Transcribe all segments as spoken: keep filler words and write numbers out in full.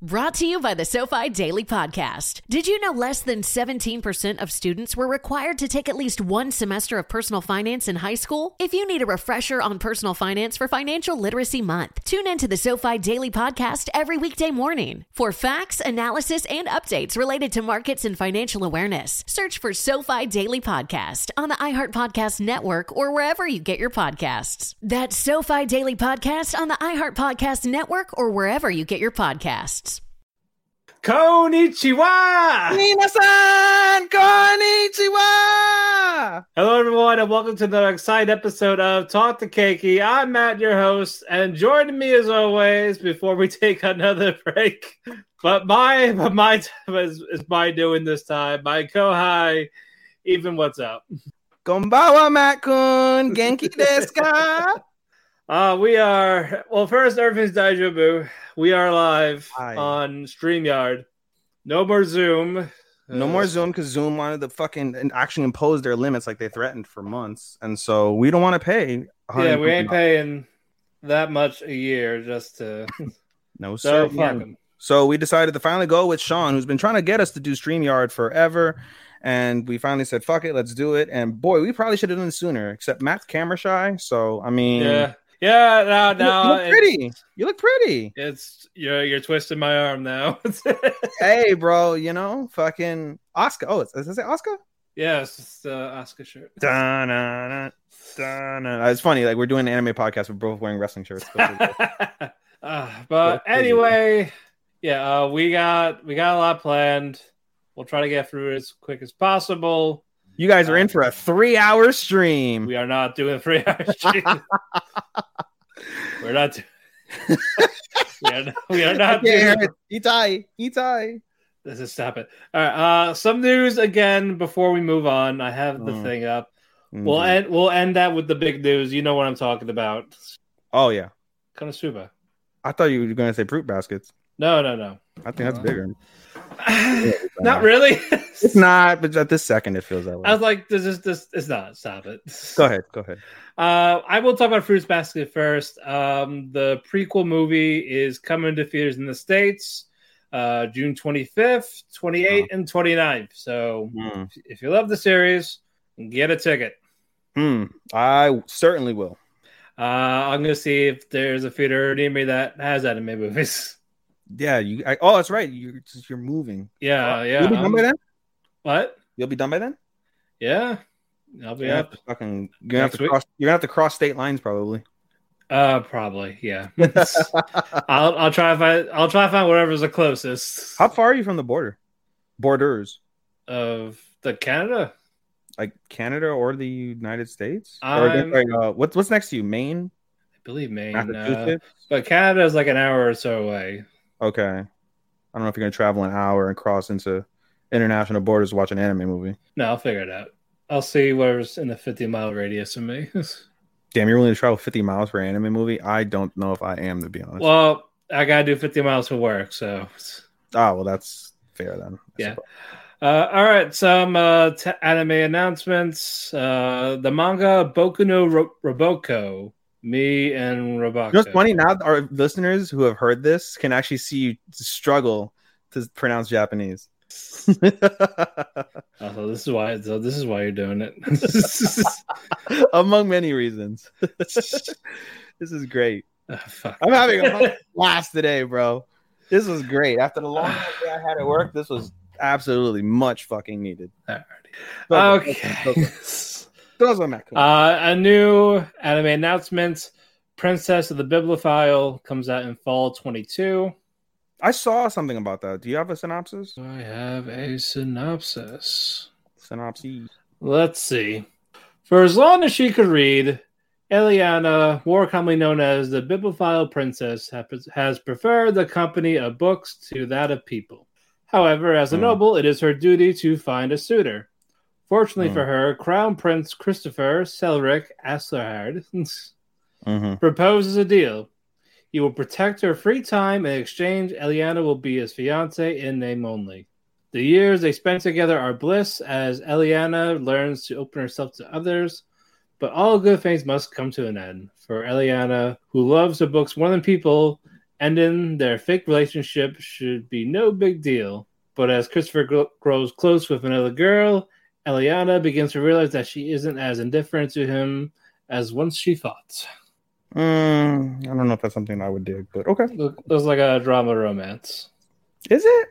Brought to you by the SoFi Daily Podcast. Did you know less than seventeen percent of students were required to take at least one semester of personal finance in high school? If you need a refresher on personal finance for Financial Literacy Month, tune into the SoFi Daily Podcast every weekday morning. For facts, analysis, and updates related to markets and financial awareness, search for SoFi Daily Podcast on the iHeart Podcast Network or wherever you get your podcasts. That's SoFi Daily Podcast on the iHeart Podcast Network or wherever you get your podcasts. Konnichiwa! Minasan! Konnichiwa! Hello, everyone, and welcome to another exciting episode of Talk to Keiki. I'm Matt, your host, and joining me as always before we take another break. But my, but my time is, is my doing this time. My kohai, even what's up? Konbawa, Matt-kun! Genki desu ka? Uh, we are, well, first, everything's deja vu. We are live Hi. on StreamYard. No more Zoom. No uh, more Zoom because Zoom wanted to fucking and actually impose their limits like they threatened for months. And so we don't want to pay. Yeah, we ain't paying that much a year just to. No, so, sir. Fuck yeah. So we decided to finally go with Sean, who's been trying to get us to do StreamYard forever. And we finally said, fuck it, let's do it. And boy, we probably should have done it sooner, except Matt's camera shy. So, I mean. Yeah. Yeah, no, no. You look, you look pretty. You look pretty. It's you're you're twisting my arm now. Hey, bro, you know, fucking Asuka. Oh, is, is it Asuka? Yeah, it's just the uh, Asuka shirt. Da, na, na, da, na. It's funny, like we're doing an anime podcast, we're both wearing wrestling shirts. uh, but anyway, yeah, uh, we got we got a lot planned. We'll try to get through it as quick as possible. You guys are in for a three-hour stream. We are not doing a three-hour stream. We're not. Do- we, are not we are not doing Itai. Itai. This is stop it. All right. Uh, some news again before we move on. I have the mm. thing up. Mm. We'll end. We'll end that with the big news. You know what I'm talking about. Oh yeah. Konosuba. I thought you were going to say fruit baskets. No, no, no. I think that's bigger. Yeah, not really. It's not, but at this second it feels that way. I was like, this is this it's not. Stop it. Go ahead. Go ahead. Uh, I will talk about Fruits Basket first. Um, the prequel movie is coming to theaters in the States uh, June twenty-fifth, twenty-eighth, oh. and twenty-ninth. So mm. if you love the series, get a ticket. Mm. I certainly will. Uh, I'm gonna see if there's a theater near me that has anime movies. Yeah, you. I, oh, that's right. You're you're moving. Yeah, yeah. You'll be done um, by then. What? You'll be done by then. Yeah, I'll be you're up. Gonna fucking, you're gonna have to cross. You're gonna have to cross state lines, probably. Uh, probably. Yeah. I'll I'll try to find I'll try to find whatever's the closest. How far are you from the border? Borders of the Canada, like Canada or the United States. I'm, or like, uh, what's what's next to you? Maine. I believe Maine. Uh, but Canada is like an hour or so away. Okay, I don't know if you're gonna travel an hour and cross into international borders to watch an anime movie. No, I'll figure it out. I'll see whatever's in the fifty mile radius of me. Damn, you're willing to travel fifty miles for an anime movie? I don't know if I am, to be honest. Well, I gotta do fifty miles for work, so. Oh well, that's fair then. I yeah. Uh, all right, some uh, t- anime announcements. Uh, the manga Boku no Ro- Roboko. Me and Robaka. You know what's funny? Now our listeners who have heard this can actually see you struggle to pronounce Japanese. So this is why. So this is why you're doing it. Among many reasons. This is great. Oh, fuck. I'm having a blast today, bro. This was great. After the long day I had at work, this was absolutely much fucking needed. Alrighty. Okay. okay. Those are my cool. Uh, a new anime announcement. Princess of the Bibliophile comes out in fall twenty-two. I saw something about that. Do you have a synopsis? I have a synopsis. Synopsis. Let's see. For as long as she could read, Eliana, more commonly known as the Bibliophile Princess, has preferred the company of books to that of people. However, as a mm. noble, it is her duty to find a suitor. Fortunately mm. for her, Crown Prince Christopher Selric Asselhard mm-hmm. proposes a deal. He will protect her free time, and in exchange, Eliana will be his fiancée in name only. The years they spend together are bliss as Eliana learns to open herself to others, but all good things must come to an end. For Eliana, who loves her books more than people, ending their fake relationship should be no big deal. But as Christopher gr- grows close with another girl, Eliana begins to realize that she isn't as indifferent to him as once she thought. Mm, I don't know if that's something I would do, but okay. It was like a drama romance. Is it?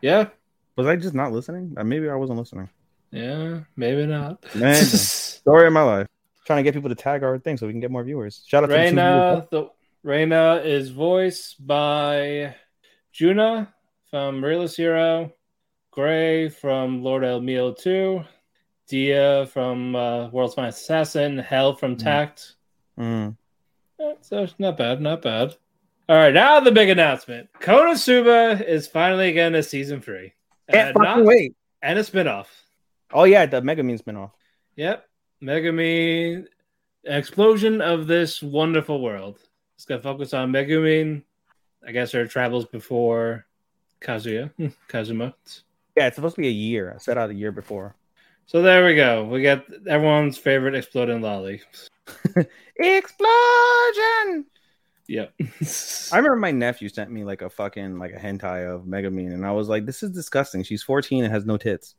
Yeah. Was I just not listening? Maybe I wasn't listening. Yeah, maybe not. Man, story of my life. Trying to get people to tag our thing so we can get more viewers. Shout out Reina, to the Reina is voiced by Juna from Realist Hero, Gray from Lord El Mio two, Dia from uh, World's Finest Assassin, Hell from Tact. Mm. Mm. So it's not bad, not bad. All right, now the big announcement. Konosuba is finally getting a season three. Can't uh, fucking not, wait. And a spinoff. Oh, yeah, the Megumin spinoff. Yep. Megumin. Explosion of this wonderful world. It's going to focus on Megumin. I guess her travels before Kazuya. Kazuma. Yeah, it's supposed to be a year. I set out a year before. So there we go. We got everyone's favorite exploding lolly. Explosion! Yeah, I remember my nephew sent me like a fucking like a hentai of Megumin, and I was like, "This is disgusting." She's fourteen and has no tits,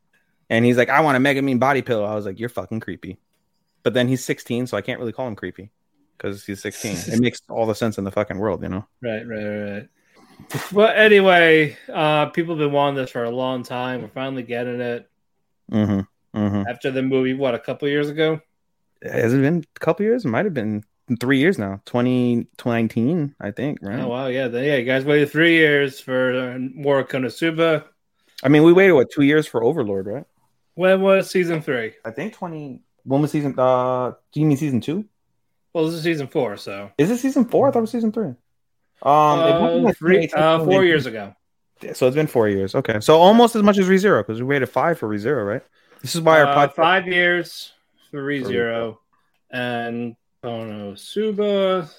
and he's like, "I want a Megumin body pillow." I was like, "You're fucking creepy," but then he's sixteen, so I can't really call him creepy because he's sixteen. It makes all the sense in the fucking world, you know? Right, right, right. Well, anyway, uh, people have been wanting this for a long time. We're finally getting it. Mm-hmm, mm-hmm. After the movie, what, a couple years ago? Has it been a couple years? It might have been. Three years now, twenty nineteen, I think. Right? Oh wow, yeah, the, yeah. You guys waited three years for more Konosuba. I mean, we waited what two years for Overlord, right? When was season three? I think twenty. When was season? Uh, do you mean season two? Well, this is season four. So is it season four? I thought it was season three. Um, uh, like three, uh, four years ago. So it's been four years. Okay, so almost as much as ReZero because we waited five for ReZero, right? This is why our uh, podcast... five years for ReZero and. Konosuba,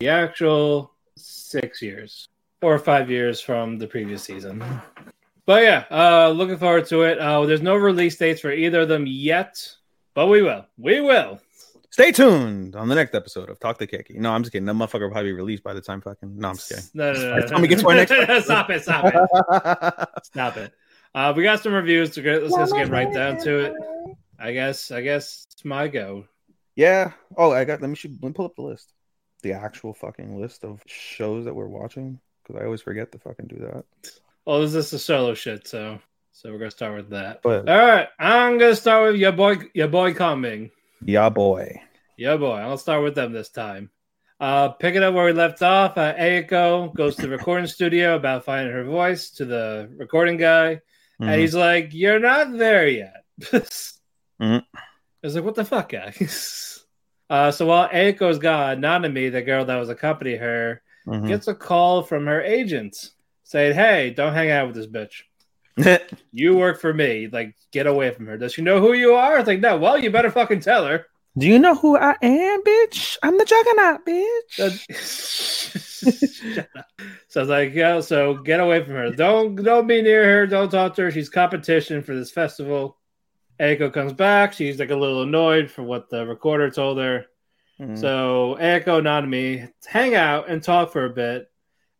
the actual six years or five years from the previous season. But yeah, uh, looking forward to it. Uh, there's no release dates for either of them yet, but we will. We will. Stay tuned on the next episode of Talk to Keki. No, I'm just kidding. That motherfucker will probably be released by the time fucking... No, I'm just kidding. No, no, no. Time we get to our next Stop it, stop it. Stop it. Uh, we got some reviews. To get, let's just get right down to it. I guess, I guess it's my go. Yeah. Oh, I got. Let me, shoot, let me pull up the list. The actual fucking list of shows that we're watching. Because I always forget to fucking do that. Well, this is the solo shit, so so we're gonna start with that. But, all right, I'm gonna start with your boy, your boy coming. Yeah, boy. Yeah, boy. I'll start with them this time. Uh, picking up where we left off, uh, Aiko goes to the recording studio about finding her voice to the recording guy, mm-hmm. and he's like, "You're not there yet." mm-hmm. I was like, what the fuck, guys? uh, so while Aiko's gone, Nanami, the girl that was accompanying her, mm-hmm. gets a call from her agent saying, hey, don't hang out with this bitch. You work for me. Like, get away from her. Does she know who you are? It's like, no. Well, you better fucking tell her. Do you know who I am, bitch? I'm the juggernaut, bitch. Shut up. So I was like, yo, so get away from her. Don't, don't be near her. Don't talk to her. She's competition for this festival. Aiko comes back. She's like a little annoyed for what the recorder told her. Mm-hmm. So Aiko and Nanami hang out and talk for a bit.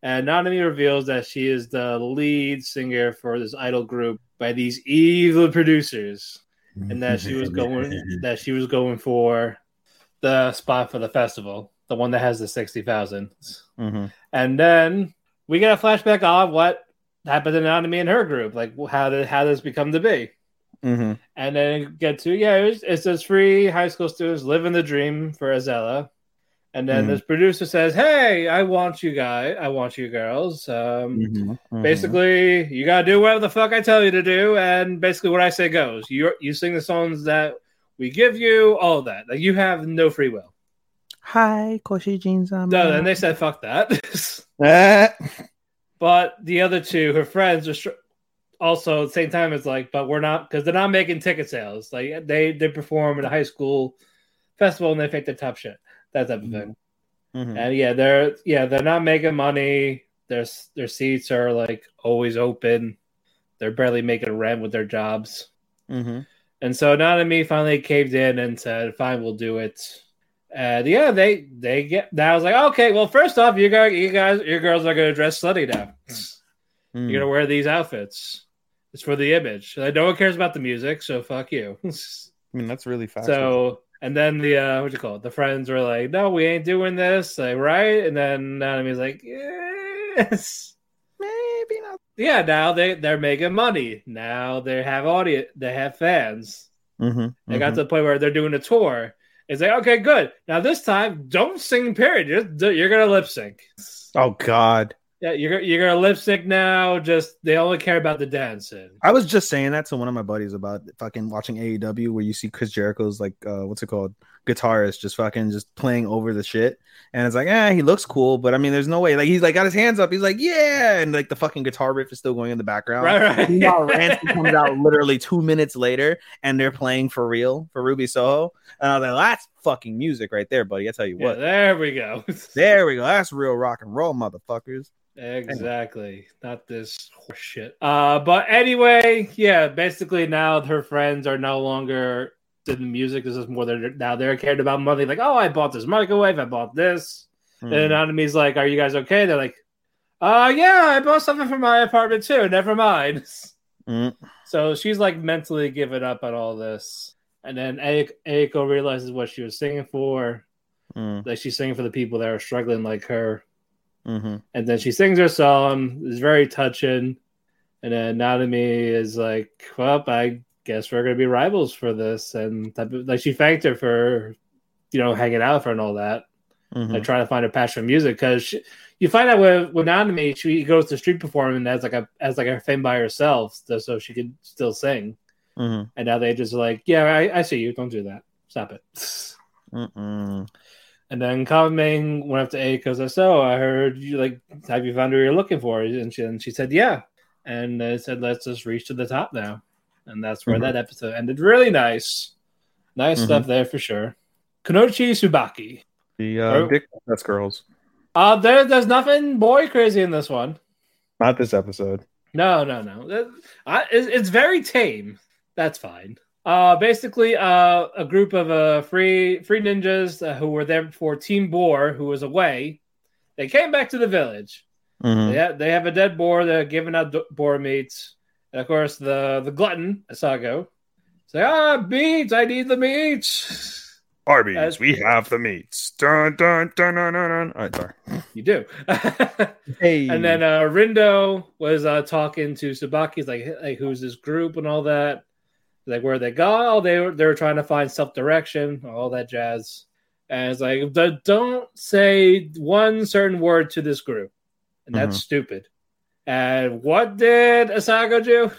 And Nanami reveals that she is the lead singer for this idol group by these evil producers, and that she was going that she was going for the spot for the festival, the one that has the sixty thousand. Mm-hmm. And then we get a flashback on what happened to Nanami and her group, like how did how this become to be, mm-hmm. and then get to yeah, it was, it's those three high school students living the dream for Azella, and then mm-hmm. this producer says, "Hey, I want you guys, I want you girls. Um, mm-hmm. Mm-hmm. Basically, you gotta do whatever the fuck I tell you to do, and basically what I say goes. You you sing the songs that we give you, all that. Like you have no free will." Hi, Koshi Jeans. No, and they said, "Fuck that." But the other two, her friends, are str- also at the same time. It's like, but we're not, because they're not making ticket sales. Like they, they perform at a high school festival and they fake their top shit, that type of thing. Mm-hmm. And yeah, they're yeah they're not making money. Their their seats are like always open. They're barely making rent with their jobs. Mm-hmm. And so Nanami finally caved in and said, "Fine, we'll do it." And yeah, they they get. Now I was like, okay, well, first off, you guys, you guys, your girls are gonna dress slutty now. Mm. You're gonna wear these outfits. It's for the image. Like, no one cares about the music, so fuck you. I mean, that's really fast. So, and then the uh, what you call it? The friends were like, "No, we ain't doing this." Like, right? And then Nanami's like, "Yes, maybe not." Yeah. Now they they're making money. Now they have audience. They have fans. Mm-hmm, they mm-hmm. got to the point where they're doing a tour. It's like, okay, good. Now this time, don't sing. Period. You're, you're gonna lip sync. Oh God. Yeah, you're you're gonna lip sync now. Just they only care about the dancing. I was just saying that to one of my buddies about fucking watching A E W, where you see Chris Jericho's like, uh, what's it called, guitarist, just fucking just playing over the shit, and it's like, eh, he looks cool, but I mean, there's no way. Like he's like got his hands up. He's like, yeah, and like the fucking guitar riff is still going in the background. Right, right. And now Ransom comes out literally two minutes later, and they're playing for real for Ruby Soho, and I was like, well, that's fucking music right there, buddy. I tell you what. Yeah, there we go. There we go. That's real rock and roll, motherfuckers. Exactly. Not this horseshit. Uh, but anyway, yeah. Basically, now her friends are no longer in the music. This is more they're now they're cared about money. Like, oh, I bought this microwave. I bought this. Mm. And Anami's like, "Are you guys okay?" They're like, "Uh, yeah, I bought something for my apartment too. Never mind." Mm. So she's like mentally giving up on all this, and then a- Aiko realizes what she was singing for. Mm. Like she's singing for the people that are struggling, like her. Mm-hmm. And then she sings her song. It's very touching. And then Nanami is like, "Well, I guess we're gonna be rivals for this." And type of, like she thanked her for, you know, hanging out for her and all that, mm-hmm. like trying to find her passion for music. Because you find out with with Nanami, she goes to street performing as like a as like a fan by herself, so, so she could still sing. Mm-hmm. And now they just like, yeah, I, I see you. Don't do that. Stop it. Mm-mm. And then Kaming went up to A because I saw, I heard you like, have you found who you're looking for? And she, and she said, yeah. And they said, let's just reach to the top now. And that's where mm-hmm. that episode ended. Really nice. Nice mm-hmm. stuff there for sure. Kunoichi Tsubaki. The uh, or, dick that's girls. Uh, there, there's nothing boy crazy in this one. Not this episode. No, no, no. I, it's, it's very tame. That's fine. Uh, basically, uh, a group of uh, free free ninjas uh, who were there before Team Boar, who was away, they came back to the village. Mm-hmm. They, ha- they have a dead boar. They're giving out do- boar meats. And, of course, the, the glutton, Asago, say, ah, meats, I need the meats. Arby's, As- we have the meats. Dun, dun, dun, dun, dun, dun. All right, sorry. You do. Hey. And then uh, Rindo was uh, talking to Tsubaki. He's like, hey, who's this group and all that? Like where they go, they were they were trying to find self direction, all that jazz, and it's like don't say one certain word to this group, and that's mm-hmm. stupid. And what did Asago do?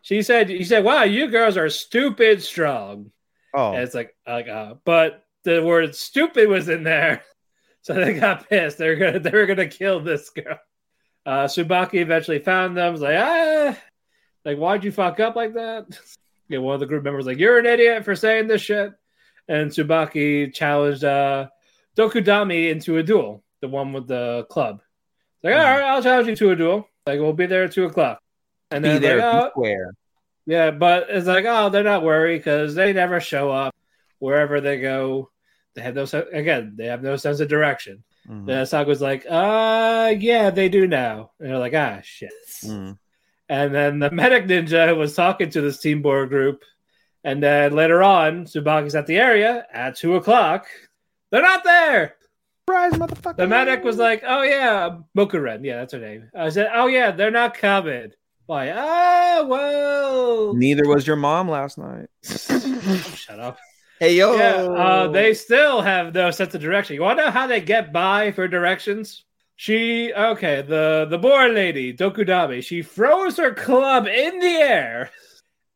She said, "He said, wow, you girls are stupid strong." Oh, and it's like like uh, but the word stupid was in there, so they got pissed. They're gonna they were gonna kill this girl. Uh, Tsubaki eventually found them. Was like ah, like why'd you fuck up like that? Yeah, one of the group members was like, "You're an idiot for saying this shit," and Tsubaki challenged uh, Dokudami into a duel. The one with the club. Like, all right, I'll challenge you to a duel. Like, we'll be there at two o'clock. And then be there, like, oh. be square. Yeah, but it's like, oh, they're not worried because they never show up wherever they go. They have no se- again. They have no sense of direction. Mm-hmm. Then Asago's like, uh, yeah, they do now. And they're like, ah, shit. Mm. And then the medic ninja was talking to this Team Boar group. And then later on, Tsubaki's at the area at two o'clock. They're not there. Surprise, motherfucker. The medic was like, oh, yeah, Mokuren. Yeah, that's her name. I said, oh, yeah, they're not coming. Like, oh, well. Neither was your mom last night. Oh, shut up. Hey, yo. Yeah, uh, they still have no sense of direction. You want to know how they get by for directions? She, okay, the, the boar lady, Dokudame, she throws her club in the air.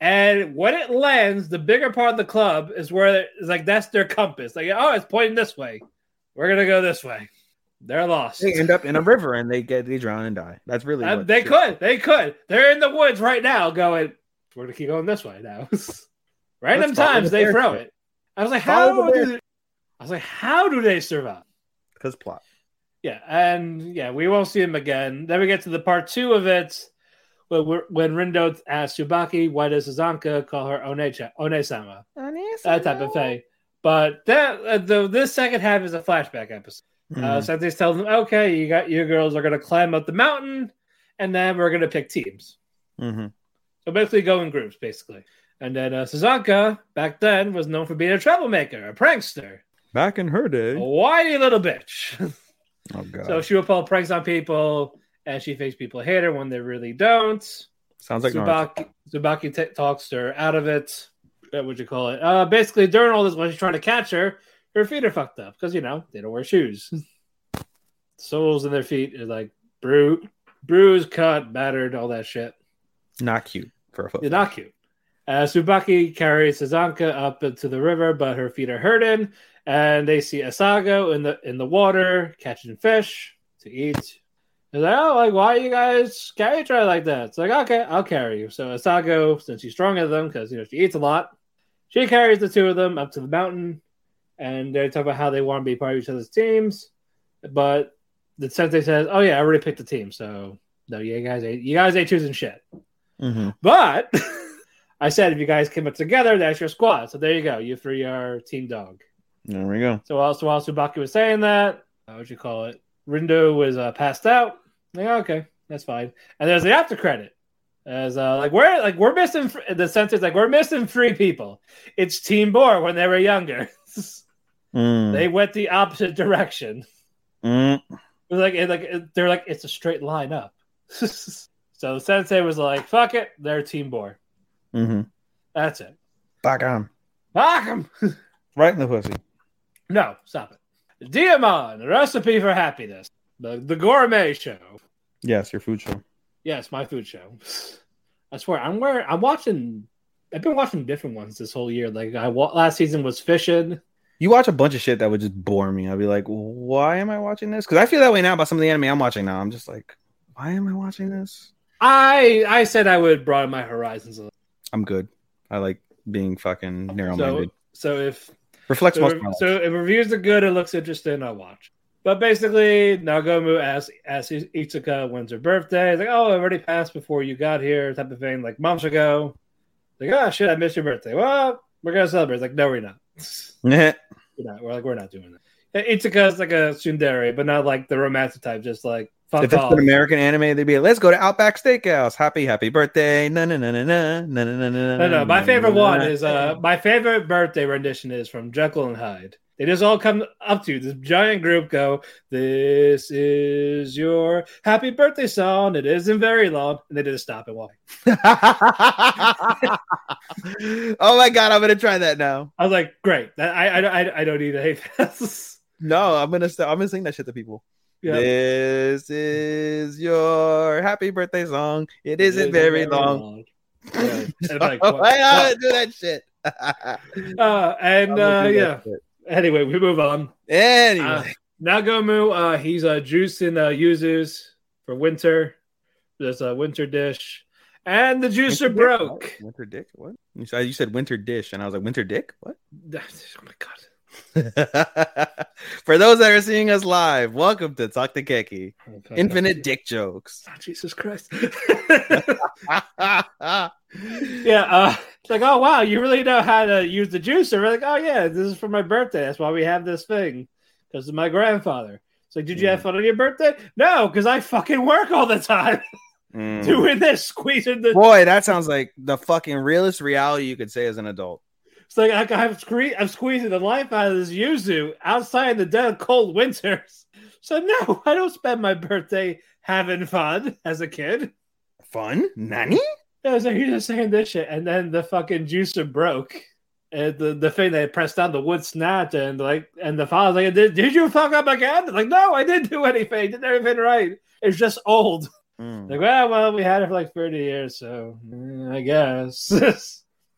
And when it lands, the bigger part of the club is where it's like, that's their compass. Like, oh, it's pointing this way. We're going to go this way. They're lost. They end up in a river and they get, they drown and die. That's really um, what They could. Is. They could. They're in the woods right now going, we're going to keep going this way now. Random times the they throw trip. It. I was like, follow how do they, I was like, how do they survive? Because plot. Yeah. And yeah, we won't see them again. Then we get to the part two of it. When, when Rindo asks Tsubaki, why does Suzanka call her One-cha, One-sama? One-sama. That type of thing. But that uh, the, this second half is a flashback episode. Mm-hmm. Uh, Sensei's tells them, okay, you got your girls are going to climb up the mountain, and then we're going to pick teams. Mm-hmm. So basically go in groups, basically. And then uh, Suzanka, back then, was known for being a troublemaker, a prankster. Back in her day. A whiny little bitch. Oh, God. So she would pull pranks on people. And she thinks people hate her when they really don't. Sounds like Tsubaki, Tsubaki t- talks her out of it. What would you call it? Uh, basically, during all this, when she's trying to catch her, her feet are fucked up. Because, you know, they don't wear shoes. Soles in their feet are like bru- bruised, cut, battered, all that shit. Not cute for a football. Not cute. Uh, Tsubaki carries Suzanka up into the river, but her feet are hurting. And they see Asago in the, in the water catching fish to eat. He's like, oh, like, why you guys carry each other like that? It's like, okay, I'll carry you. So Asago, since she's stronger than them, because, you know, she eats a lot, she carries the two of them up to the mountain, and they talk about how they want to be part of each other's teams, but the sensei says, oh, yeah, I already picked the team, so no, you guys ain't, you guys ain't choosing shit. Mm-hmm. But I said if you guys came up together, that's your squad. So there you go. You three are team dog. There we go. So while, so while Tsubaki was saying that, how would you call it? Rindo was uh, passed out. Like, oh, okay, that's fine. And there's the after credit. As uh, like we're like we're missing fr- the sensei's like we're missing three people. It's Team Boar when they were younger. Mm. They went the opposite direction. Mm. It was like it, like they're like it's a straight line up. So the sensei was like, "Fuck it, they're Team Boar." Mm-hmm. That's it. Fuck him. Fuck him. Right in the pussy. No, stop it. Diamond, the recipe for happiness. The, the gourmet show. Yes, your food show. Yes, my food show. I swear, I'm wearing, I'm watching, I've been watching different ones this whole year. Like, I last season was fishing. You watch a bunch of shit that would just bore me. I'd be like, why am I watching this? Because I feel that way now about some of the anime I'm watching now. I'm just like, why am I watching this? I I said I would broaden my horizons. I'm good. I like being fucking narrow-minded. So, so if... Reflects so, most re- so if reviews are good, it looks interesting, I'll watch. But basically, Nagomu asks, asks Itsuka when's her birthday. He's like, oh, I already passed before you got here, type of thing, like months ago. Like, oh, shit, I missed your birthday. Well, we're going to celebrate. It's like, no, we're not. we're not. We're like, we're not doing that. Itsuka's like a tsundere, but not like the romantic type, just like, fuck off. If it's an American anime, they'd be like, let's go to Outback Steakhouse. Happy, happy birthday. No, no, no, no, no, no, no, no, no, no. My favorite one is, uh, my favorite birthday rendition is from Jekyll and Hyde. They just all come up to you, this giant group go, this is your happy birthday song. It isn't very long. And they just stop and walk. Oh, my God. I'm going to try that now. I was like, great. I I, I, I don't need a hate pass. No, I'm going to st- I'm going to sing that shit to people. Yep. This is your happy birthday song. It isn't, it isn't very, very long. long. Yeah. And like, what, why not do that shit? uh, and uh, yeah. Shit. Anyway, we move on. Anyway, uh, Nagomu, uh, he's uh, juicing uh, yuzus for winter. There's a winter dish, and the juicer winter broke. Dick? Winter dick? What? You said, you said winter dish, and I was like, winter dick? What? Oh my God! For those that are seeing us live, welcome to Talk to Keki. Oh, Infinite dick jokes. Oh, Jesus Christ! Yeah. uh It's like, oh, wow, you really know how to use the juicer. We're like, oh, yeah, this is for my birthday. That's why we have this thing, because of my grandfather. It's like, did you mm. have fun on your birthday? No, because I fucking work all the time mm. doing this, squeezing the... Boy, that sounds like the fucking realest reality you could say as an adult. It's like I, I'm, sque- I'm squeezing the life out of this yuzu outside in the dead of cold winters. So no, I don't spend my birthday having fun as a kid. Fun? Nani? I was like, you're just saying this shit. And then the fucking juicer broke. And the, the thing they pressed down, the wood snapped. And like, and the father's like, did, did you fuck up again? Like, no, I didn't do anything. Did everything right. It's just old. Mm. Like, well, well, we had it for like thirty years, so mm, I guess.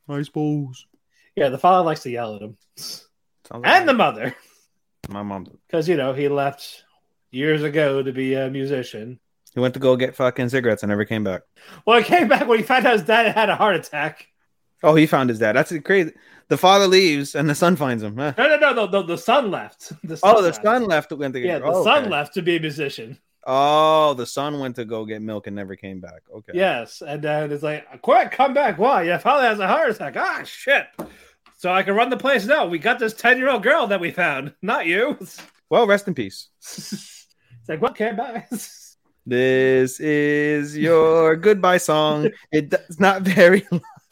I suppose. Yeah, the father likes to yell at him. Sounds and like the mother. My mom. Because, you know, he left years ago to be a musician. He went to go get fucking cigarettes and never came back. Well, he came back when he found out his dad had a heart attack. Oh, he found his dad. That's crazy. The father leaves and the son finds him. Huh? No, no, no, no, no. The son left. The son oh, the left. son left. Went to get yeah, the oh, son okay. left to be a musician. Oh, the son went to go get milk and never came back. Okay. Yes, and then it's like, quick, come back. Why? Your father has a heart attack. Ah, shit. So I can run the place. No, we got this ten-year-old girl that we found. Not you. Well, rest in peace. It's like, well, okay, bye. This is your goodbye song. It's not very long.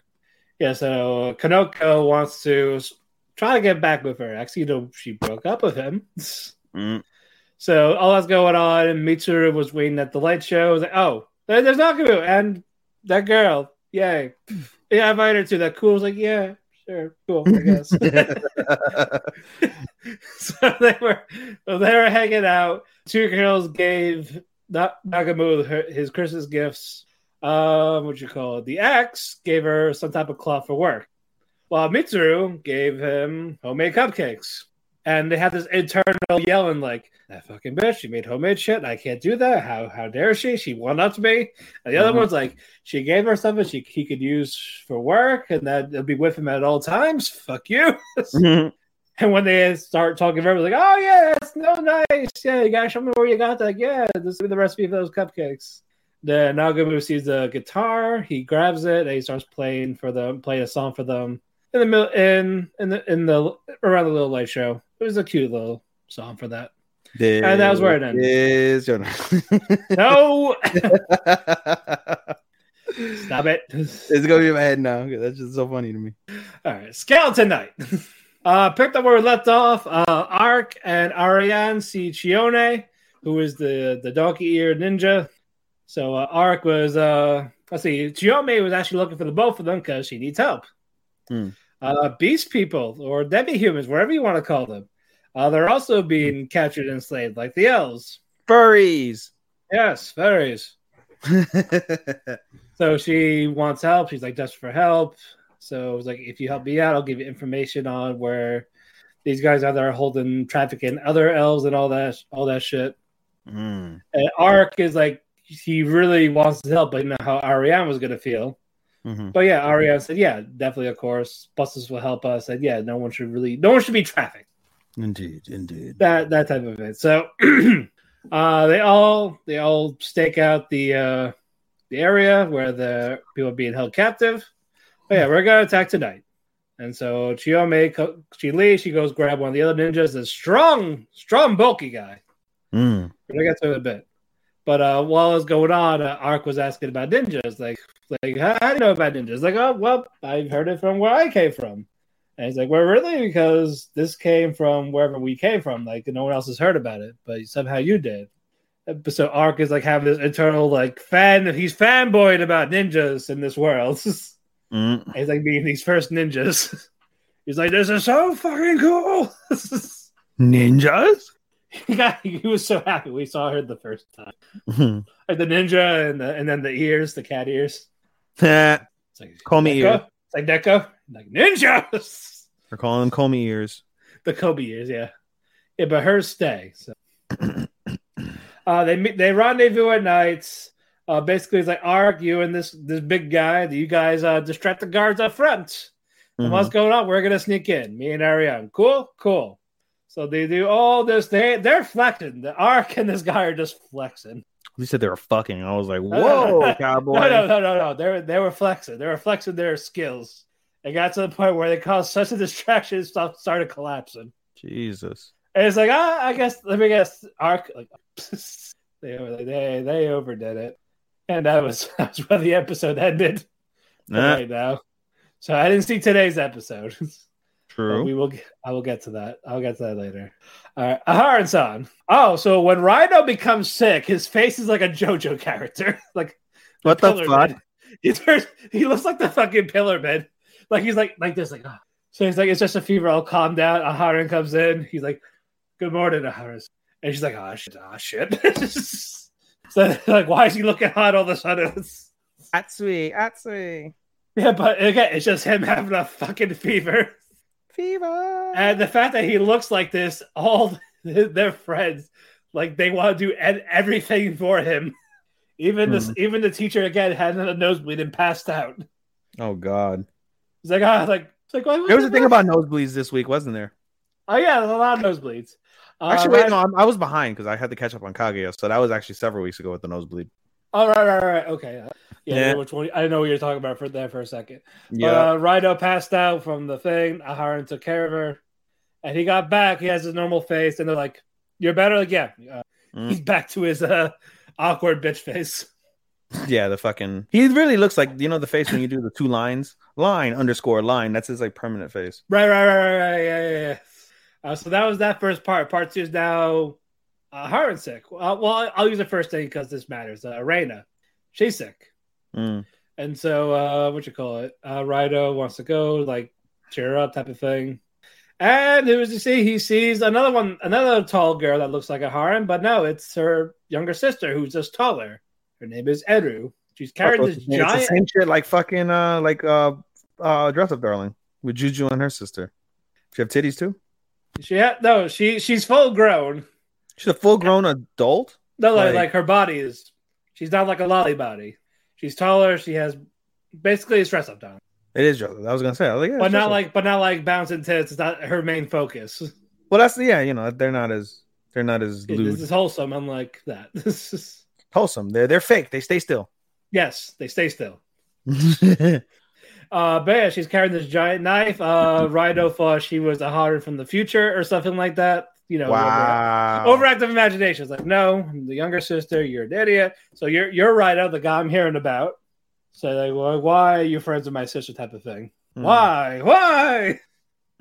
Yeah, so Kanoko wants to try to get back with her. Actually, you know, she broke up with him. Mm. So all that's going on, and Mitsuru was waiting at the light show. Was like, oh, there's Nagumo and that girl. Yay. Yeah, I invited her to that. Cool. I was like, yeah, sure. Cool, I guess. So they were they were hanging out. Two girls gave Nagumo his Christmas gifts. Um, what you call it? The ex gave her some type of cloth for work, while Mitsuru gave him homemade cupcakes. And they had this internal yelling like, that fucking bitch, she made homemade shit. I can't do that. How how dare she? She one-ups me. And the other mm-hmm. one's like, she gave her something she he could use for work, and that it'll be with him at all times. Fuck you. Mm-hmm. And when they start talking, everyone's like, oh yeah, that's no nice. Yeah, you gotta show me where you got that. Like, yeah, this will be the recipe for those cupcakes. Then Nagumo sees the guitar. He grabs it and he starts playing for them, playing a song for them in the middle, in in the in the around the little light show. It was a cute little song for that, there and that was where it ended. Is your... No, stop it! It's gonna be in my head now. That's just so funny to me. All right, Skeleton Night. Uh, picked up where we left off. Uh, Ark and Ariane see Chione, who is the the donkey ear ninja. So uh, Ark was, uh, let's see, Chiyome was actually looking for the both of them because she needs help. Mm. Uh, beast people or demi-humans, whatever you want to call them. Uh, they're also being captured and enslaved like the elves. Furries. Yes, furries. So she wants help. She's like, just for help. So it was like, if you help me out, I'll give you information on where these guys are that are holding traffic in other elves and all that, all that shit. Mm. And Ark is like, he really wants to help, but you know how Ariane was going to feel. Mm-hmm. But yeah, Ariane said, yeah, definitely, of course. Buses will help us. And yeah, no one should really, no one should be trafficked. Indeed, indeed. That that type of it. So uh, they all they all stake out the uh, the area where the people are being held captive. But yeah, we're going to attack tonight. And so Chiyome, she leaves. She goes grab one of the other ninjas, a strong, strong, bulky guy. Mm. We'll get to it in a bit. But uh, while it was going on, uh, Ark was asking about ninjas. Like, like how, how do you know about ninjas? Like, oh, well, I've heard it from where I came from. And he's like, well, really? Because this came from wherever we came from. Like, no one else has heard about it, but somehow you did. But so Ark is like having this internal, like, fan. He's fanboyed about ninjas in this world. Mm. And he's like being these first ninjas. He's like, this is so fucking cool. Ninjas? Yeah, he was so happy we saw her the first time. Mm-hmm. Like the ninja and the, and then the ears, the cat ears. It's like, call me ear. It's like Deco. Like ninjas. We're calling them Komi ears. The Kobe ears, yeah. Yeah, but hers stay. So uh, they they rendezvous at night. Uh, basically, it's like Ark, you and this this big guy. You guys uh, distract the guards up front. And mm-hmm. what's going on? We're gonna sneak in. Me and Ariane. Cool, cool. So they do all this. They, they're flexing. The Ark and this guy are just flexing. You said they were fucking. I was like, whoa, cowboy. No, no, no, no, no. They were, they were flexing. They were flexing their skills. It got to the point where they caused such a distraction it started collapsing. Jesus. And it's like, ah, I guess, let me guess. Ark, like, they, they, they overdid it. And that was, that was where the episode ended. Nah. Right now. So I didn't see today's episode. True. We will. Get, I will get to that. I'll get to that later. All right. Aharon-san. Oh, so when Rhydo becomes sick, his face is like a JoJo character. Like what the, the fuck? He, turns, he looks like the fucking Pillar Man. Like he's like like this. Like oh. So he's like, it's just a fever. I'll calm down. Aharon comes in. He's like, good morning, Aharon. And she's like, oh shit, oh shit. So like, why is he looking hot all of a sudden? Atsui, Atsui. Yeah, but again, it's just him having a fucking fever. Fever. And the fact that he looks like this, all their friends, like they want to do everything for him. Even this, mm. even the teacher again had a nosebleed and passed out. Oh God! It's like ah, like it's like. Why was there was a thing about nosebleeds this week, wasn't there? Oh yeah, there's a lot of nosebleeds. Actually, uh, wait, no, I'm, I was behind because I had to catch up on Kaguya, so that was actually several weeks ago with the nosebleed. Oh, right, right, right. Okay. Yeah, yeah. I, know which one, I know what you're talking about for there for a second. Yeah. But, uh, Rhydo passed out from the thing. Aharon took care of her. And he got back. He has his normal face. And they're like, you're better? Like, yeah. Uh, mm. He's back to his uh, awkward bitch face. Yeah, the fucking... He really looks like, you know, the face when you do the two lines? Line, underscore, line. That's his, like, permanent face. Right, right, right, right, right. Yeah, yeah, yeah. Uh, so that was that first part. Part two is now... Uh, Aharon's sick. Uh, well, I'll use the first thing because this matters. Uh, Reina, she's sick, mm. and so uh, what you call it? Uh, Rhydo wants to go, like cheer up, type of thing. And who does he see? He sees another one, another tall girl that looks like Aharon, but no, it's her younger sister who's just taller. Her name is Eru. She's carrying oh, this it's giant. It's the same shit, like fucking, uh, like uh, uh, Dress Up Darling with Juju and her sister. She have titties too. She ha- no, she she's full grown. She's a full-grown adult? No, like, like, like her body is... She's not like a lolly body. She's taller. She has... Basically, it's dress-up time. It is dress-up. I was going to say. I was like, yeah, but, not like, but not like bouncing tits. It's not her main focus. Well, that's... Yeah, you know, they're not as... They're not as lewd. This is wholesome, unlike that. This is... Wholesome. They're, they're fake. They stay still. Yes, they stay still. uh, but yeah, she's carrying this giant knife. Uh, Rhydo thought she was a horror from the future or something like that. You know, wow. overactive, overactive imagination. It's like, no, I'm the younger sister, you're an idiot. So you're you're right out of the guy I'm hearing about. So like, well, why are you friends with my sister? Type of thing. Mm. Why? Why?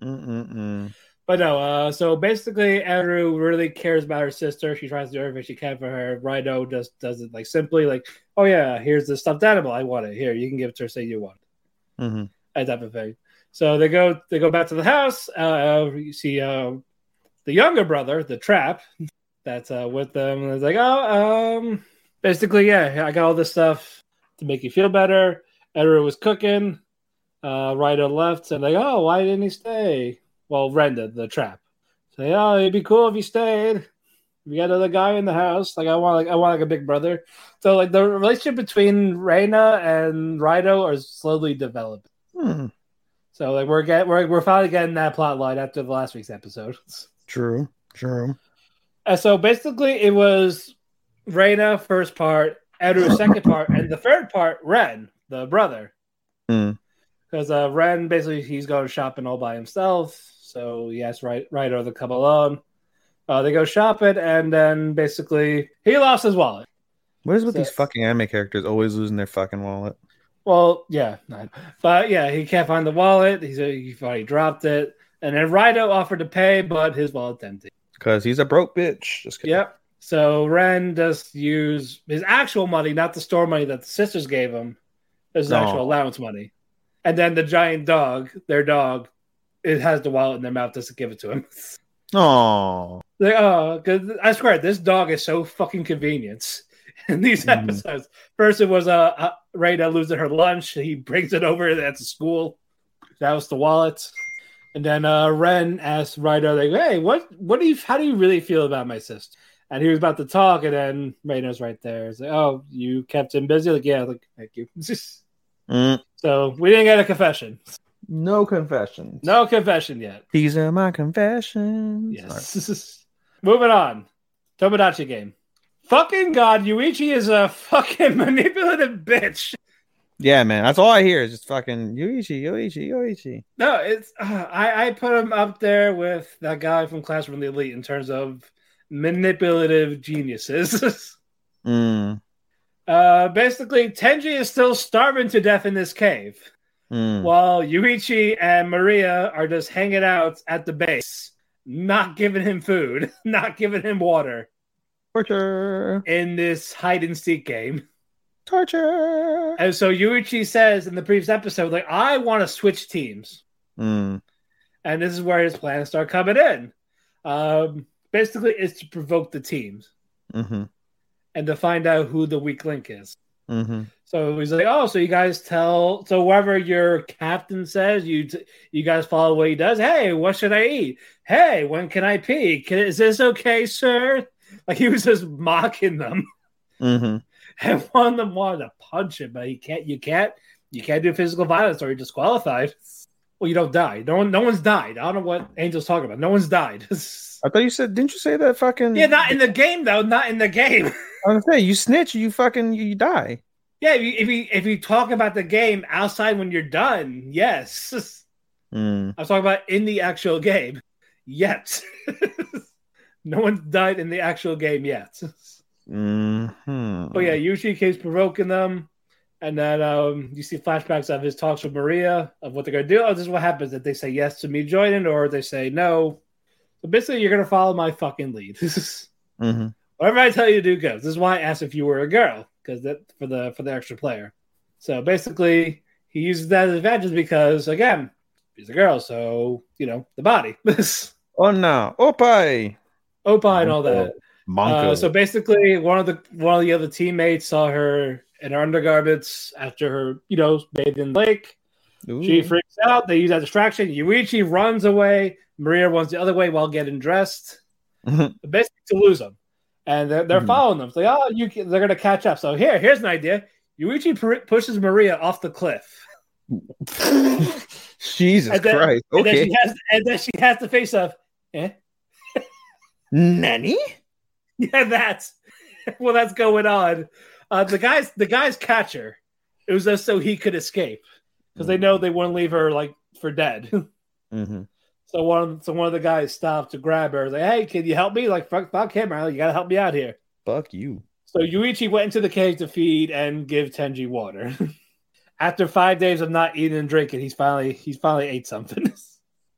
Mm-mm-mm. But no, uh, so basically, Eru really cares about her sister. She tries to do everything she can for her. Rhydo just does it like simply, like, oh yeah, here's the stuffed animal. I want it. Here, you can give it to her. Say you want it. Mm-hmm. That type of thing. So they go, they go back to the house. Uh, you see uh, the younger brother, the trap, that's uh, with them. And it's like, oh, um, basically, yeah, I got all this stuff to make you feel better. Eru was cooking. Uh, Rhydo left, and like, oh, why didn't he stay? Well, Ren did, the trap. Say, oh, it'd be cool if you stayed. We got another guy in the house. Like, I want, like, I want like a big brother. So, like, the relationship between Reina and Rhydo are slowly developing. Hmm. So, like, we're get, we're we're finally getting that plot line after the last week's episode. True, true. And so, basically, it was Reina first part, Eru's second part, and the third part, Ren, the brother. Hmm. Because uh, Ren, basically, he's going shopping all by himself. So he asked Rhydo to come along. Uh, they go shopping, and then basically, he lost his wallet. What is with so, these fucking anime characters always losing their fucking wallet? Well, yeah. Not, but yeah, he can't find the wallet. He's, he already dropped it. And then Rhydo offered to pay, but his wallet's empty. Because he's a broke bitch. Just kidding. Yep. So Ren just used his actual money, not the store money that the sisters gave him. His no. actual allowance money. And then the giant dog, their dog, it has the wallet in their mouth, doesn't give it to him. Aww. Like, oh, because I swear, this dog is so fucking convenient in these mm. episodes. First, it was uh, Reina losing her lunch. He brings it over at the school. That was the wallet. And then uh, Ren asked Rhydo, like, hey, what, what do you, how do you really feel about my sister? And he was about to talk, and then Reina's right there. It's like, oh, you kept him busy? Like, yeah, like, thank you. Mm. So we didn't get a confession. No confession. No confession yet. These are my confessions. Yes. Right. Moving on. Tomodachi game. Fucking God, Yuichi is a fucking manipulative bitch. Yeah, man. That's all I hear is just fucking Yuichi, Yuichi, Yuichi. No, it's uh, I, I put him up there with that guy from Classroom of the Elite in terms of manipulative geniuses. mm. Uh, basically, Tenji is still starving to death in this cave, mm. while Yuichi and Maria are just hanging out at the base, not giving him food, not giving him water. Torture. In this hide-and-seek game. Torture. And so Yuichi says in the previous episode, like, I want to switch teams. Mm. And this is where his plans start coming in. Um, basically, it's to provoke the teams. Mm-hmm. And to find out who the weak link is. Mm-hmm. So he's like, oh, so you guys tell, so whatever your captain says, you t- you guys follow what he does. Hey, what should I eat? Hey, when can I pee? Can, is this okay, sir? Like, he was just mocking them. Mm-hmm. And one of them wanted to punch him, but he can't, you can't, you can't do physical violence or you're disqualified. Well, you don't die. No one, no one's died. I don't know what Angel's talking about. No one's died. I thought you said, didn't you say that fucking... Yeah, not in the game, though. Not in the game. I was saying, you snitch, you fucking, you die. Yeah, if you, if you, if you talk about the game outside when you're done, yes. Mm. I was talking about in the actual game. Yet. No one's died in the actual game yet. Mm-hmm. But yeah, Yuichi keeps provoking them. And then um, you see flashbacks of his talks with Maria of what they're going to do. Oh, this is what happens if they say yes to me joining or they say no. So basically, you're going to follow my fucking lead. Mm-hmm. Whatever I tell you to do goes. This is why I asked if you were a girl, because that for the for the extra player. So basically, he uses that as advantage because, again, he's a girl, so, you know, the body. Oh, no. Opai. Opai and all that. Uh, so basically, one of the one of the other teammates saw her in her undergarments after her, you know, bathed in the lake. Ooh. She freaks out. They use that distraction. Yuichi runs away. Maria runs the other way while getting dressed. Basically, to lose them. And they're, they're mm. following them. It's like, oh, you can, they're going to catch up. So here, here's an idea. Yuichi pr- pushes Maria off the cliff. Jesus and then, Christ. Okay. And then, she has, and then she has the face of, eh? Nanny? Yeah, that's. Well, that's going on. Uh, the guy's the guy's catcher. It was just so he could escape. Because mm. they know they wouldn't leave her, like, for dead. Mm-hmm. So one, so one of the guys stopped to grab her. Like, hey, can you help me? Like, fuck, fuck him, right? You gotta help me out here. Fuck you. So Yuichi went into the cave to feed and give Tenji water. After five days of not eating and drinking, he's finally he's finally ate something.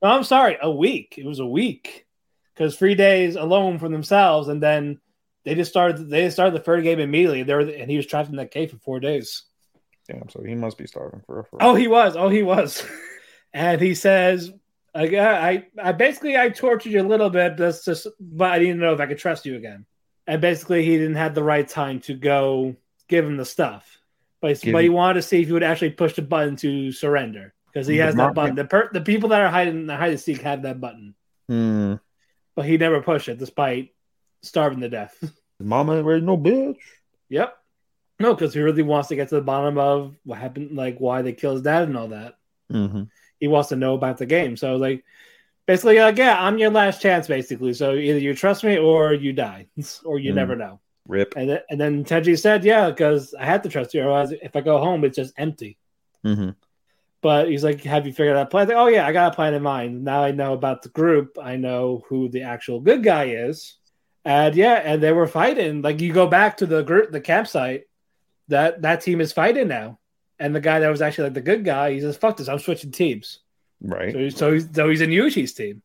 No, I'm sorry. A week. It was a week because three days alone from themselves, and then they just started. They started the third game immediately. There, and he was trapped in that cave for four days. Damn. So he must be starving for. for oh, he was. Oh, he was. And he says, I, I, I basically I tortured you a little bit, but, just, but I didn't know if I could trust you again. And basically, he didn't have the right time to go give him the stuff, but he, but he wanted to see if he would actually push the button to surrender because he has that button. The per, the people that are hiding the hide and seek have that button, mm. but he never pushed it despite starving to death. His mama ain't raised no bitch. Yep, no, because he really wants to get to the bottom of what happened, like why they killed his dad and all that. Mm-hmm. He wants to know about the game. So, like, basically, like, yeah, I'm your last chance, basically. So either you trust me or you die, or you mm. never know. Rip. And, th- and then Tenji said, yeah, because I have to trust you. Otherwise, if I go home, it's just empty. Mm-hmm. But he's like, have you figured out a plan? Like, oh, yeah, I got a plan in mind. Now I know about the group. I know who the actual good guy is. And, yeah, and they were fighting. Like, you go back to the group, the campsite, that, that team is fighting now. And the guy that was actually like the good guy, he says, "Fuck this! I'm switching teams." Right. So, he's, so, he's, so he's in Yuichi's team,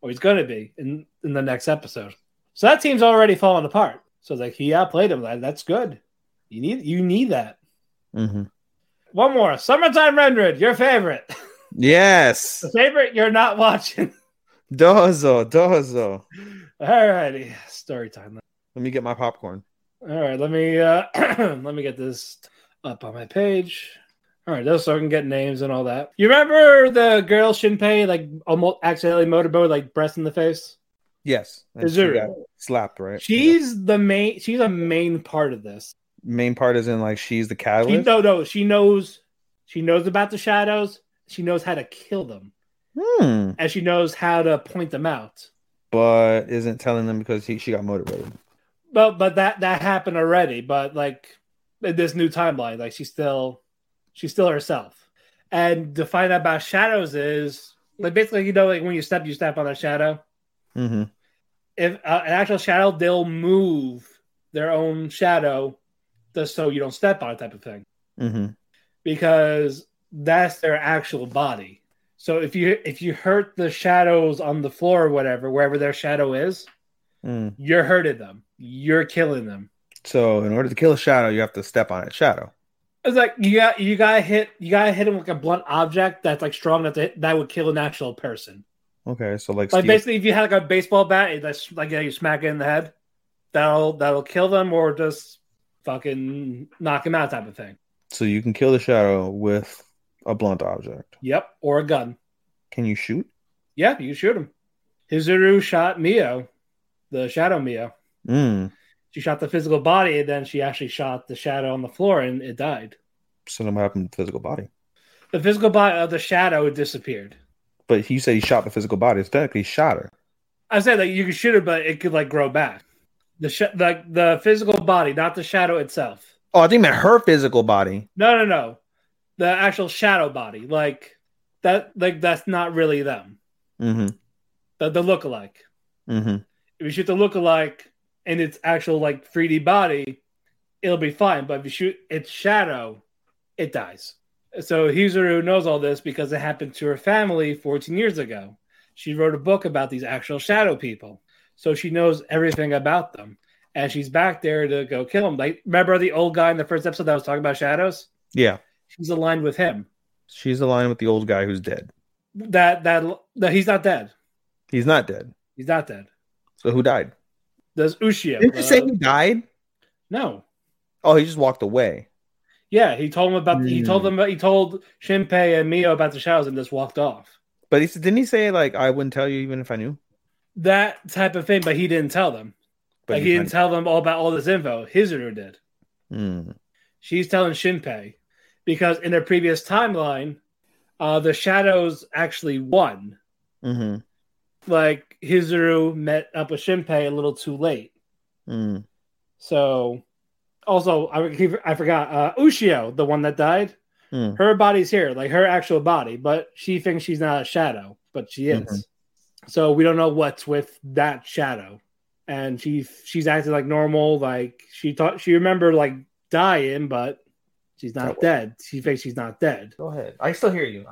or he's going to be in, in the next episode. So that team's already falling apart. So it's like he outplayed him. Like, that's good. You need you need that. Mm-hmm. One more summertime rendered. Your favorite. Yes. The favorite you're not watching. Dozo, dozo. All righty, story time. Let me get my popcorn. All right, let me uh, let me get this up on my page. All right, those so I can get names and all that. You remember the girl Shinpei, like almost accidentally motorboat, like breast in the face? Yes. Hizuru slapped, right? She's yeah. the main. She's a main part of this. Main part is in like she's the catalyst. She, no, no, she knows. She knows about the shadows. She knows how to kill them, hmm. and she knows how to point them out. But isn't telling them because he, she got motivated. But but that that happened already. But like. In this new timeline, like she's still, she's still herself, and to find out about shadows is like basically you know like when you step, you step on a shadow. Mm-hmm. If uh, an actual shadow, they'll move their own shadow, just so you don't step on it, type of thing. Mm-hmm. Because that's their actual body. So if you if you hurt the shadows on the floor or whatever, wherever their shadow is, mm. you're hurting them. You're killing them. So in order to kill a shadow, you have to step on its shadow. It's like you got you gotta hit you gotta hit him with a blunt object that's like strong enough that that would kill an actual person. Okay, so like, like steel- basically, if you had like a baseball bat, that's like yeah, you smack it in the head, that'll that'll kill them or just fucking knock them out, type of thing. So you can kill the shadow with a blunt object. Yep, or a gun. Can you shoot? Yeah, you shoot him. Hizuru shot Mio, the shadow Mio. Hmm. She shot the physical body, and then she actually shot the shadow on the floor, and it died. So then what happened to the physical body? The physical body of the shadow disappeared. But you say he shot the physical body. It's technically shot her. I said that you could shoot her, but it could like grow back. The sh- the, the physical body, not the shadow itself. Oh, I think that her physical body. No, no, no. The actual shadow body. Like, that. Like that's not really them. Mm-hmm. The, the lookalike. Mm-hmm. If you shoot the lookalike... and its actual like three D body, it'll be fine. But if you shoot its shadow, it dies. So Hizuru knows all this because it happened to her family fourteen years ago. She wrote a book about these actual shadow people. So she knows everything about them. And she's back there to go kill them. Like, remember the old guy in the first episode that was talking about shadows? Yeah. She's aligned with him. She's aligned with the old guy who's dead. That that, that he's not dead. He's not dead. He's not dead. So who died? Does Ushio. Did you uh, say he died? No. Oh, he just walked away. Yeah, he told him about. Mm. He told them. He told Shinpei and Mio about the shadows and just walked off. But he said, didn't he say like I wouldn't tell you even if I knew? That type of thing, but he didn't tell them. But like, he, he didn't tell them all about all this info. Hizuru did. Mm. She's telling Shinpei because in their previous timeline, uh, the shadows actually won. Mm-hmm. Like Hizuru met up with Shinpei a little too late. Mm. So, also I I forgot uh, Ushio, the one that died. Mm. Her body's here, like her actual body, but she thinks she's not a shadow, but she is. Mm-hmm. So we don't know what's with that shadow, and she she's acting like normal, like she thought she remembered like dying, but she's not oh, dead. She thinks she's not dead. Go ahead. I still hear you.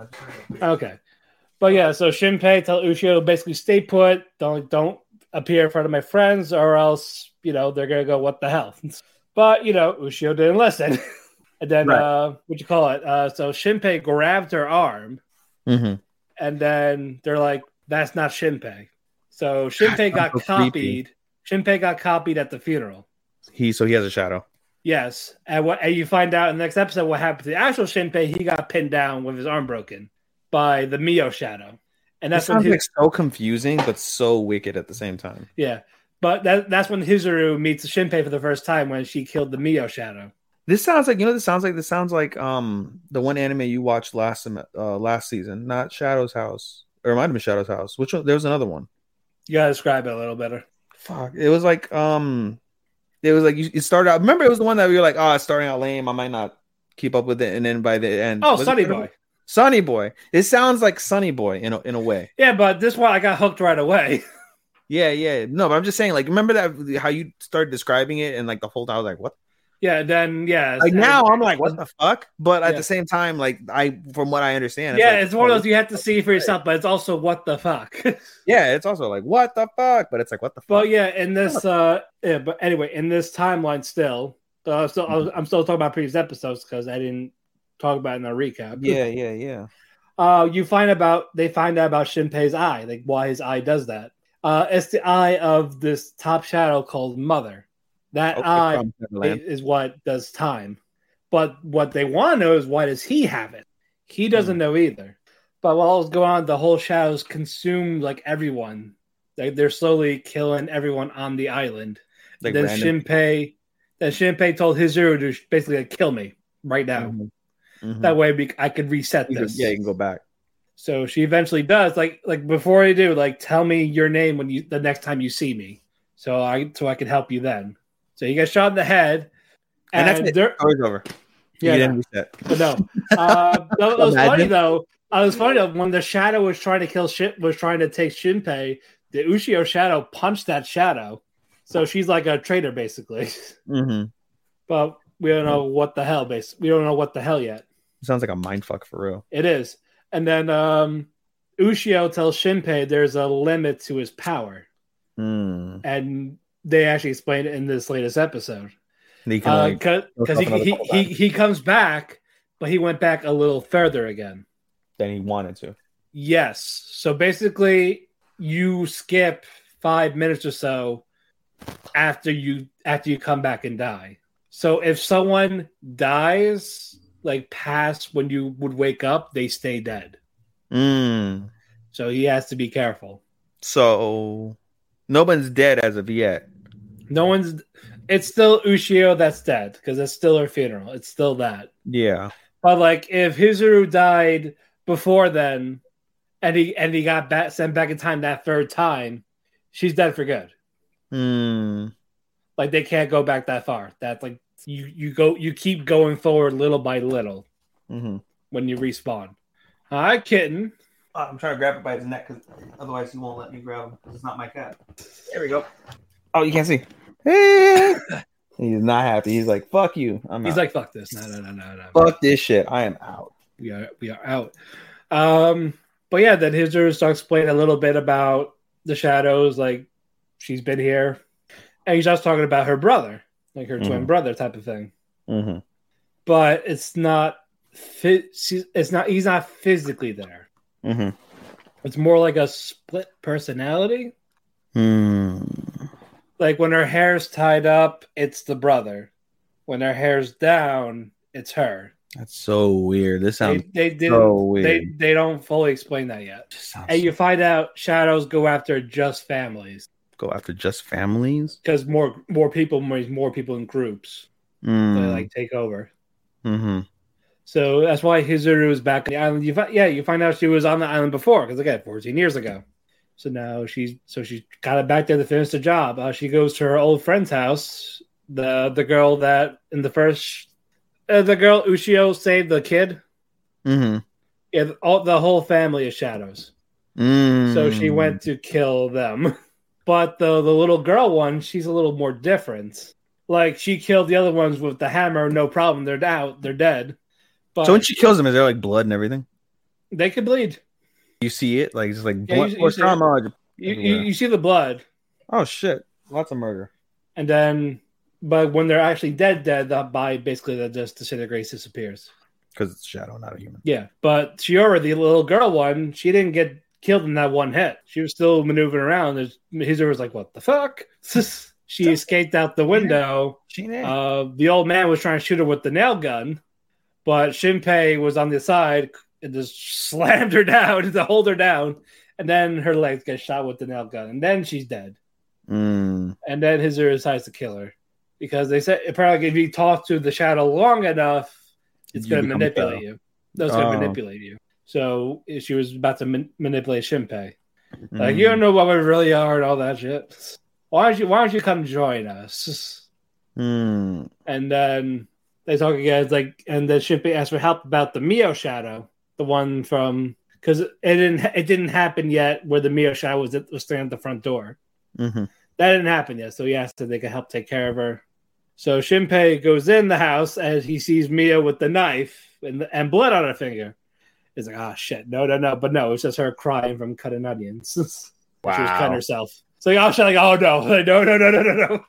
Okay. But yeah, so Shinpei tell Ushio basically stay put, don't don't appear in front of my friends, or else, you know, they're gonna go, what the hell? But you know, Ushio didn't listen. And then right. uh what you call it? Uh so Shinpei grabbed her arm, mm-hmm. and then they're like, that's not Shinpei. So Shinpei God, got so copied. Creepy. Shinpei got copied at the funeral. He so he has a shadow. Yes, and what and you find out in the next episode what happened to the actual Shinpei. He got pinned down with his arm broken by the Mio shadow, and that's when his, like, so confusing but so wicked at the same time. Yeah, but that, that's when Hizuru meets Shinpei for the first time when she killed the Mio shadow. This sounds like you know. This sounds like this sounds like um the one anime you watched last uh, last season, not Shadow's House, or it might have been Shadow's House. Which one? There was another one. You gotta describe it a little better. Fuck, it was like um. It was like you, you started out. Remember, it was the one that we were like, "Oh, it's starting out lame. I might not keep up with it." And then by the end, oh, Sonny Boy, Sonny Boy. It sounds like Sonny Boy in a, in a way. Yeah, but this one I got hooked right away. yeah, yeah. No, but I'm just saying. Like, remember that how you started describing it, and like the whole time I was like, "What?" Yeah. Then yeah. Like now I'm like, "What the fuck?" But at yeah. the same time, like I, from what I understand, yeah, it's, like, it's one of those you have to see for yourself, but it's also what the fuck. yeah, it's also like what the fuck, but it's like what the fuck. Well, yeah, in this, uh, yeah, but anyway, in this timeline, still, uh, still, mm-hmm. I'm still talking about previous episodes because I didn't talk about it in the recap. Yeah, yeah, yeah. Uh, you find about they find out about Shinpei's eye, like why his eye does that. Uh, it's the eye of this top shadow called Mother. That okay, eye is what does time. But what they want to know is why does he have it? He doesn't mm. know either. But while it's going on, the whole shadows consume like everyone. Like they're slowly killing everyone on the island. Like then random. Shinpei then Shinpei told Hizuru to basically like, kill me right now. Mm-hmm. Mm-hmm. That way we, I could reset you this. Can, yeah, you can go back. So she eventually does. Like like before you do, like tell me your name when you the next time you see me. So I so I can help you then. So he got shot in the head, and, and that's it. Always over. Yeah, no. But no. Uh, no, it was funny though. It was funny though when the shadow was trying to kill Shin, was trying to take Shinpei. The Ushio shadow punched that shadow, so she's like a traitor basically. Mm-hmm. But we don't know what the hell. Base, we don't know what the hell yet. It sounds like a mindfuck for real. It is. And then um, Ushio tells Shinpei there's a limit to his power, mm. and. They actually explained it in this latest episode. Because uh, like, he, he, he, he comes back, but he went back a little further again. Than he wanted to. Yes. So basically, you skip five minutes or so after you after you come back and die. So if someone dies, like past when you would wake up, they stay dead. Mm. So he has to be careful. So no one's dead as of yet. No one's. It's still Ushio that's dead because that's still her funeral. It's still that. Yeah. But like, if Hizuru died before then, and he and he got back, sent back in time that third time, she's dead for good. Hmm. Like they can't go back that far. That's like you you go you keep going forward little by little mm-hmm. when you respawn. All right, kitten. I'm trying to grab it by his neck, because otherwise he won't let me grab him, because it's not my cat. There we go. Oh, you can't see. He's not happy. He's like, fuck you. I'm He's out. like, fuck this. No, no, no, no, no. Fuck this shit. I am out. We are we are out. Um, but yeah, then Hizuru starts explaining a little bit about the shadows, like, she's been here. And he's just talking about her brother, like her mm-hmm. twin brother type of thing. Mm-hmm. But it's not, it's not, he's not physically there. Mm-hmm. It's more like a split personality. Mm. Like when her hair's tied up, it's the brother. When her hair's down, it's her. That's so weird. This sounds they, they so weird. They, they don't fully explain that yet. And you find out shadows go after just families. Go after just families? Because more more people, more, more people in groups. Mm. They like take over. Mm-hmm. So that's why Hizuru is back on the island. You fi- yeah, you find out she was on the island before, because again, fourteen years ago. So now she's so she's got it back there to finish the job. Uh, she goes to her old friend's house, the the girl that in the first, uh, the girl Ushio saved the kid. Mm-hmm. Yeah, all the whole family is shadows. Mm. So she went to kill them, but the the little girl one, she's a little more different. Like she killed the other ones with the hammer, no problem. They're out. They're dead. But so when she kills them, is there like blood and everything? They could bleed. You see it, like just like blood, yeah, you, you, see trauma, you, you, you see the blood. Oh shit! Lots of murder. And then, but when they're actually dead, dead, that body basically that just disintegrates, disappears. Because it's a shadow, not a human. Yeah, but Shiora, the little girl one, she didn't get killed in that one hit. She was still maneuvering around. There's, Hizuru was like, what the fuck? She escaped out the window. She uh, the old man was trying to shoot her with the nail gun, but Shinpei was on the side and just slammed her down to hold her down. And then her legs get shot with the nail gun. And then she's dead. Mm. And then Hizuru decides to kill her. Because they said, apparently, if you talk to the shadow long enough, it's going to manipulate you. That's going to manipulate you. So she was about to man- manipulate Shinpei. Like, mm. you don't know what we really are and all that shit. Why don't you, why don't you come join us? Mm. And then they talk again. It's like, and then Shinpei asks for help about the Mio shadow, the one from, because it didn't, it didn't happen yet where the Mio shadow was, was standing at the front door. Mm-hmm. That didn't happen yet. So he asked if they could help take care of her. So Shinpei goes in the house as he sees Mia with the knife and, and blood on her finger. He's like, oh, shit. No, no, no. But no, it's just her crying from cutting onions. Wow. She was cutting herself. So I was like, oh, no. Like, no, no, no, no, no, no.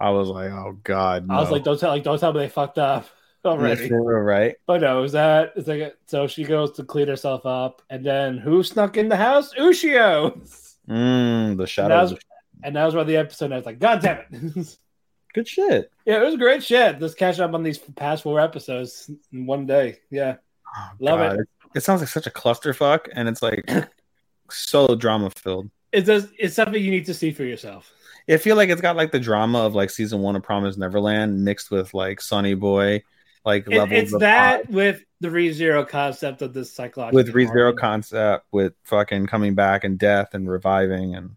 I was like, oh, God, no. I was like, don't tell like, don't tell me they fucked up already. That's right. But no, it was that. It's like, so she goes to clean herself up. And then who snuck in the house? Ushio. Mm, the shadows. And that was where the episode, I was like, God damn it. Good shit. Yeah, it was great shit. Let's catch up on these past four episodes in one day. Yeah. Oh, love God. it. It sounds like such a clusterfuck, and it's like so drama-filled. It does, it's something you need to see for yourself. I feel like it's got like the drama of like season one of Promised Neverland mixed with like Sonny Boy. Like it, levels it's of that pop. With the ReZero concept of this psychological. With ReZero concept, with fucking coming back and death and reviving and.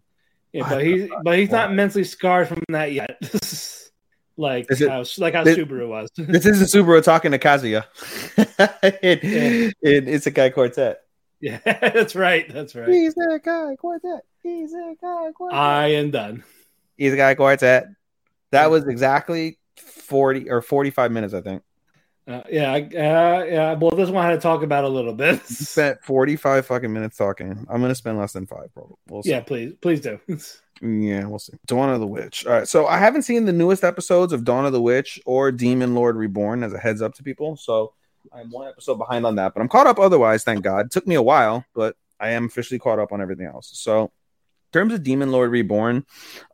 Yeah, but he's but he's not mentally scarred from that yet. Like it, how like how this, Subaru was. This is a Subaru talking to Kazuya. it, yeah. it, it's a guy quartet. Yeah, that's right. That's right. He's a guy quartet. He's a guy quartet. I am done. He's a guy quartet. That yeah. was exactly forty or forty-five minutes, I think. Uh, yeah, uh, yeah. Well, this one I had to talk about a little bit. Spent forty-five fucking minutes talking. I'm gonna spend less than five, probably. We'll yeah, please, please do. Yeah, we'll see. Dawn of the Witch. All right, so I haven't seen the newest episodes of Dawn of the Witch or Demon Lord Reborn as a heads up to people, so I'm one episode behind on that, but I'm caught up otherwise, thank God. It took me a while, but I am officially caught up on everything else. So in terms of Demon Lord Reborn,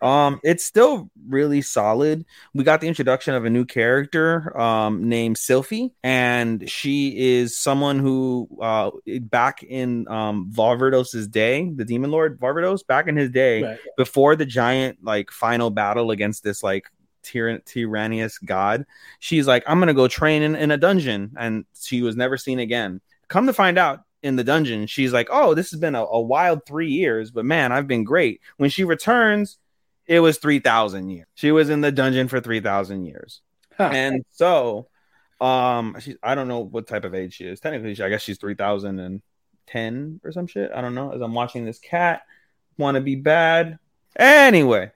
um, it's still really solid. We got the introduction of a new character um, named Sylphie, and she is someone who uh, back in um, Varverdos's day, the Demon Lord Varverdos, back in his day, right. before the giant like final battle against this like Tyr- Tyrannous god, she's like, I'm going to go train in, in a dungeon, and she was never seen again. Come to find out, in the dungeon, she's like, oh, this has been a, a wild three years, but man, I've been great. When she returns, it was three thousand years. She was in the dungeon for three thousand years. Huh. And so, um, she, I don't know what type of age she is. Technically, she, I guess she's three thousand ten or some shit. I don't know. As I'm watching this cat, want to be bad. Anyway.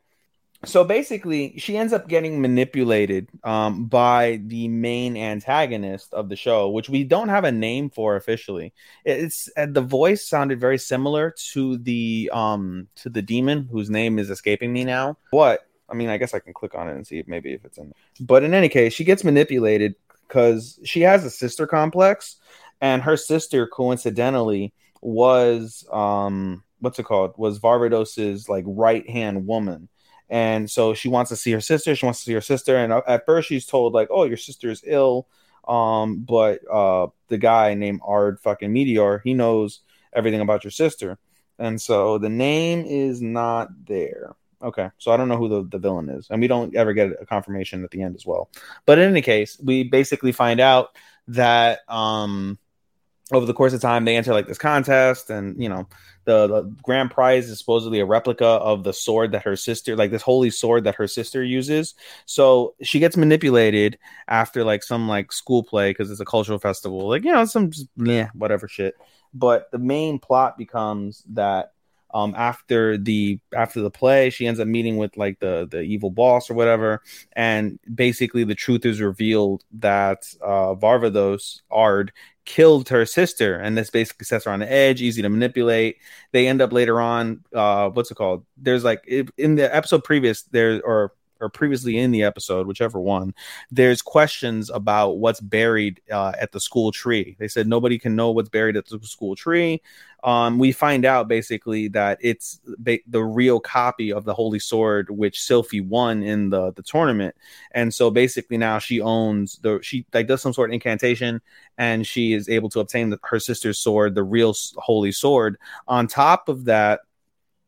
So basically, she ends up getting manipulated um, by the main antagonist of the show, which we don't have a name for officially. It's uh, the voice sounded very similar to the um, to the demon whose name is escaping me now. But I mean, I guess I can click on it and see if maybe if it's in. But in any case, she gets manipulated because she has a sister complex, and her sister coincidentally was um, what's it called? Was Varverdos's like right hand woman. And so she wants to see her sister. She wants to see her sister. And at first she's told like, oh, your sister is ill. Um, but uh, the guy named Ard fucking Meteor, he knows everything about your sister. And so the name is not there. Okay. So I don't know who the, the villain is. And we don't ever get a confirmation at the end as well. But in any case, we basically find out that um, over the course of time, they enter like this contest and, you know, The, the grand prize is supposedly a replica of the sword that her sister, like this holy sword that her sister uses. So she gets manipulated after like some like school play because it's a cultural festival, like, you know, some just, bleh, whatever shit. But the main plot becomes that um, after the after the play, she ends up meeting with like the the evil boss or whatever, and basically the truth is revealed that uh, Varvados Ard killed her sister, and this basically sets her on the edge, easy to manipulate. They end up later on, uh, what's it called? There's like in the episode previous there, or or previously in the episode, whichever one, there's questions about what's buried uh, at the school tree. They said nobody can know what's buried at the school tree. Um, we find out basically that it's ba- the real copy of the Holy Sword, which Sylphie won in the, the tournament. And so basically now she owns the, she like does some sort of incantation and she is able to obtain the, her sister's sword, the real Holy Sword. On top of that,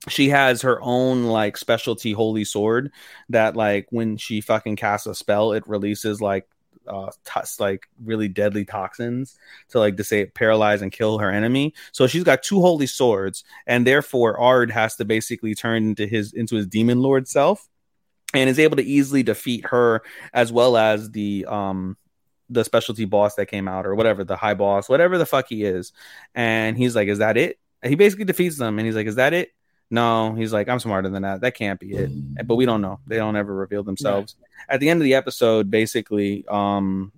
she has her own like specialty holy sword that like when she fucking casts a spell, it releases like uh t- like really deadly toxins to like to say paralyze and kill her enemy. So she's got two holy swords, and therefore Ard has to basically turn into his into his demon lord self and is able to easily defeat her, as well as the um the specialty boss that came out, or whatever, the high boss, whatever the fuck he is. And he's like, is that it? He basically defeats them and he's like, is that it? No, he's like, I'm smarter than that. That can't be it. But we don't know. They don't ever reveal themselves. Yeah. At the end of the episode, basically, um,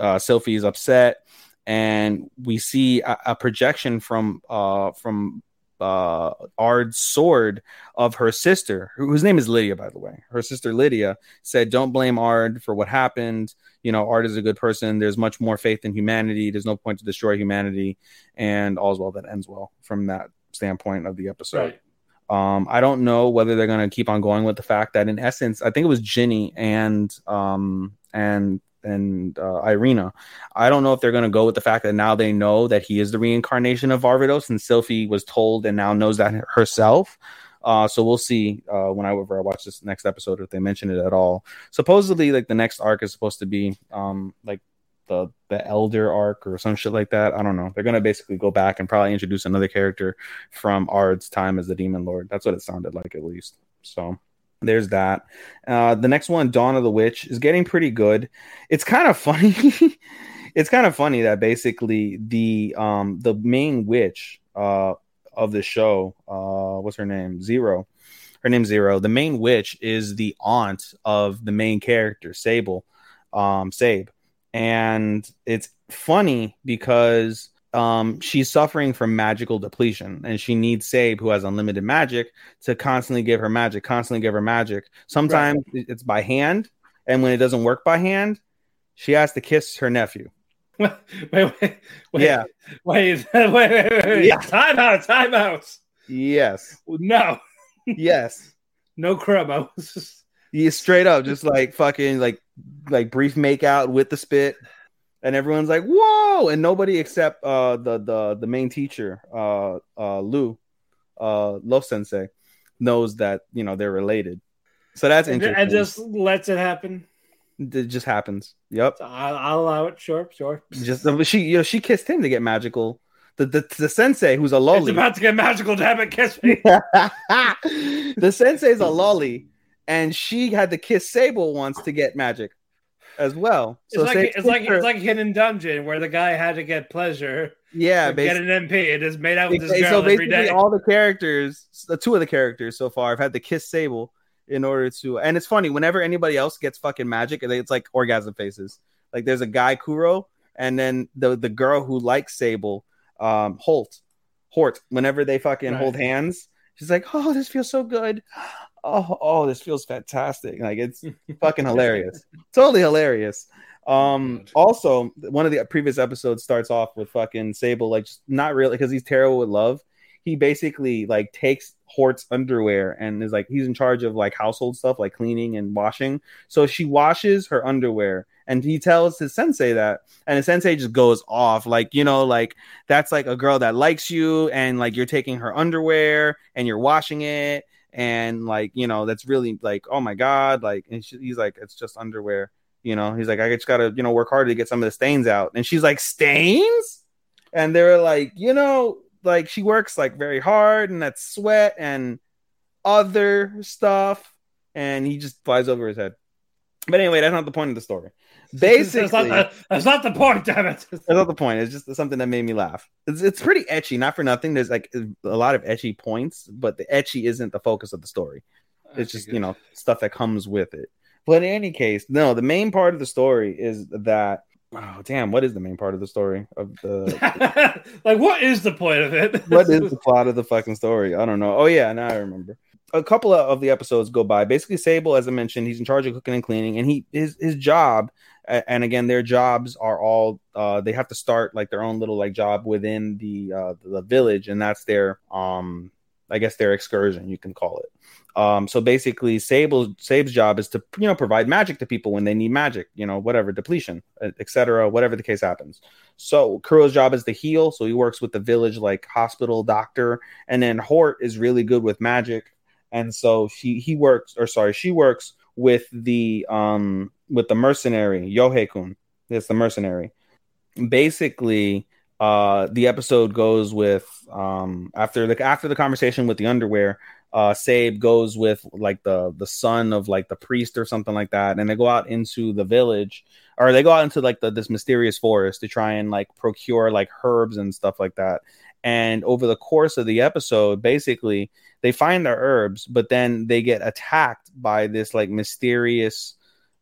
uh, Sylphie is upset, and we see a, a projection from uh, from uh, Ard's sword of her sister, whose name is Lydia, by the way. Her sister Lydia said, "Don't blame Ard for what happened. You know, Ard is a good person. There's much more faith in humanity. There's no point to destroy humanity." And all's well that ends well from that standpoint of the episode. Right. Um, I don't know whether they're going to keep on going with the fact that, in essence, I think it was Ginny and um, and and uh, Irina. I don't know if they're going to go with the fact that now they know that he is the reincarnation of Varvatos, and Sylphie was told and now knows that herself. Uh, so we'll see uh, whenever I watch this next episode if they mention it at all. Supposedly, like the next arc is supposed to be um, like the the Elder arc or some shit like that. I don't know. They're gonna basically go back and probably introduce another character from Ard's time as the Demon Lord. That's what it sounded like, at least. So there's that. Uh, the next one, Dawn of the Witch, is getting pretty good. It's kind of funny. It's kind of funny that basically the um the main witch uh of the show, uh what's her name? Zero. Her name's Zero. The main witch is the aunt of the main character, Sable. Um Sabe. And it's funny because um, she's suffering from magical depletion, and she needs Sabe, who has unlimited magic, to constantly give her magic, constantly give her magic. Sometimes right. It's by hand, and when it doesn't work by hand, she has to kiss her nephew. Wait, wait, wait. Yeah. Wait, wait, wait, wait. wait. Yeah. Time out, time out. Yes. No. Yes. No crumb. I was just... Yeah, straight up, just like fucking like like brief make out with the spit, and everyone's like, whoa, and nobody except uh the the, the main teacher, uh uh Lou, uh Lo Sensei, knows that, you know, they're related. So that's interesting. And just lets it happen. It just happens. Yep. So I'll, I'll allow it, sure, sure. Just she you know, she kissed him to get magical. The, the the sensei, who's a loli. It's about to get magical, damn it, kiss me. The sensei's a loli. And she had to kiss Sable once to get magic as well. So it's like it's like her. It's like Hidden Dungeon, where the guy had to get pleasure. Yeah, to get an M P. It is made out with this girl so every day. All the characters, the two of the characters so far, have had to kiss Sable in order to. And it's funny, whenever anybody else gets fucking magic, it's like orgasm faces. Like there's a guy Kuro, and then the the girl who likes Sable, um, Holt, Hort. Whenever they fucking right. hold hands, she's like, "Oh, this feels so good. Oh, oh, this feels fantastic." Like, it's fucking hilarious. Totally hilarious. Um, also, one of the previous episodes starts off with fucking Sable, like, just not really, because he's terrible with love. He basically, like, takes Hort's underwear and is like, he's in charge of, like, household stuff, like cleaning and washing. So she washes her underwear, and he tells his sensei that, and his sensei just goes off. Like, you know, like, that's like a girl that likes you, and, like, you're taking her underwear and you're washing it. And, like, you know, that's really, like, oh my god, like, and she, he's like, it's just underwear, you know. He's like, I just gotta, you know, work harder to get some of the stains out. And she's like, stains? And they're like, you know, like, she works like very hard, and that's sweat and other stuff. And he just flies over his head. But anyway, that's not the point of the story. Basically, that's not the, that's not the point, damn it. That's not the point. It's just something that made me laugh. It's, it's pretty etchy, not for nothing. There's like a lot of etchy points, but the etchy isn't the focus of the story. It's just, you know, stuff that comes with it. But in any case, no, the main part of the story is that wow, damn, what is the main part of the story of the like what is the point of it? What is the plot of the fucking story? I don't know. Oh yeah, now I remember. A couple of the episodes go by. Basically, Sable, as I mentioned, he's in charge of cooking and cleaning, and he his his job. And again, their jobs are all uh, they have to start like their own little like job within the uh, the village, and that's their um I guess their excursion, you can call it. Um, so basically, Sable Sabe's job is to you know provide magic to people when they need magic, you know whatever depletion, et cetera, whatever the case happens. So Kuro's job is to heal, so he works with the village like hospital doctor, and then Hort is really good with magic, and so she he works or sorry she works with the um. with the mercenary Yohei-kun. That's the mercenary. Basically, uh, the episode goes with um, after the after the conversation with the underwear. Uh, Sabe goes with like the the son of like the priest or something like that, and they go out into the village, or they go out into like the this mysterious forest to try and like procure like herbs and stuff like that. And over the course of the episode, basically they find their herbs, but then they get attacked by this like mysterious.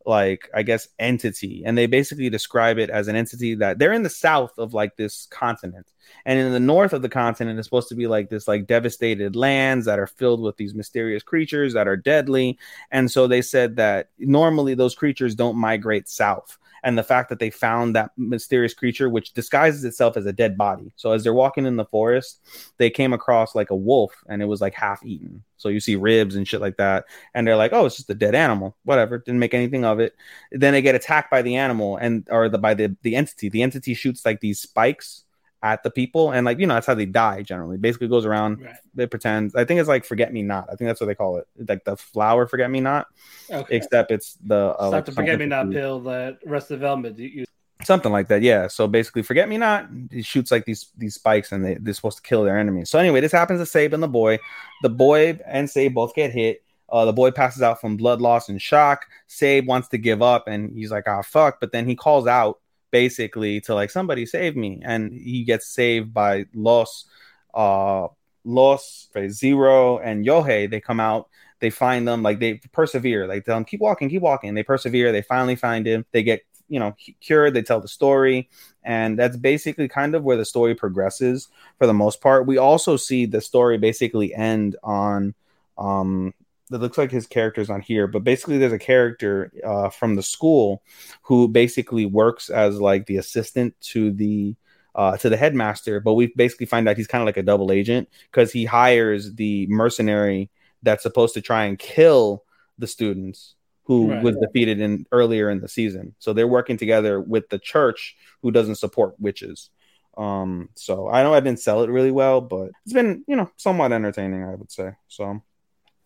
Like I guess entity, and they basically describe it as an entity that they're in the south of like this continent, and in the north of the continent is supposed to be like this like devastated lands that are filled with these mysterious creatures that are deadly. And so they said that normally those creatures don't migrate south, and the fact that they found that mysterious creature which disguises itself as a dead body, so as they're walking in the forest they came across like a wolf, and it was like half eaten, so you see ribs and shit like that, and they're like, oh, it's just a dead animal, whatever, didn't make anything of it. Then they get attacked by the animal and or the by the the entity the entity shoots like these spikes at the people, and like you know that's how they die generally. Basically goes around, right. They pretend, I think it's like forget me not, I think that's what they call it, like the flower forget me not. Okay. Except it's the uh, it's like the forget me not pill that rest of development you- something like that, yeah. So basically forget me not, it shoots like these these spikes, and they, they're supposed to kill their enemies. So anyway, this happens to Sabe and the boy the boy and Sabe both get hit. Uh, the boy passes out from blood loss and shock. Sabe wants to give up, and he's like, ah, fuck, but then he calls out basically to like, somebody save me, and he gets saved by Los uh Los ReZero and Yohei. They come out, they find them, like they persevere, like tell them keep walking keep walking they persevere, they finally find him, they get you know cured, they tell the story, and that's basically kind of where the story progresses for the most part. We also see the story basically end on um it looks like his character's on here, but basically there's a character uh, from the school who basically works as like the assistant to the uh, to the headmaster. But we basically find out he's kind of like a double agent, because he hires the mercenary that's supposed to try and kill the students who right, was yeah. defeated in earlier in the season. So they're working together with the church who doesn't support witches. Um, so I know I didn't sell it really well, but it's been, you know, somewhat entertaining, I would say. So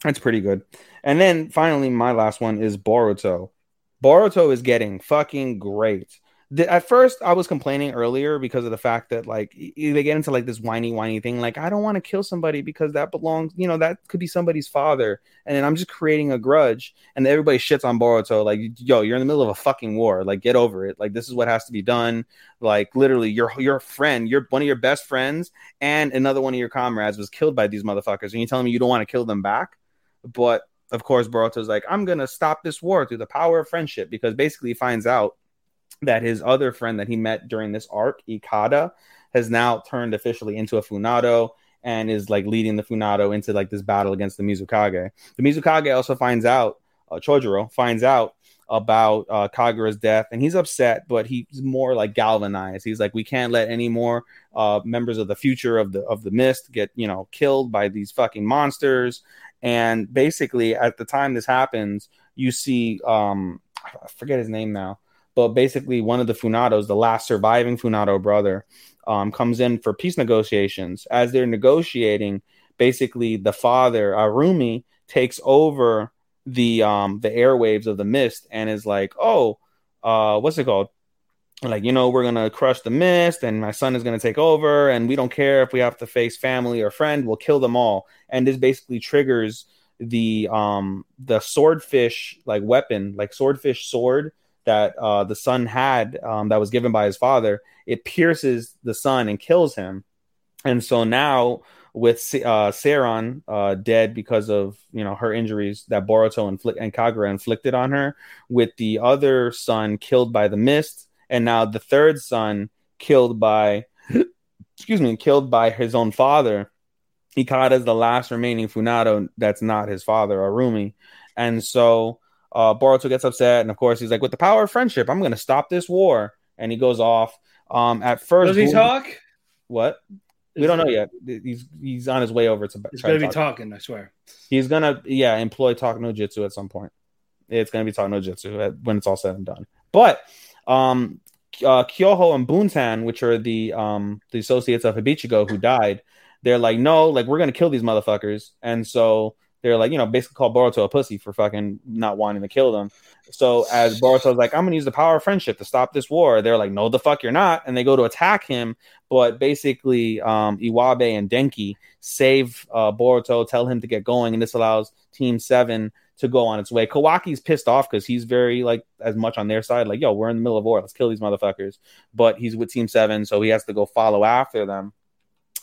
that's pretty good. And then finally, my last one is Boruto. Boruto is getting fucking great. The, at first, I was complaining earlier because of the fact that like they get into like this whiny, whiny thing. Like, I don't want to kill somebody because that belongs, you know, that could be somebody's father. And then I'm just creating a grudge, and everybody shits on Boruto. Like, yo, you're in the middle of a fucking war. Like, get over it. Like, this is what has to be done. Like, literally, your your friend, your one of your best friends, and another one of your comrades was killed by these motherfuckers, and you're telling me you don't want to kill them back? But of course, Boruto's like, I'm gonna stop this war through the power of friendship, because basically he finds out that his other friend that he met during this arc, Ikada, has now turned officially into a Funado and is like leading the Funado into like this battle against the Mizukage. The Mizukage also finds out, uh, Chojuro finds out about uh, Kagura's death, and he's upset, but he's more like galvanized. He's like, we can't let any more uh, members of the future of the of the mist get you know killed by these fucking monsters. And basically, at the time this happens, you see, um, I forget his name now, but basically one of the Funados, the last surviving Funado brother, um, comes in for peace negotiations. As they're negotiating, basically the father, Arumi, takes over the um, the airwaves of the mist and is like, oh, uh, what's it called? Like, you know, we're going to crush the mist, and my son is going to take over, and we don't care if we have to face family or friend. We'll kill them all. And this basically triggers the um the swordfish like weapon, like swordfish sword that uh, the son had um, that was given by his father. It pierces the son and kills him. And so now with uh, Seiron uh, dead because of, you know, her injuries that Boruto inflict- and Kagura inflicted on her, with the other son killed by the mist, and now the third son killed by, excuse me, killed by his own father. Ikada is the last remaining Funado that's not his father, Arumi. And so uh, Boruto gets upset, and of course he's like, with the power of friendship, I'm going to stop this war. And he goes off. Um, at first, does he talk? What? We is don't know yet. He's he's on his way over to. He's going to be talk. talking, I swear. He's going to, yeah, employ talk no jutsu at some point. It's going to be talk no jutsu when it's all said and done. But um, uh, Kyoho and Buntan, which are the um, the associates of Hibichigo who died, they're like, no, like, we're going to kill these motherfuckers. And so they're like, you know, basically call Boruto a pussy for fucking not wanting to kill them. So as Boruto's like, I'm going to use the power of friendship to stop this war, they're like, no, the fuck you're not. And they go to attack him. But basically, um, Iwabe and Denki save uh, Boruto, tell him to get going. And this allows Team seven to go on its way. Kawaki's pissed off because he's very, like, as much on their side. Like, yo, we're in the middle of war. Let's kill these motherfuckers. But he's with Team seven, so he has to go follow after them.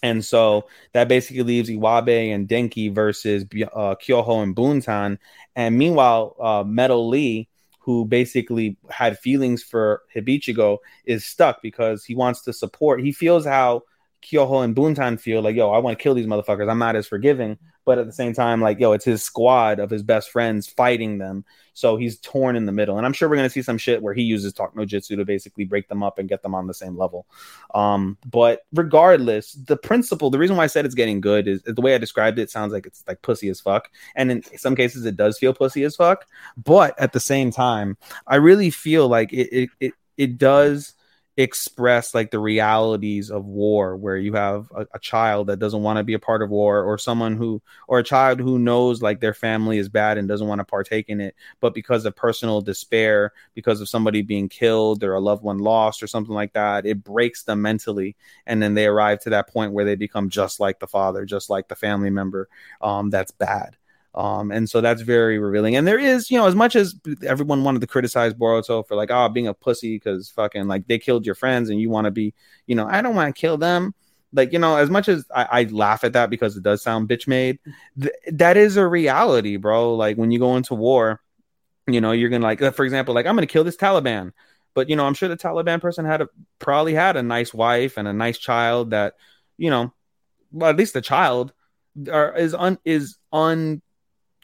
And so that basically leaves Iwabe and Denki versus uh, Kyoho and Buntan. And meanwhile, uh, Metal Lee, who basically had feelings for Hibichigo, is stuck because he wants to support. He feels how Kyoho and Buntan feel, like, yo, I want to kill these motherfuckers. I'm not as forgiving. But at the same time, like, yo, it's his squad of his best friends fighting them. So he's torn in the middle. And I'm sure we're going to see some shit where he uses Talk No Jutsu to basically break them up and get them on the same level. Um, but regardless, the principle, the reason why I said it's getting good is the way I described it sounds like it's like pussy as fuck. And in some cases, it does feel pussy as fuck. But at the same time, I really feel like it it it, it does express like the realities of war, where you have a, a child that doesn't want to be a part of war, or someone who, or a child who knows like their family is bad and doesn't want to partake in it, but because of personal despair, because of somebody being killed or a loved one lost or something like that, it breaks them mentally, and then they arrive to that point where they become just like the father, just like the family member um that's bad. Um, and so that's very revealing. And there is, you know, as much as everyone wanted to criticize Boruto for like, oh, being a pussy because fucking like they killed your friends and you want to be, you know, I don't want to kill them. Like, you know, as much as I, I laugh at that because it does sound bitch made, th- that is a reality, bro. Like when you go into war, you know, you're going to like, for example, like I'm going to kill this Taliban. But, you know, I'm sure the Taliban person had a, probably had a nice wife and a nice child that, you know, well, at least the child are, is un is un.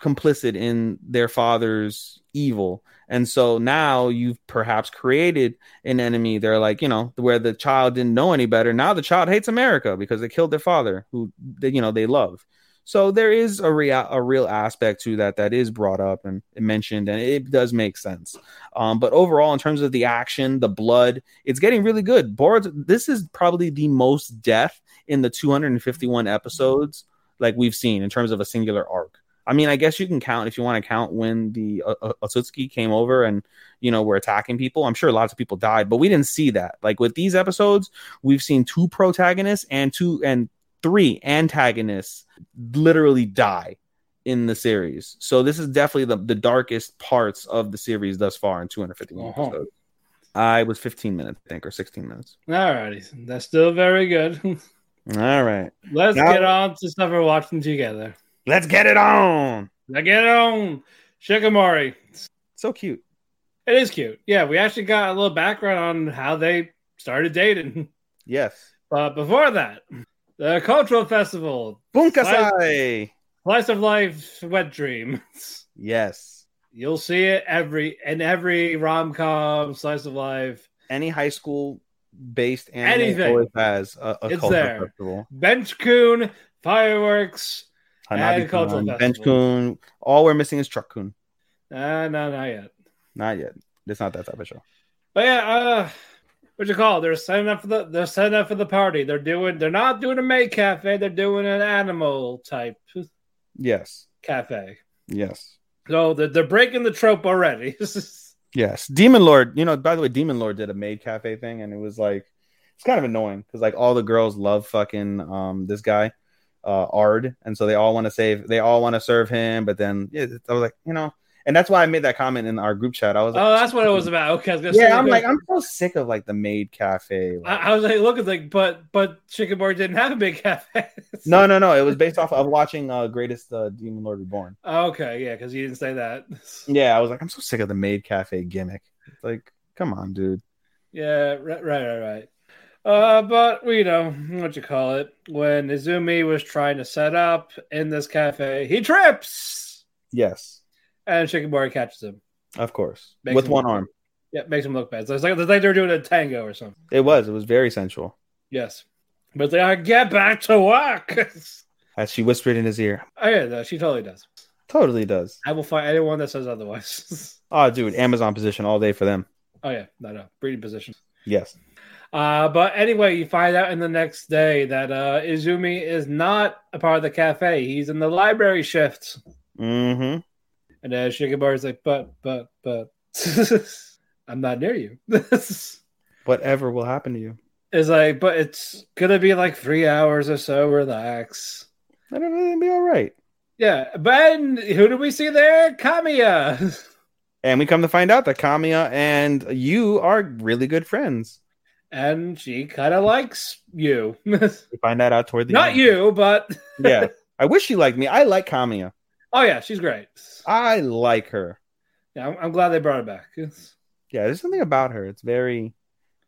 complicit in their father's evil. And so now you've perhaps created an enemy. They're like, you know, where the child didn't know any better. Now the child hates America because they killed their father who they, you know, they love. So there is a real, a real aspect to that that is brought up and mentioned, and it does make sense. Um, but overall, in terms of the action, the blood, it's getting really good. Boruto, this is probably the most death in the two hundred fifty-one episodes like we've seen in terms of a singular arc. I mean, I guess you can count if you want to count when the uh, Otsutsuki came over and, you know, were attacking people. I'm sure lots of people died, but we didn't see that. Like with these episodes, we've seen two protagonists and two and three antagonists literally die in the series. So this is definitely the, the darkest parts of the series thus far in two hundred fifty-one uh-huh. episodes. I was fifteen minutes, I think, or sixteen minutes. All righty. That's still very good. All right. Let's now- get on to stuff we're watching together. Let's get it on. Let's get it on. Shikamori. So cute. It is cute. Yeah, we actually got a little background on how they started dating. Yes. But before that, the cultural festival. Bunkasai. Slice, slice of life wet dream. Yes. You'll see it every in every rom-com, slice of life. Any high school based anime anything. Always has a, a it's cultural there. Festival. Bench-kun, fireworks. Hanabi-kun, Bench-kun. All we're missing is Truck-kun. Uh, no, not yet. Not yet. It's not that type of show. But yeah, uh, what you call? They're setting up for the. They're setting up for the party. They're doing. They're not doing a maid cafe. They're doing an animal type. Yes. Cafe. Yes. So they're, they're breaking the trope already. Yes, Demon Lord. You know, by the way, Demon Lord did a maid cafe thing, and it was like it's kind of annoying because like all the girls love fucking um this guy. Uh, Ard, and so they all want to save, they all want to serve him, but then yeah, I was like, you know, and that's why I made that comment in our group chat. I was like, oh, that's what it was about. Okay, I was yeah, I'm like, I'm so sick of like the maid cafe. Like, I, I was like, look, it's like, but but Shikamori didn't have a big cafe. no, no, no, it was based off of watching uh, Greatest uh, Demon Lord Reborn. Oh, okay, yeah, because you didn't say that. Yeah, I was like, I'm so sick of the maid cafe gimmick. It's like, come on, dude. Yeah, right, right, right. Uh, but, you know, what you call it, when Izumi was trying to set up in this cafe, he trips! Yes. And Shikimori catches him. Of course. Makes With one look, arm. Yeah, makes him look bad. So it's like, it's like they were doing a tango or something. It was. It was very sensual. Yes. But they are, get back to work! As she whispered in his ear. Oh, yeah, no, she totally does. Totally does. I will find anyone that says otherwise. Oh, dude, Amazon position all day for them. Oh, yeah. No, no. Breeding position. Yes. Uh, but anyway, you find out in the next day that uh, Izumi is not a part of the cafe. He's in the library shift. Mm-hmm. And then uh, Shikimori's like, but, but, but, I'm not near you. Whatever will happen to you. It's like, but it's going to be like three hours or so. Relax. I don't know. It'll be all right. Yeah. But who do we see there? Kamiya. And we come to find out that Kamiya and you are really good friends. And she kind of likes you. We find that out toward the Not end. Not you, but... Yeah. I wish she liked me. I like Kamiya. Oh, yeah. She's great. I like her. Yeah, I'm, I'm glad they brought her back. It's... Yeah, there's something about her. It's very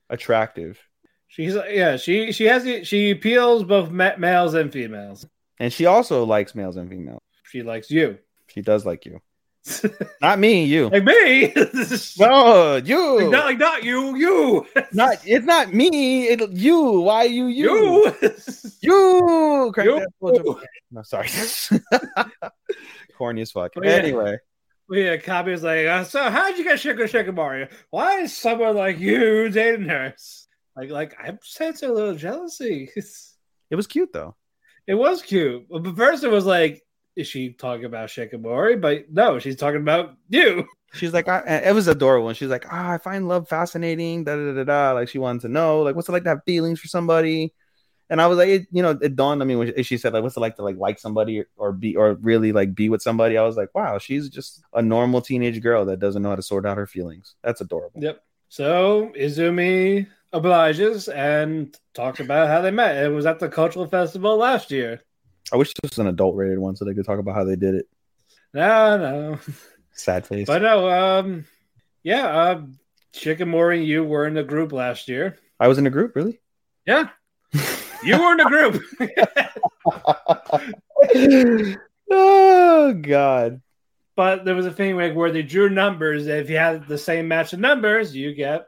attractive. She's Yeah, she she has the, she appeals both ma- males and females. And she also likes males and females. She likes you. She does like you. Not me, you. Like me? No, you. Like not, like not you, you. Not it's not me. It you. Why you? You. You. you. you. you. No, sorry. Corny as fuck. But anyway, yeah. yeah Kabi was like, uh, so how'd you get Shiko Shikimori? Why is someone like you dating her? Like, like I'm sensing a little jealousy. It was cute though. It was cute, but first it was like. Is she talking about Shikimori? But no, she's talking about you. She's like, I, it was adorable. And she's like, ah, oh, I find love fascinating. Da, da, da, da. Like she wanted to know, like, what's it like to have feelings for somebody? And I was like, it, you know, it dawned on me when she said, like, what's it like to like like somebody or, or be or really like be with somebody? I was like, wow, she's just a normal teenage girl that doesn't know how to sort out her feelings. That's adorable. Yep. So Izumi obliges and talked about how they met. It was at the cultural festival last year. I wish this was an adult-rated one so they could talk about how they did it. No, no. Sad face. But no, um, yeah, uh, Shikimori and you were in a group last year. I was in a group, really? Yeah. You were in a group. Oh, God. But there was a thing like where they drew numbers. If you had the same match of numbers, you get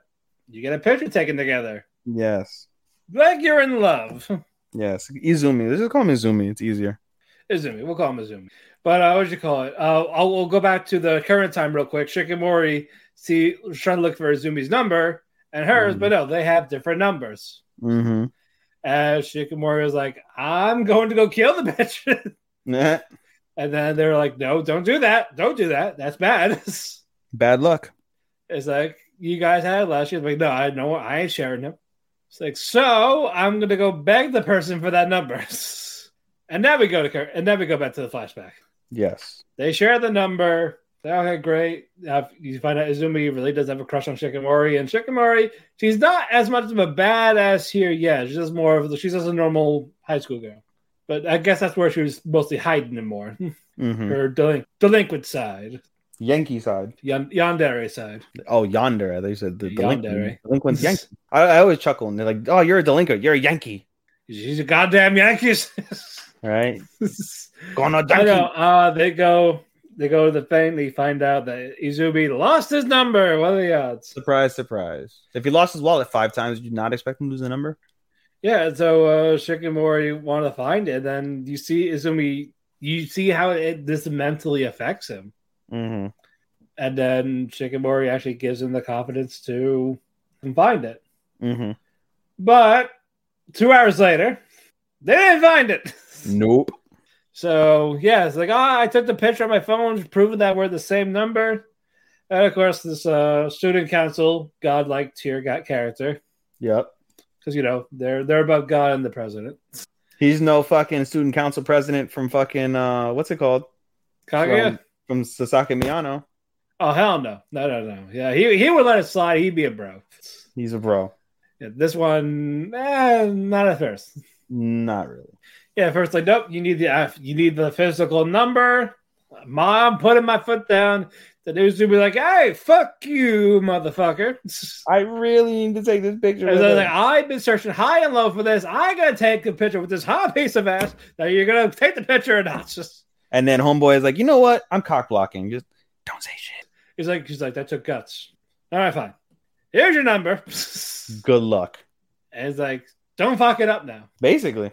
you get a picture taken together. Yes. Like you're in love. Yes, Izumi. Let's just call him Izumi. It's easier. Izumi. We'll call him Izumi. But uh, what do you call it? Uh, I'll we'll go back to the current time real quick. Shikimori see was trying to look for Izumi's number and hers, mm-hmm. but no, they have different numbers. Mm-hmm. And Shikimori was like, "I'm going to go kill the bitch." Nah. And then they were like, "No, don't do that. Don't do that. That's bad. Bad luck." It's like you guys had it last year. Like, no, I know. I ain't sharing him. It's like, so I'm gonna go beg the person for that number, and now we go to and now we go back to the flashback. Yes, they share the number. Okay, great. Now you find out Izumi really does have a crush on Shikimori, and Shikimori, she's not as much of a badass here yet. She's just more of the, she's just a normal high school girl. But I guess that's where she was mostly hiding it more, mm-hmm. her delinqu- delinquent side, Yankee side, y- yandere side. Oh, yandere. They said the delinquent, delinquent Yankee. I, I always chuckle and they're like, "Oh, you're a delinquent. You're a Yankee. She's a goddamn Yankees." Right? Gonna Yankee. I know. Uh, they go. They go to the thing. They find out that Izumi lost his number. What are the odds? Surprise, surprise! If he lost his wallet five times, did you not expect him to lose the number? Yeah. So uh, Shikimori wanted to find it. Then you see Izumi. You see how it this mentally affects him. Mm-hmm. And then Shikimori actually gives him the confidence to find it. Mm-hmm. But two hours later, they didn't find it. Nope. So, yeah, it's like, oh, I took the picture on my phone, proving that we're the same number. And, of course, this uh, student council, godlike tier got character. Yep. Because, you know, they're they're above God and the president. He's no fucking student council president from fucking, uh, what's it called? Kaguya? From- From Sasaki Miyano. Oh, hell no. No, no, no. Yeah, he, he would let it slide. He'd be a bro. He's a bro. Yeah, this one, eh, not at first. Not really. Yeah, first, like, nope, you need the you need the physical number. Mom, putting my foot down. The dude's gonna be like, "Hey, fuck you, motherfucker! I really need to take this picture." And they're like, "I've been searching high and low for this. I gotta take the picture with this hot piece of ass. Now you're gonna take the picture or not?" Just and then homeboy is like, "You know what? I'm cock blocking. Just don't say shit." He's like, "He's like, that took guts. All right, fine. Here's your number. Good luck." And it's like, don't fuck it up now. Basically.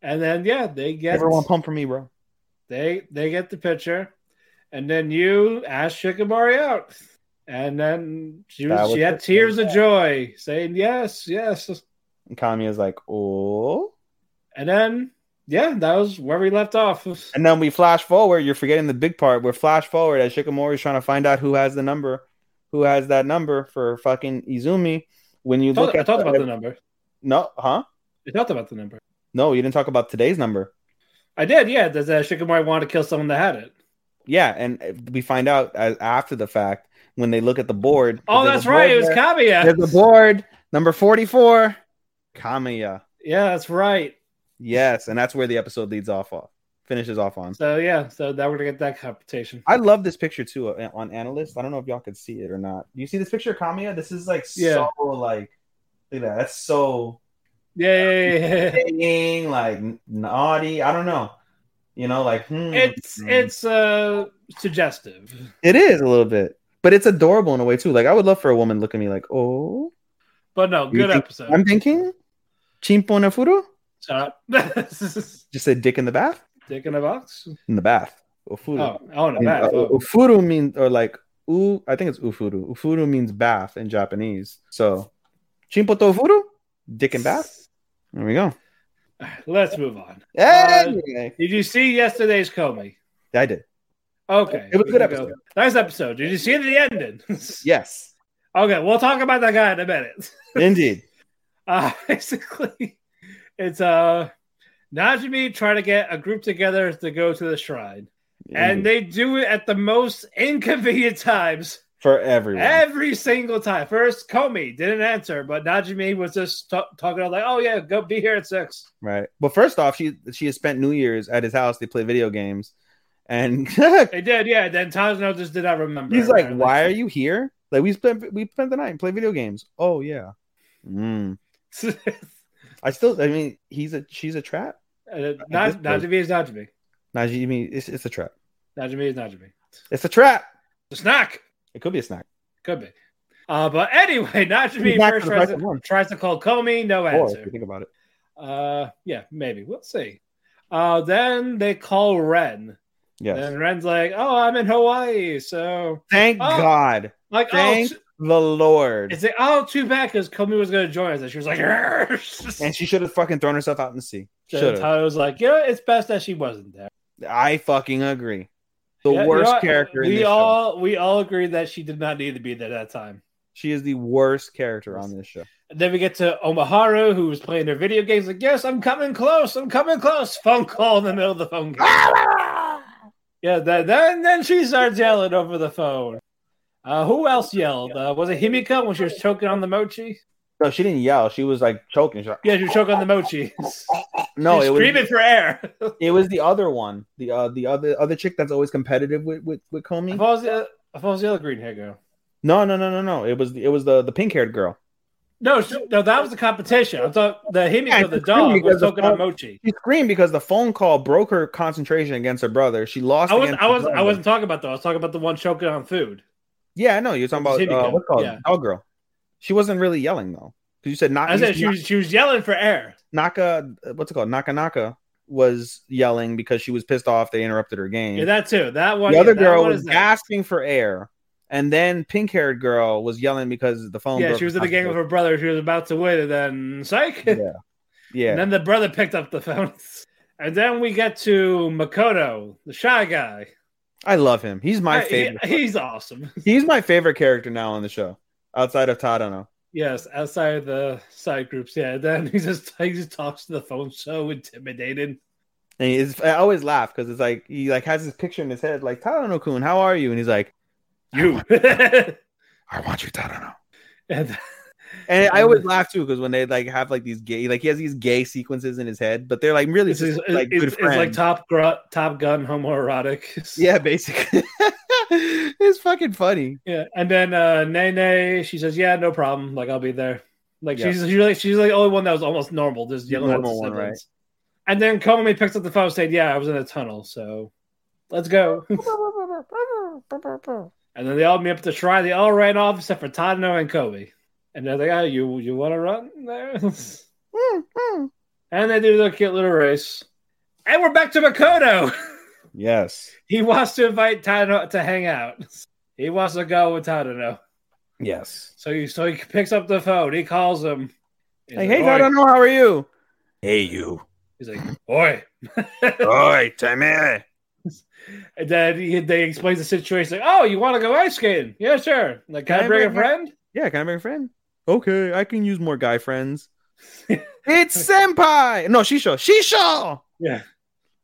And then yeah, they get everyone pump for me, bro. They they get the picture, and then you ask Shikimori out, and then she was, she had tears thing. of joy, saying yes, yes. And Kamiya's like, oh. And then yeah, that was where we left off. And then we flash forward. You're forgetting the big part. We're flash forward as Shikimori's trying to find out who has the number, who has that number for fucking Izumi. When you I look, talk, at I talked about the number. No, huh? You talked about the number. No, you didn't talk about today's number. I did, yeah. Does uh, Shikimori want to kill someone that had it? Yeah, and we find out as, after the fact when they look at the board. Oh, that's right. It was Kamiya. There's the board, number forty-four, Kamiya. Yeah, that's right. Yes, and that's where the episode leads off, off finishes off on. So, yeah, so now we're going to get that computation. I love this picture, too, on Analyst. I don't know if y'all could see it or not. You see this picture of Kamiya? This is, like, yeah. so, like, look at that. That's so... Yeah, singing, like naughty. I don't know, you know, like hmm. it's it's uh suggestive. It is a little bit, but it's adorable in a way too. Like I would love for a woman to look at me like, oh, but no, good episode. I'm thinking, chimpo na furo. Shut up. Just a dick in the bath. Dick in the box. In the bath. Ofuru. Oh, oh, in the bath. Oh. Ofuru means or like u. I think it's ufuru. Ufuru means bath in Japanese. So, chimpo to furu, dick in bath. There we go. Let's move on. Anyway. Uh, did you see yesterday's Komi? I did. Okay. It was a good episode. Go. Nice episode. Did you see the ending? Yes. Okay. We'll talk about that guy in a minute. Indeed. Uh, basically, it's uh, Najimi trying to get a group together to go to the shrine. Mm. And they do it at the most inconvenient times. For everyone. Every single time. First, Komi didn't answer, but Najimi was just t- talking about like, oh, yeah, go be here at six. Right. But first off, she she has spent New Year's at his house. They play video games. And they did, yeah. Then Tazno just did not remember. He's like, why are you here? Like, we spent we spent the night and play video games. Oh, yeah. Mm. I still, I mean, he's a she's a trap. Uh, Na- Najimi is Najimi. Najimi, it's, it's a trap. Najimi is Najimi. It's a trap. It's a snack. It could be a snack. Could be. Uh, but anyway, Najimi first tries to, tries to call Komi. No answer. Or if you think about it. Uh, yeah, maybe. We'll see. Uh, then they call Ren. Yes. And Ren's like, oh, I'm in Hawaii. So thank oh. God. Like, thank oh, the Lord. It's like, oh, too bad because Komi was going to join us. And she was like, and she should have fucking thrown herself out in the sea. Should have. I was like, yeah, it's best that she wasn't there. I fucking agree. The yeah, worst you know, character in we this all show. We all agree that she did not need to be there that time. She is the worst character on this show. And then we get to Omaharu, who was playing her video games. Like, yes, I'm coming close. I'm coming close. Phone call in the middle of the phone game. yeah, then, then then she starts yelling over the phone. Uh, who else yelled? Uh, was it Himika when she was choking on the mochi? No, she didn't yell. She was like choking. She was like, yeah, she was choking on the mochi. No, she's it was screaming for air. It was the other one, the uh, the other other chick that's always competitive with with, with Komi. I thought it was the, I thought it was the other green hair girl. No, no, no, no, no. It was it was the, the pink haired girl. No, she, no, that was the competition. I thought the Himika, yeah, the dog, was choking on mochi. She screamed because the phone call broke her concentration against her brother. She lost. I wasn't. I was. I wasn't talking about that. I was talking about the one choking on food. Yeah, I know. You're talking about uh, what's called yeah. dog girl. She wasn't really yelling though, because you said not. I said she was, she was yelling for air. Naka, what's it called? Naka Naka was yelling because she was pissed off. They interrupted her game. Yeah, that too. That one. The other yeah, girl was asking for air, and then pink-haired girl was yelling because the phone. Yeah, she was in the game with her brother. She was about to win, and then psych. Yeah, yeah. And then the brother picked up the phone, and then we get to Makoto, the shy guy. I love him. He's my I, favorite. He, he's awesome. He's my favorite character now on the show. Outside of Tadano. Yes, outside of the side groups. Yeah, then he just he just talks to the phone so intimidating. And he's, I always laugh because it's like he like has his picture in his head like, Tadano-kun, how are you? And he's like, you. I want you, I want you Tadano. And And I always laugh too, because when they like have like these gay, like he has these gay sequences in his head, but they're like really it's, just, it's, like it's, good friends. It's like Top gr- Top Gun homoerotic. Yeah, basically. It's fucking funny. Yeah, and then uh, Nene, she says, "Yeah, no problem. Like I'll be there." Like yeah. she's she's like she's like the only one that was almost normal. Just yelling normal at one, right? And then Komi picks up the phone, and said, "Yeah, I was in a tunnel, so let's go." And then they all meet up at the shrine. They all ran off except for Tadano and Komi. And they're like, oh, you, you want to run there? mm-hmm. And they do their cute little race. And we're back to Makoto. Yes. He wants to invite Tadano to hang out. He wants to go with Tadano. Yes. So he, so he picks up the phone. He calls him. He's like, like, hey, Tadano, how are you? Hey, you. He's like, oi. Oi, come here. And then he, they explain the situation. Like, oh, you want to go ice skating? Yeah, sure. Like, can, can I bring, bring a friend? Yeah, can I bring a friend? Okay, I can use more guy friends. It's Senpai! No, Shisho. Shisho! Yeah.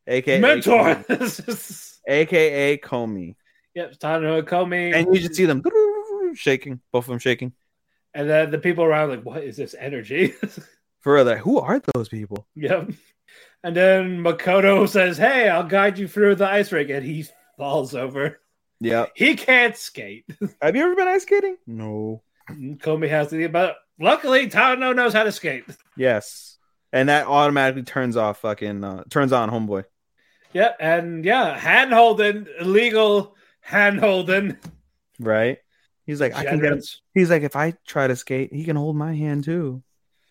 A K A Mentor! A K A Komi. Yep, Tadano and Komi. And you should see them shaking. Both of them shaking. And then the people around like, what is this energy? For real, like, who are those people? Yep. And then Makoto says, hey, I'll guide you through the ice rink. And he falls over. Yeah. He can't skate. Have you ever been ice skating? No. Komi has to be about. Luckily, Tadano knows how to skate. Yes, and that automatically turns off fucking uh, turns on homeboy. Yep, yeah, and yeah, hand holding, illegal hand holding. Right. He's like, Generous. I can get him. He's like, if I try to skate, he can hold my hand too.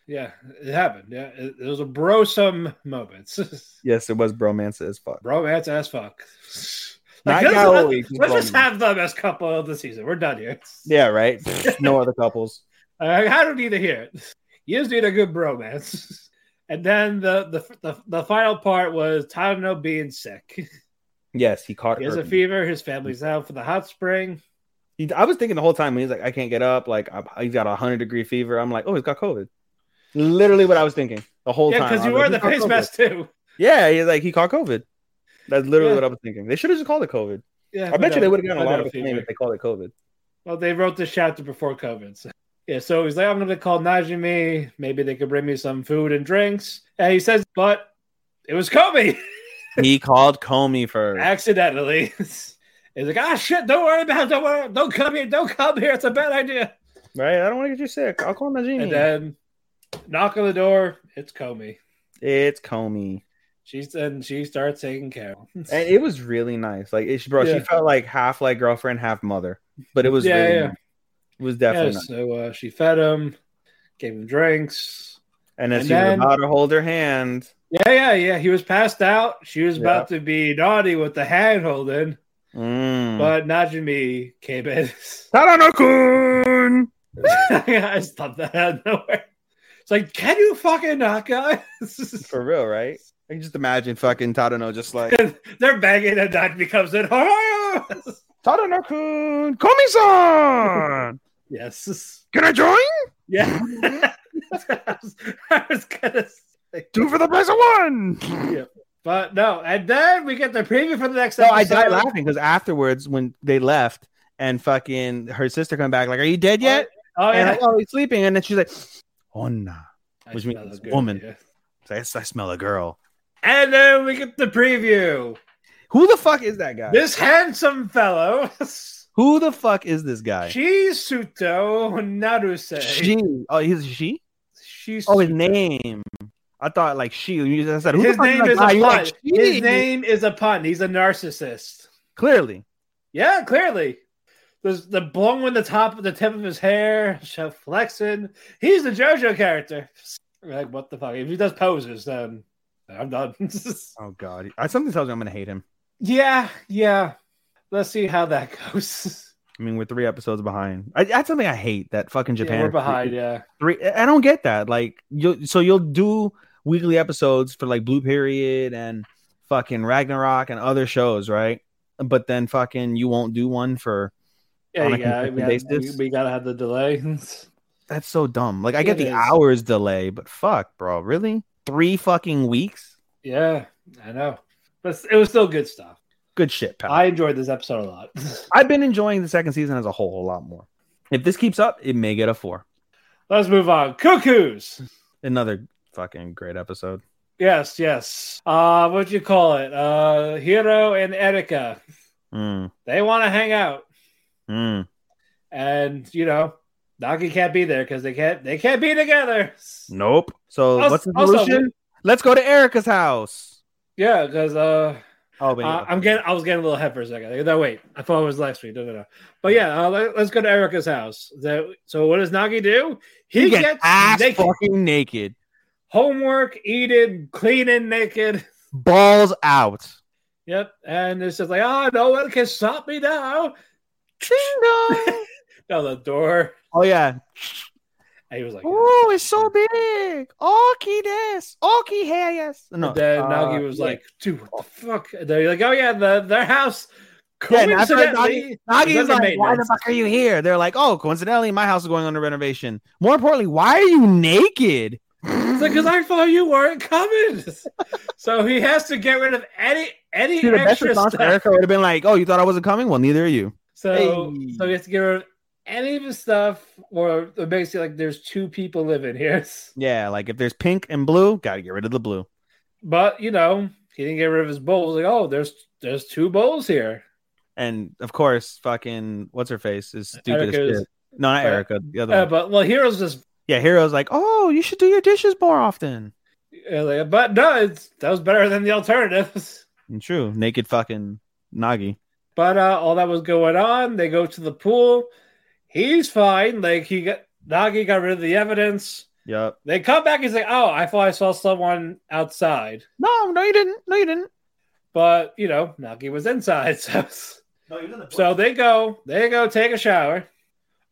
Yeah, it happened. Yeah, it, it was a brosome moment. Yes, it was bromance as fuck. Bromance as fuck. Like, let's let's, let's just have them as couple of the season. We're done here. Yeah, right. No other couples. I, I don't need to hear it. You just need a good bromance. And then the the the, the final part was Tadano being sick. Yes, he caught. He has a fever. His family's out for the hot spring. He, I was thinking the whole time when he's like, I can't get up. Like I, he's got a hundred degree fever. I'm like, oh, he's got COVID. Literally what I was thinking the whole yeah, time. Yeah, because you were like, the face mask too. Yeah, he's like he caught COVID. That's literally yeah. what I was thinking. They should have just called it COVID. Yeah, I bet no, you they would have gotten a lot of acclaim if they called it COVID. Well, they wrote this chapter before COVID. So. Yeah, so he's like, I'm going to call Najimi. Maybe they could bring me some food and drinks. And he says, but it was Komi. He called Komi first. Accidentally. He's like, ah, shit, don't worry about it. Don't worry. Don't come here. Don't come here. It's a bad idea. Right? I don't want to get you sick. I'll call Najimi. And then knock on the door. It's Komi. It's Komi. She's and she starts taking care of him. And it was really nice. Like it, bro, yeah. She felt like half like girlfriend, half mother. But it was yeah, really yeah. Nice. It was definitely yeah, nice. So uh, she fed him, gave him drinks. And then and she then, was about to hold her hand. Yeah, yeah, yeah. He was passed out. She was yep. about to be naughty with the hand holding. Mm. But Najimi came in. Tadano-kun! I stopped that out of nowhere. It's like, can you fucking knock guys? For real, right? I can just imagine fucking Tadano just like... They're banging and that becomes it. Tadano-kun! Komi-san! Yes. Can I join? Yeah. I was, I was gonna say... Two for the price of one! Yeah. But no, and then we get the preview for the next episode. No, I died laughing because afterwards when they left and fucking her sister come back like, are you dead yet? Oh, oh yeah. Like, oh, he's sleeping. And then she's like, Onna. Which means woman. Idea. I, I smell a girl. And then we get the preview. Who the fuck is that guy? This handsome fellow. Who the fuck is this guy? Shisuto Naruse. She. Oh, he's she? Shisuto. Oh, his name. I thought like she. I said, Who his, the name is a like, his name is a pun. He's a narcissist. Clearly. Yeah, clearly. There's the blowing the top of the tip of his hair. Flexing. He's the JoJo character. Like, what the fuck? If he does poses, then I'm done. Oh, God. I, something tells me I'm going to hate him. Yeah, yeah. Let's see how that goes. I mean, we're three episodes behind. I, that's something I hate, that fucking Japan. Yeah, we're behind, three, yeah. Three, I don't get that. Like, you'll, So you'll do weekly episodes for, like, Blue Period and fucking Ragnarok and other shows, right? But then fucking you won't do one for... Yeah, yeah. We, we got to have the delay. That's so dumb. Like, I get the hours delay, but fuck, bro. Really? Three fucking weeks? Yeah, I know. But it was still good stuff. Good shit, pal. I enjoyed this episode a lot. I've been enjoying the second season as a whole a lot more. If this keeps up, it may get a four. Let's move on. Cuckoos. Another fucking great episode. Yes, yes. Uh, what'd you call it? Uh, Hiro and Erika. Mm. They want to hang out. Mm. And, you know, Nagi can't be there because they can't they can't be together. Nope. So also, what's the solution? Also, let's go to Erika's house. Yeah, because uh, oh, wait, uh, I'm getting I was getting a little head for a second. No, wait. I thought it was last week. No, no, no. But yeah, uh, let, let's go to Erika's house. That, so what does Nagi do? He, he gets, gets ass naked. fucking naked. Homework, eating, cleaning, naked. Balls out. Yep. And it's just like, oh, no one can stop me now. No, the door. Oh, yeah. And he was like, oh, it's so big. Oki this. Oki hair, yes. No. And then uh, Nagi was yeah. like, dude, what the fuck? And they're like, oh, yeah, the, their house. Coincidentally, yeah, Nagi, Nagi's like, why the fuck are you here? They're like, oh, coincidentally, my house is going under renovation. More importantly, why are you naked? It's like, because I thought you weren't coming. So he has to get rid of any any Dude, extra stuff. Erika would have been like, oh, you thought I wasn't coming? Well, neither are you. So hey. so he has to get rid of any of his stuff, or basically like there's two people living here. Yeah, like if there's pink and blue, got to get rid of the blue. But, you know, he didn't get rid of his bowls. Like, oh, there's there's two bowls here. And, of course, fucking what's-her-face is stupid Erika's, as shit. No, not but, Erika. The other uh, one. But, well, Hero's just... Yeah, Hero's like, oh, you should do your dishes more often. Yeah, but no, it's, that was better than the alternatives. And true. Naked fucking Nagi. But uh, all that was going on. They go to the pool. He's fine. Like, he got, Nagi got rid of the evidence. Yep. They come back. He's like, oh, I thought I saw someone outside. No, no, you didn't. No, you didn't. But, you know, Nagi was inside. So, no, he was in the so they go. They go take a shower.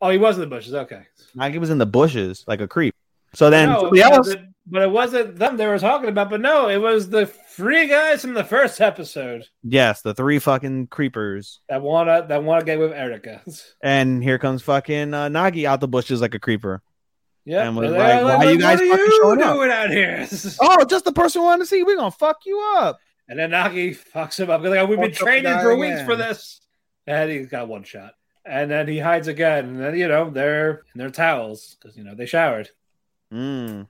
Oh, he was in the bushes. Okay. Nagi was in the bushes like a creep. So then no, somebody else. It, but it wasn't them they were talking about. But no, it was the three guys from the first episode. Yes, the three fucking creepers. That want to that wanna get with Erika. And here comes fucking uh, Nagi out the bushes like a creeper. Yeah. And was like, like, why are you guys are fucking you showing doing up? Out here? Oh, just the person we wanted to see. We're going to fuck you up. And then Nagi fucks him up. Like, oh, we've been training for weeks man. for this. And he's got one shot. And then he hides again. And then, you know, they're in their towels because, you know, they showered. Mm.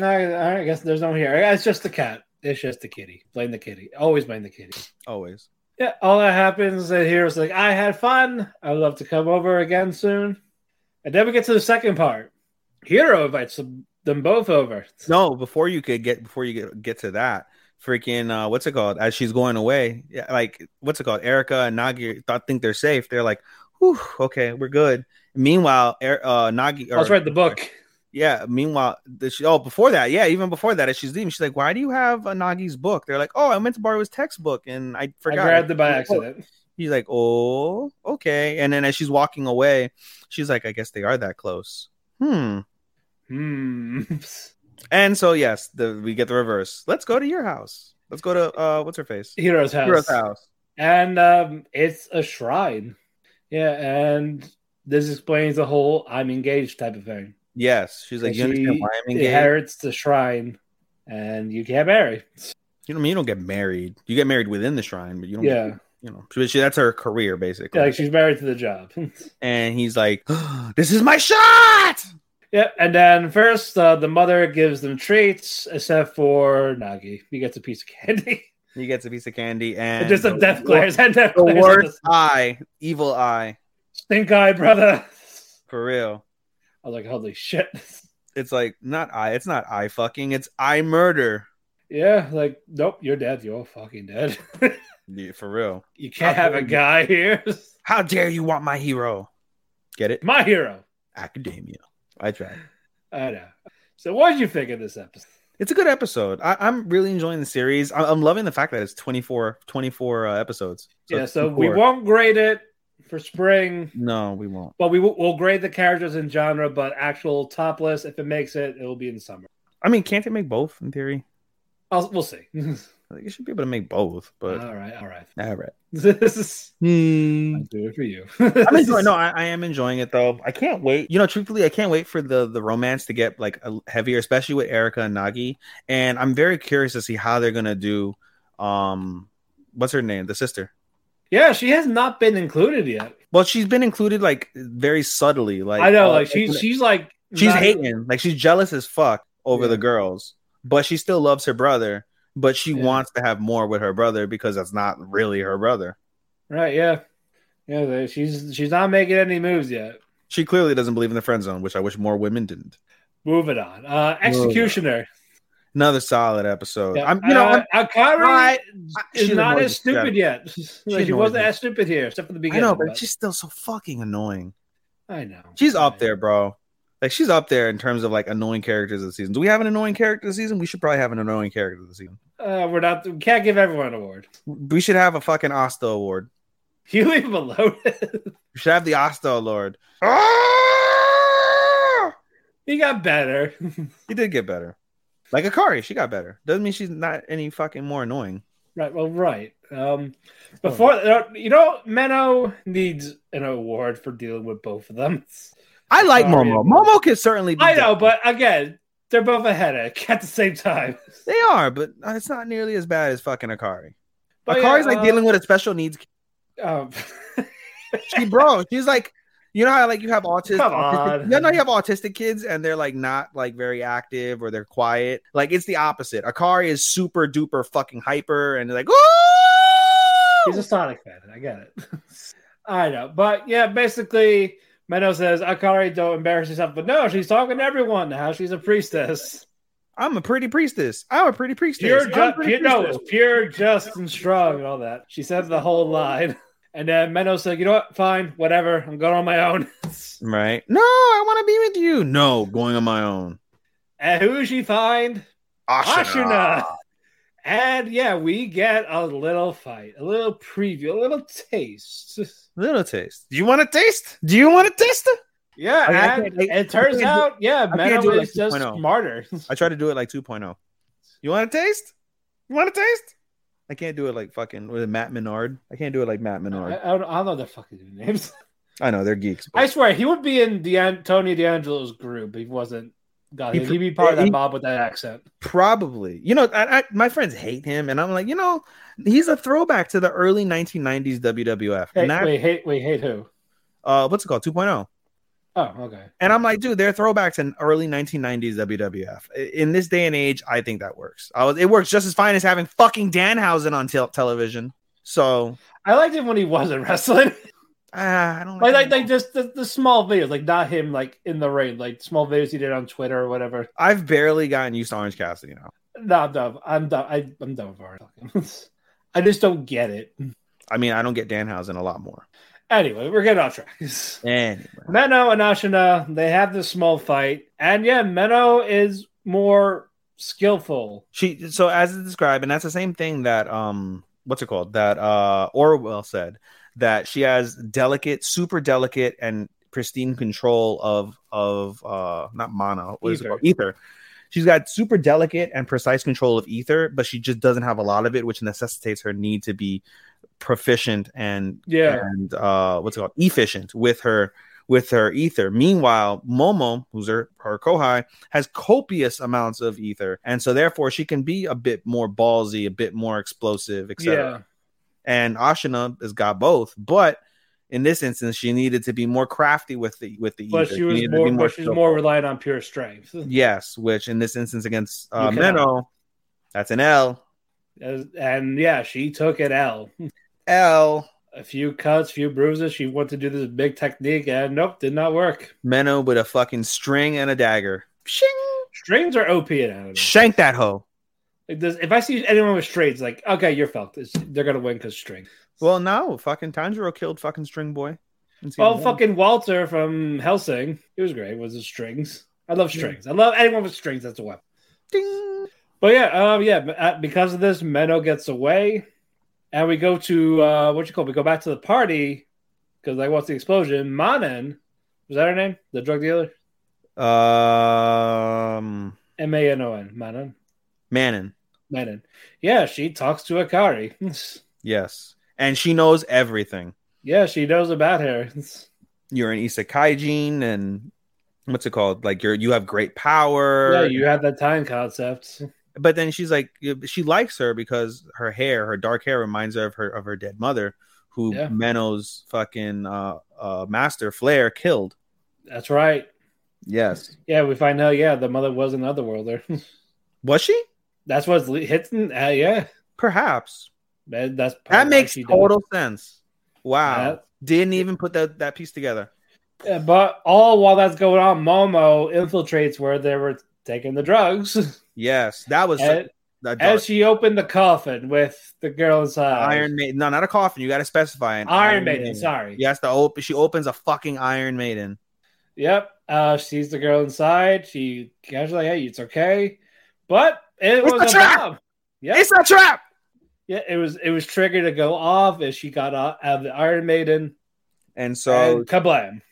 I, I guess there's no one here. It's just the cat. It's just the kitty. Blame the kitty. Always blame the kitty. Always. Yeah, all that happens. And Hero's like, I had fun. I would love to come over again soon. And then we get to the second part. Hiro invites them both over. No, before you could get before you get, get to that. Freaking, uh, what's it called? As she's going away, like, what's it called? Erika and Nagi thought, think they're safe. They're like, whew, okay, we're good. Meanwhile, er, uh, Nagi. Or, I was read the book. Yeah. Meanwhile, she, oh, before that, yeah, even before that, as she's leaving, she's like, "Why do you have a Nagi's book?" They're like, "Oh, I meant to borrow his textbook and I forgot." I grabbed it by accident. He's like, "Oh, okay." And then as she's walking away, she's like, "I guess they are that close." Hmm. Hmm. And so, yes, the, we get the reverse. Let's go to your house. Let's go to uh, what's her face? Hero's house. Hero's house. And um, it's a shrine. Yeah, and this explains the whole "I'm engaged" type of thing. Yes, she's like, she you understand why I'm engaged? Inherits the shrine, and you can't marry. You know, I mean, you don't get married. You get married within the shrine, but you don't. Yeah, get, you know, she, she, that's her career basically. Yeah, like she's married to the job. And he's like, oh, "This is my shot." Yep, and then first uh, the mother gives them treats, except for Nagi. He gets a piece of candy. He gets a piece of candy and... Just some death glares. And death glares. The worst eye. Evil eye. Stink eye, brother. For real. I was like, holy shit. It's like, not eye. It's not eye fucking. It's eye murder. Yeah, like, nope, you're dead. You're all fucking dead. Yeah, for real. You can't How have a guy here. How dare you want my hero? Get it? My hero. Academia. I tried. I know. So what did you think of this episode? It's a good episode. I, I'm really enjoying the series. I, I'm loving the fact that it's twenty-four, twenty-four uh, episodes. So yeah, so we won't grade it for spring. No, we won't. But we will we'll grade the characters in genre, but actual top list, if it makes it, it'll be in summer. I mean, can't they make both in theory? I'll, we'll see. You should be able to make both. But all right, all right, all right. This is mm. I'll do it for you. I'm enjoying. No, I, I am enjoying it though. I can't wait. You know, truthfully, I can't wait for the the romance to get like heavier, especially with Erika and Nagi. And I'm very curious to see how they're gonna do. Um, what's her name? The sister. Yeah, she has not been included yet. Well, she's been included like very subtly. Like I know, uh, like she's she's like She's not hating. Even. Like, she's jealous as fuck over yeah. the girls, but she still loves her brother. But she yeah. wants to have more with her brother because that's not really her brother. Right, yeah. Yeah, she's she's not making any moves yet. She clearly doesn't believe in the friend zone, which I wish more women didn't. Moving on. Uh, Executioner. Another solid episode. Yeah. I'm, you know, uh, I'm, Akari I, I, is not as stupid yet. Like, she wasn't me. as stupid here, except for the beginning. I know, but, but she's still so fucking annoying. I know. She's I up know. there, bro. Like, she's up there in terms of, like, annoying characters of the season. Do we have an annoying character this season? We should probably have an annoying character this season. Uh, we're not. We can't give everyone an award. We should have a fucking Asta award. You leave him alone. We should have the Asta award. Ah! He got better. He did get better. Like Akari, she got better. Doesn't mean she's not any fucking more annoying. Right. Well, right. Um, before oh. you know, Menno needs an award for dealing with both of them. I like Sorry. Momo. Momo can certainly be I know, dead. But again, they're both a headache at the same time. They are, but it's not nearly as bad as fucking Akari. But Akari's yeah, like um, dealing with a special needs kid. Um. she, bro, she's like, you know how like you have autistic, autistic you know you have autistic kids and they're like not like very active or they're quiet. Like it's the opposite. Akari is super duper fucking hyper and they're like, ooh! He's a Sonic fan. I get it. I know. But yeah, basically Menno says, Akari, don't embarrass yourself. But no, she's talking to everyone now. She's a priestess. I'm a pretty priestess. I'm a pretty priestess. Pure, ju- pretty you know, it's pure, just, and strong and all that. She says the whole line. And then Menno said, you know what? Fine. Whatever. I'm going on my own. Right. No, I want to be with you. No, going on my own. And who she find? Ashina. Ashina. And yeah, we get a little fight, a little preview, a little taste. Little taste. Do you want a taste? Do you want a taste? Yeah. I mean, and I I, it turns do, out, yeah, Menno is like just smarter. I try to do it like two point oh. You want a taste? You want a taste? I can't do it like fucking with Matt Menard. I can't do it like Matt Menard. I, I, don't, I don't know their fucking names. I know they're geeks. But I swear he would be in the Tony D'Angelo's group. He wasn't. God, he'd be part of that he, mob with that accent. Probably. You know, I, I, my friends hate him, and I'm like, you know, he's a throwback to the early nineteen nineties W W F. Hey, and I, wait, hate, wait, hate who? Uh, what's it called? two point oh. Oh, okay. And I'm like, dude, they're throwbacks in early nineteen nineties W W F. In this day and age, I think that works. I was, it works just as fine as having fucking Danhausen on te- television. So I liked him when he wasn't wrestling. Uh, I don't like like, like just the, the small videos, like not him, like in the rain, like small videos he did on Twitter or whatever. I've barely gotten used to Orange Cassidy now. No, I'm done. I'm done. I, I'm done with Orange. I just don't get it. I mean, I don't get Danhausen a lot more. Anyway, we're getting off track. Anyway. Menno and Ashina, they have this small fight, and yeah, Menno is more skillful. She so as it's described, and that's the same thing that um, what's it called? That uh, Orwell said. That she has delicate, super delicate, and pristine control of of uh not mono, what ether. Is it called? Ether. She's got super delicate and precise control of ether, but she just doesn't have a lot of it, which necessitates her need to be proficient and yeah, and uh, what's it called? Efficient with her with her ether. Meanwhile, Momo, who's her her kohai, has copious amounts of ether, and so therefore she can be a bit more ballsy, a bit more explosive, et cetera. And Ashina has got both, but in this instance, she needed to be more crafty with the with the. But either. she was she more, more she's more reliant on pure strength. Yes, which in this instance against uh, Menno, that's an L. And yeah, she took an L. L. A few cuts, few bruises. She wanted to do this big technique, and nope, did not work. Menno with a fucking string and a dagger. Shing. Strings are O P in anime. Shank that hoe. If I see anyone with strings, like, okay, you're fucked. It's, they're going to win because string. Well, no. Fucking Tanjiro killed fucking String Boy. Well, fucking Walter from Hellsing. It was great. It was the strings. I love strings. Yeah. I love anyone with strings. That's a weapon. Ding. But yeah, um, yeah. because of this, Menno gets away. And we go to, uh, what you call it? We go back to the party because I watched the explosion. Manen. Was that her name? The drug dealer? Um, M A N O N. Manen. Manon. Manon. Yeah, she talks to Akari. Yes. And she knows everything. Yeah, she knows about her. You're an Isekaijin and what's it called? Like you're you have great power. Yeah, you have that time concept. But then she's like she likes her because her hair, her dark hair reminds her of her of her dead mother, who yeah. Menno's fucking uh, uh, master Flair killed. That's right. Yes. Yeah, we find out, yeah, the mother was an otherworlder. Was she? That's what's hitting, uh, yeah. Perhaps. That, that's that makes total does. sense. Wow. That, Didn't even put that, that piece together. Yeah, but all while that's going on, Momo infiltrates where they were taking the drugs. Yes, that was... And, that as she opened the coffin with the girl inside. Iron Maiden. No, not a coffin. You got to specify an Iron, Iron Maiden, Maiden, sorry. Yes, the op- she opens a fucking Iron Maiden. Yep. Uh, she sees the girl inside. She casually, hey, it's okay. But it it's was a trap. Bomb. Yep. It's a trap. Yeah, it was It was triggered to go off as she got out of the Iron Maiden. And so... And kablam.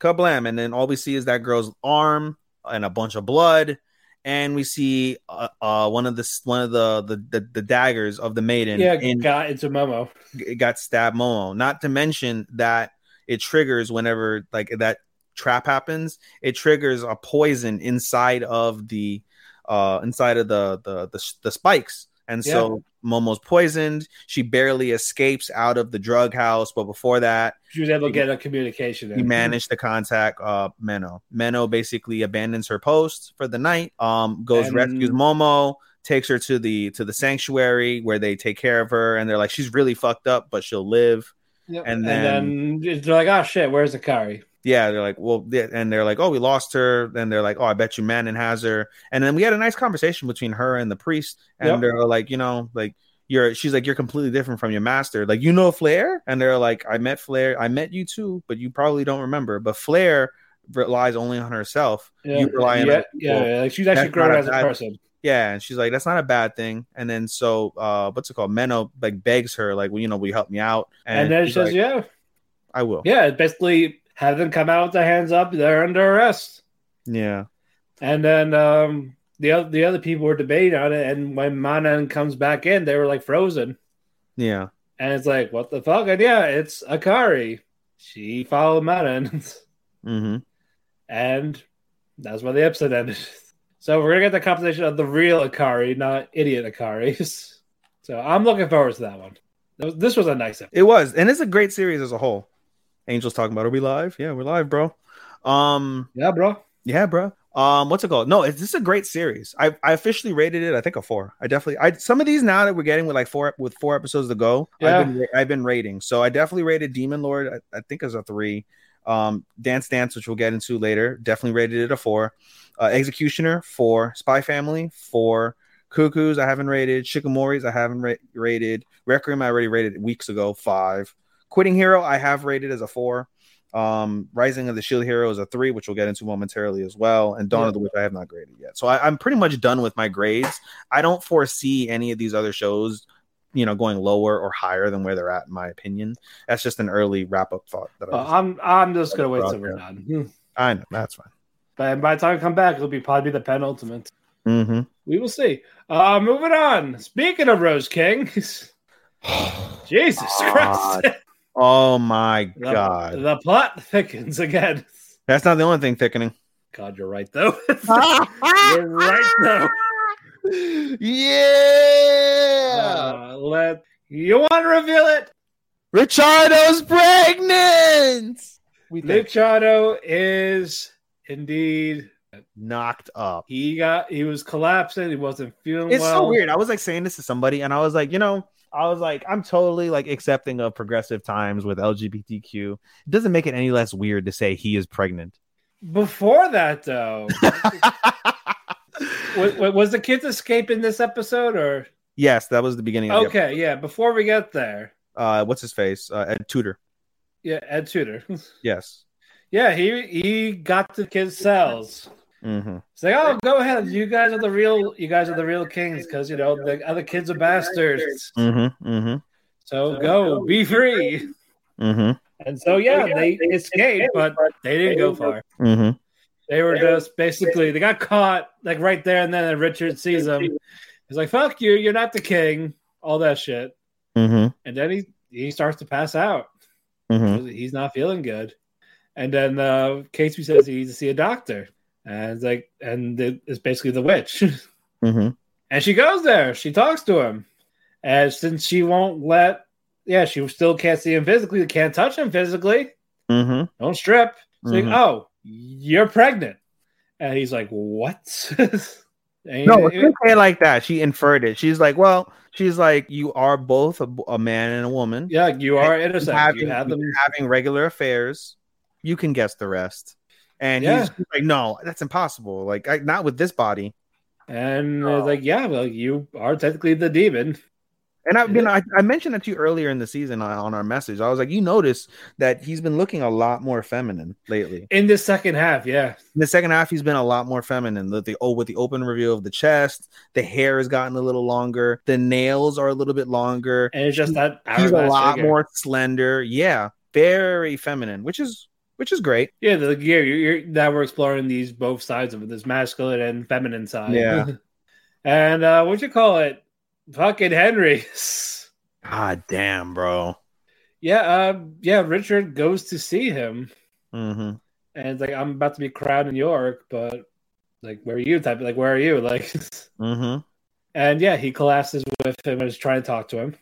Kablam. And then all we see is that girl's arm and a bunch of blood. And we see uh, uh, one of the one of the the, the, the daggers of the maiden. Yeah, in, got into Momo. It got stabbed Momo. Not to mention that it triggers whenever like that trap happens. It triggers a poison inside of the uh, inside of the the the, the spikes. And yeah. So Momo's poisoned. She barely escapes out of the drug house. But before that, she was able to get a communication. He managed to contact uh, Menno. Menno basically abandons her post for the night. Um, goes and... rescues Momo, takes her to the to the sanctuary where they take care of her. And they're like, she's really fucked up, but she'll live. Yep. And then, and then they're like, oh shit, where's Ikari? Yeah, they're like, well, and they're like, oh, we lost her. And they're like, oh, I bet you Manon has her. And then we had a nice conversation between her and the priest. And yep. They're like, you know, like you're, she's like, you're completely different from your master. Like, you know, Flair. And they're like, I met Flair. I met you too, but you probably don't remember. But Flair relies only on herself. Yeah, you rely on yeah, yeah, yeah. Like she's actually grown as a person. Yeah, and she's like, that's not a bad thing. And then so, uh, what's it called? Menno like begs her, like, well, you know, will you help me out? And, and then she says, like, yeah, I will. Yeah, basically. Have them come out with their hands up. They're under arrest. Yeah. And then um, the, other, the other people were debating on it. And when Manon comes back in, they were like frozen. Yeah. And it's like, what the fuck? And yeah, it's Ikari. She followed Manon. Mm-hmm. And that's where the episode ended. So we're going to get the composition of the real Ikari, not idiot Ikari. So I'm looking forward to that one. This was a nice episode. It was. And it's a great series as a whole. Angel's talking about, are we live? Yeah, we're live, bro. Um, yeah, bro. Yeah, bro. Um, what's it called? No, it's, this is a great series. I I officially rated it. I think a four. I definitely. I some of these now that we're getting with like four with four episodes to go. Yeah. I've been I've been rating. So I definitely rated Demon Lord. I, I think as a three. Um, Dance Dance, which we'll get into later, definitely rated it a four. Uh, Executioner four. Spy Family four. Cuckoos I haven't rated. Shikimori's I haven't ra- rated. Requiem I already rated weeks ago five. Quitting Hero, I have rated as a four. Um, Rising of the Shield Hero is a three, which we'll get into momentarily as well. And Dawn yeah. of the Witch, I have not graded yet. So I, I'm pretty much done with my grades. I don't foresee any of these other shows, you know, going lower or higher than where they're at, in my opinion. That's just an early wrap-up thought. That well, I I'm I'm just going to wait until we're done. I know, that's fine. But by the time I come back, it'll be probably the penultimate. Mm-hmm. We will see. Uh, moving on. Speaking of Rose King, Jesus Christ. Oh my the, god. The plot thickens again. That's not the only thing thickening. God, you're right though. You're right though. Yeah. Uh, let you want to reveal it. Ricardo's pregnant. We Ricardo is indeed knocked up. He got he was collapsing, he wasn't feeling it's well. It's so weird. I was like saying this to somebody and I was like, you know, I was like, I'm totally like accepting of progressive times with L G B T Q. It doesn't make it any less weird to say he is pregnant. Before that, though, was, was the kids escape in this episode? Or yes, that was the beginning. Of okay, the yeah. Before we get there, uh, what's his face? Uh, Ed Tudor. Yeah, Ed Tudor. Yes. Yeah, he he got the kids' cells. Mm-hmm. It's like, oh, go ahead. You guys are the real. You guys are the real kings, because you know the other kids are bastards. Mm-hmm, mm-hmm. So, so go, be free. Mm-hmm. And so, yeah, they, they escaped, but they didn't go far. Mm-hmm. They were just basically they got caught like right there, and then Richard sees them. He's like, "Fuck you! You're not the king." All that shit. Mm-hmm. And then he he starts to pass out. Mm-hmm. He's not feeling good. And then uh, Casey says he needs to see a doctor. And it's like, and it's basically the witch. Mm-hmm. And she goes there. She talks to him. And since she won't let, yeah, she still can't see him physically. Can't touch him physically. Mm-hmm. Don't strip. Mm-hmm. Like, oh, you're pregnant. And he's like, what? No, she didn't say it like that. She inferred it. She's like, well, she's like, you are both a, a man and a woman. Yeah, you are innocent. Having, you have them having regular affairs. You can guess the rest. And yeah. he's like, no, that's impossible. Like, I, not with this body. And oh. I was like, yeah, well, you are technically the demon. And I, you know, I, I mentioned that to you earlier in the season on, on our message. I was like, you notice that he's been looking a lot more feminine lately. In the second half, yeah. In the second half, he's been a lot more feminine. The, the, oh, with the open reveal of the chest, the hair has gotten a little longer. The nails are a little bit longer. And it's just that he, he's a lot figure. more slender. Yeah, very feminine, which is which is great. Yeah, the, yeah you're, you're, now we're exploring these both sides of it, this masculine and feminine side. Yeah. And uh, what'd you call it? Fucking Henry's. God damn, bro. Yeah, uh, yeah. Richard goes to see him, mm-hmm. and it's like, I'm about to be crowned in York, but like, where are you? Type like, where are you? Like, mm-hmm. and yeah, he collapses with him and is trying to talk to him.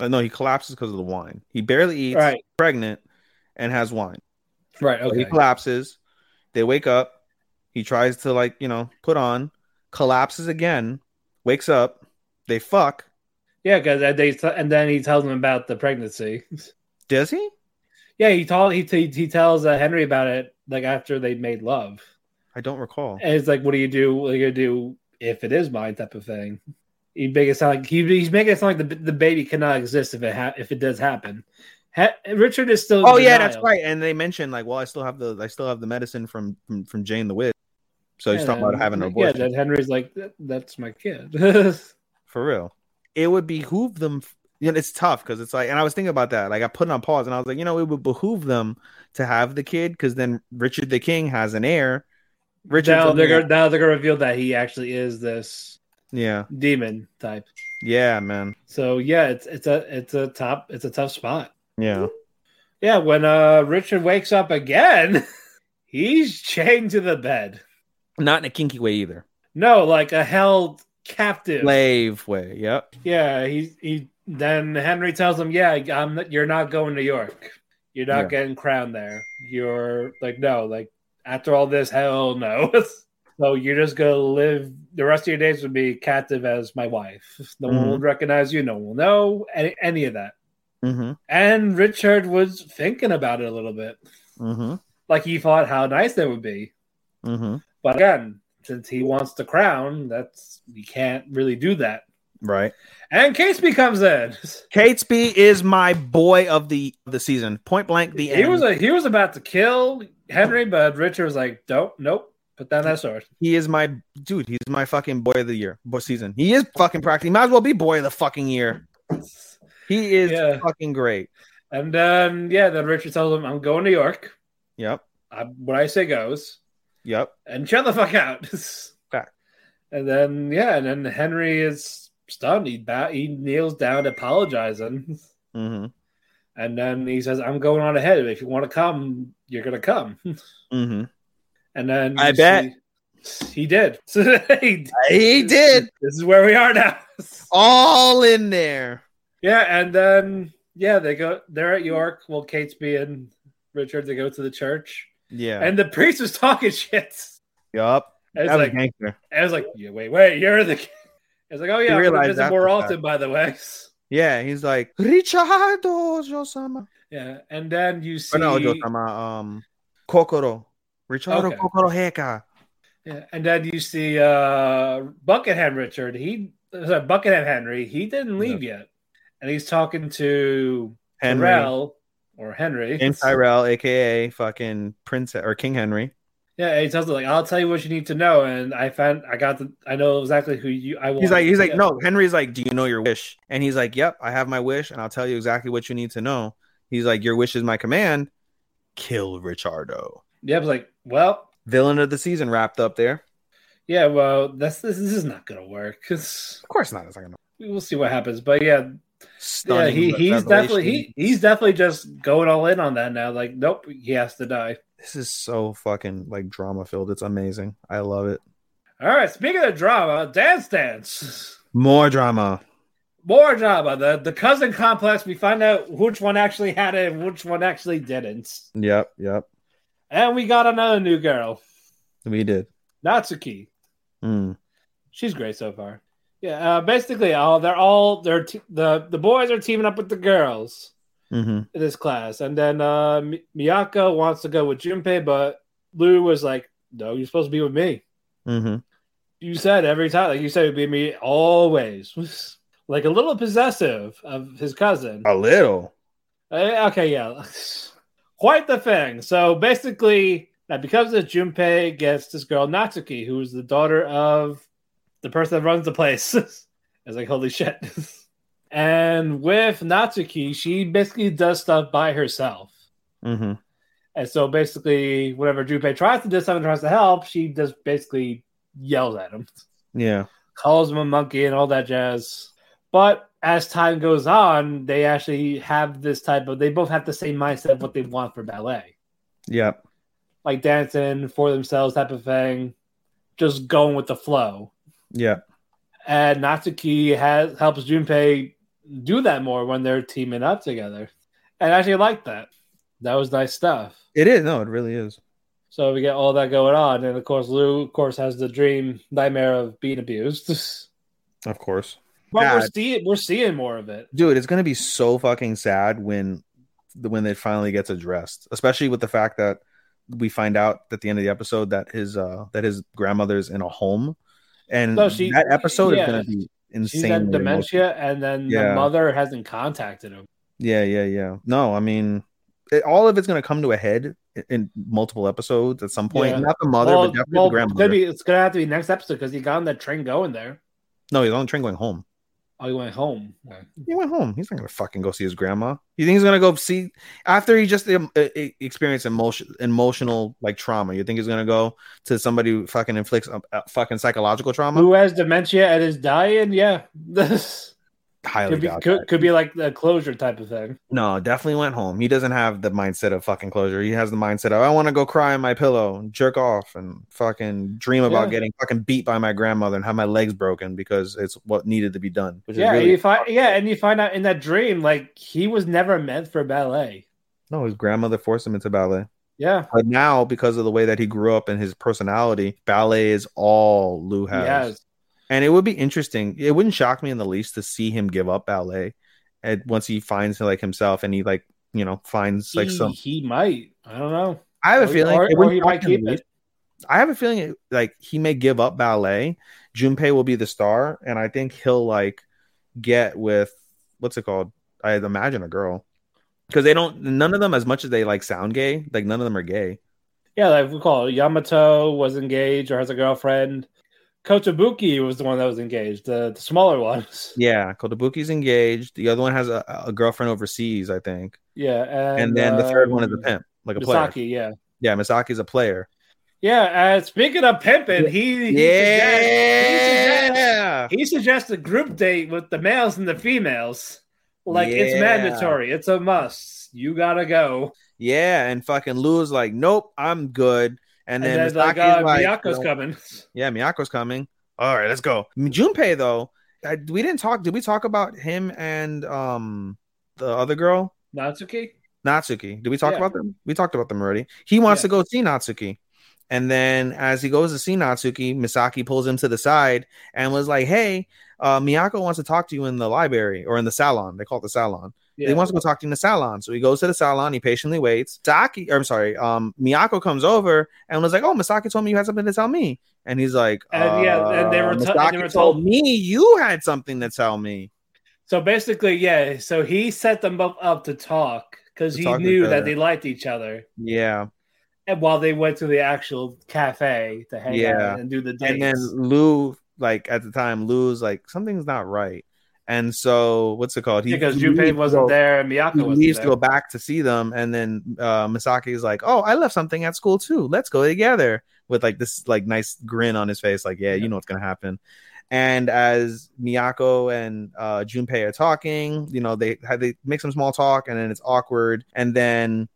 Uh, no, he collapses because of the wine. He barely eats. Right. He's pregnant, and has wine. Right. Okay. So he collapses. They wake up. He tries to like you know put on. Collapses again. Wakes up. They fuck. Yeah, because they t- and then he tells him about the pregnancy. Does he? Yeah, he told he t- he tells uh, Henry about it like after they made love. I don't recall. And it's like, what do you do? What are you gonna do if it is mine? Type of thing. He make it sound like he, he's making it sound like the the baby cannot exist if it ha- if it does happen. Ha- Richard is still. Oh in yeah, denial. That's right. And they mentioned like, well, I still have the I still have the medicine from from, from Jane the Witch. So he's yeah, talking about having an abortion. Yeah, that Henry's like, that, that's my kid. For real, it would behoove them. You know, it's tough because it's like, and I was thinking about that. Like, I put it on pause, and I was like, you know, it would behoove them to have the kid because then Richard the King has an heir. Richard now they're gonna, now they're gonna reveal that he actually is this yeah demon type. Yeah, man. So yeah, it's it's a it's a top it's a tough spot. Yeah, yeah. When uh Richard wakes up again, he's chained to the bed. Not in a kinky way either. No, like a held. Captive slave way, yep. Yeah, he he. Then Henry tells him, "Yeah, I'm. You're not going to York. You're not yeah. getting crowned there. You're like no, like after all this, hell no. So you're just gonna live the rest of your days would be captive as my wife. No mm-hmm. one will recognize you. No one will know any, any of that." Mm-hmm. And Richard was thinking about it a little bit, mm-hmm. like he thought how nice that would be, mm-hmm. but again. Since he wants the crown, that's we can't really do that, right? And Catesby comes in. Catesby is my boy of the of the season, point blank. The he end. was a, he was about to kill Henry, but Richard was like, "Don't, nope, put down that sword." He is my dude. He's my fucking boy of the year, boy season. He is fucking practically might as well be boy of the fucking year. He is yeah. fucking great. And um, yeah, then Richard tells him, "I'm going to York." Yep. I, what I say goes. Yep. And shut the fuck out. Back. And then, yeah, and then Henry is stunned. He, bow- he kneels down apologizing. Mm-hmm. And then he says, I'm going on ahead. If you want to come, you're going to come. Mm-hmm. And then I bet see, he did. he did. He did. This is where we are now. All in there. Yeah. And then, yeah, they go, they're at York. Well, Catesby and Richard, they go to the church. Yeah, and the priest was talking shit. Yup. I was like, was I was like, yeah, wait, wait, you're the. I was like, oh yeah, I'm gonna visit more often, by the way. Yeah, he's like Richardo Josama. Yeah, and then you see. Oh, no, Josama, um, Kokoro, Richardo okay. Kokoro Heka. Yeah, and then you see uh, Buckingham Richard. He sorry, Buckingham Henry. He didn't leave yeah. yet, and he's talking to Henry. Terrell. Or Henry. And Tyrell, a k a fucking Prince or King Henry. Yeah, he tells him, like, I'll tell you what you need to know. And I found, I got the, I know exactly who you, I want. He's like, he's like, no, Henry's like, do you know your wish? And he's like, yep, I have my wish. And I'll tell you exactly what you need to know. He's like, your wish is my command. Kill Richardo. Yeah, I was like, well. Villain of the season wrapped up there. Yeah, well, that's this, this is not going to work. Of course not. It's not gonna work. We'll see what happens. But yeah. Stunning yeah, he, he's revelation. definitely he, he's definitely just going all in on that now. Like, nope, he has to die. This is so fucking like drama filled. It's amazing. I love it. All right, speaking of drama, Dance Dance. More drama. More drama. The the cousin complex. We find out which one actually had it and which one actually didn't. Yep, yep. And we got another new girl. We did. Natsuki. Mm. She's great so far. Yeah, uh, basically, all they're all they're te- the the boys are teaming up with the girls mm-hmm. in this class, and then uh, Miyako wants to go with Junpei, but Lou was like, "No, you're supposed to be with me." Mm-hmm. You said every time, like you said, it'd be me always. Like a little possessive of his cousin. A little. Uh, okay, yeah, quite the thing. So basically, because of this, Junpei gets this girl Natsuki, who is the daughter of the person that runs the place. It's like, holy shit. And with Natsuki, she basically does stuff by herself. Mm-hmm. And so basically, whenever Junpei tries to do something, tries to help, she just basically yells at him. Yeah. Calls him a monkey and all that jazz. But as time goes on, they actually have this type of... They both have the same mindset of what they want for ballet. Yeah. Like dancing for themselves type of thing. Just going with the flow. Yeah. And Natsuki has helps Junpei do that more when they're teaming up together. And I actually like that. That was nice stuff. It is. No, it really is. So we get all that going on. And of course, Lou, of course, has the dream nightmare of being abused. Of course. But God. we're seeing we're seeing more of it, dude. It's gonna be so fucking sad when when it finally gets addressed, especially with the fact that we find out at the end of the episode that his uh, that his grandmother's in a home, and so she, that episode yeah, is gonna be insane. She's had dementia, emotional. and then yeah. the mother hasn't contacted him. Yeah, yeah, yeah. No, I mean, it, all of it's gonna come to a head in, in multiple episodes at some point. Yeah. Not the mother, well, but definitely well, the grandmother. It's gonna, be, it's gonna have to be next episode because he got on that train going there. No, he's on the train going home. Oh, he went home. He went home. He's not going to fucking go see his grandma. You think he's going to go see... After he just um, experienced emotion, emotional like trauma, you think he's going to go to somebody who fucking inflicts a, a fucking psychological trauma? Who has dementia and is dying? Yeah. Highly could be, could, could be like a closure type of thing. No, definitely went home. He doesn't have the mindset of fucking closure. He has the mindset of, I want to go cry in my pillow and jerk off and fucking dream about yeah. getting fucking beat by my grandmother and have my legs broken because it's what needed to be done. Which yeah, is really you find, yeah, and you find out in that dream, like, he was never meant for ballet. No, his grandmother forced him into ballet. Yeah. But now, because of the way that he grew up and his personality, ballet is all Lou has. He has. And it would be interesting. It wouldn't shock me in the least to see him give up ballet, and once he finds like himself and he like you know finds like he, some. He might. I don't know. I have or a feeling. Or, it or he might keep it. I have a feeling it, like he may give up ballet. Junpei will be the star, and I think he'll like get with what's it called? I imagine a girl because they don't. None of them, as much as they like sound gay, like none of them are gay. Yeah, like we call it, Yamato was engaged or has a girlfriend. Kotobuki was the one that was engaged, the, the smaller ones. Yeah, Kotobuki's engaged. The other one has a, a girlfriend overseas, I think. Yeah, and, and then the third um, one is a pimp, like a Misaki, player. Yeah, yeah, Misaki's a player. Yeah, uh, speaking of pimping, he, he yeah, suggests, he, suggests, he suggests a group date with the males and the females. Like yeah. It's mandatory, it's a must. You gotta go. Yeah, and fucking Lou's like, nope, I'm good. And, and then, then like, uh, like, Miyako's you know, coming. Yeah, Miyako's coming. All right, let's go. Junpei, though, I, we didn't talk. Did we talk about him and um the other girl? Natsuki? Natsuki. Did we talk yeah. about them? We talked about them already. He wants yeah. to go see Natsuki. And then as he goes to see Natsuki, Misaki pulls him to the side and was like, hey, uh, Miyako wants to talk to you in the library or in the salon. They call it the salon. Yeah. He wants to go talk to him in the salon. So he goes to the salon. He patiently waits. Saki, or I'm sorry, um, Miyako comes over and was like, oh, Misaki told me you had something to tell me. And he's like, and uh, yeah, and they were, t- Misaki and they were told-, told me you had something to tell me. So basically, yeah. So he set them both up to talk because he knew that they liked each other. Yeah. And while they went to the actual cafe to hang yeah. out and do the dance. And then Lou, like at the time, Lou's like, something's not right. And so, what's it called? He, because Junpei wasn't go, there and Miyako wasn't there. He needs to go back to see them. And then uh, Misaki's like, oh, I left something at school too. Let's go together. With like this like nice grin on his face. Like, yeah, yeah. you know what's going to happen. And as Miyako and uh, Junpei are talking, you know, they, they make some small talk and then it's awkward. And then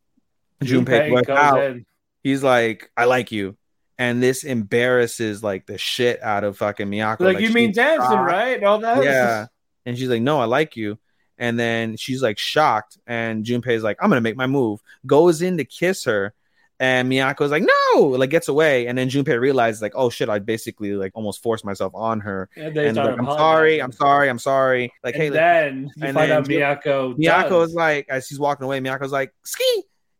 Junpei, Junpei goes out. In. He's like, I like you. And this embarrasses like the shit out of fucking Miyako. Like, like you mean dancing, shocked. Right? All that? Yeah. And she's like, no, I like you. And then she's like shocked. And Junpei's like, I'm going to make my move. Goes in to kiss her. And Miyako's like, no, like gets away. And then Junpei realizes, like, oh shit, I basically like almost forced myself on her. And, and like, I'm sorry, I'm sorry, I'm sorry. Like, and hey, then like, you and find then out Miyako. Miyako's like, as she's walking away, Miyako's like, ski.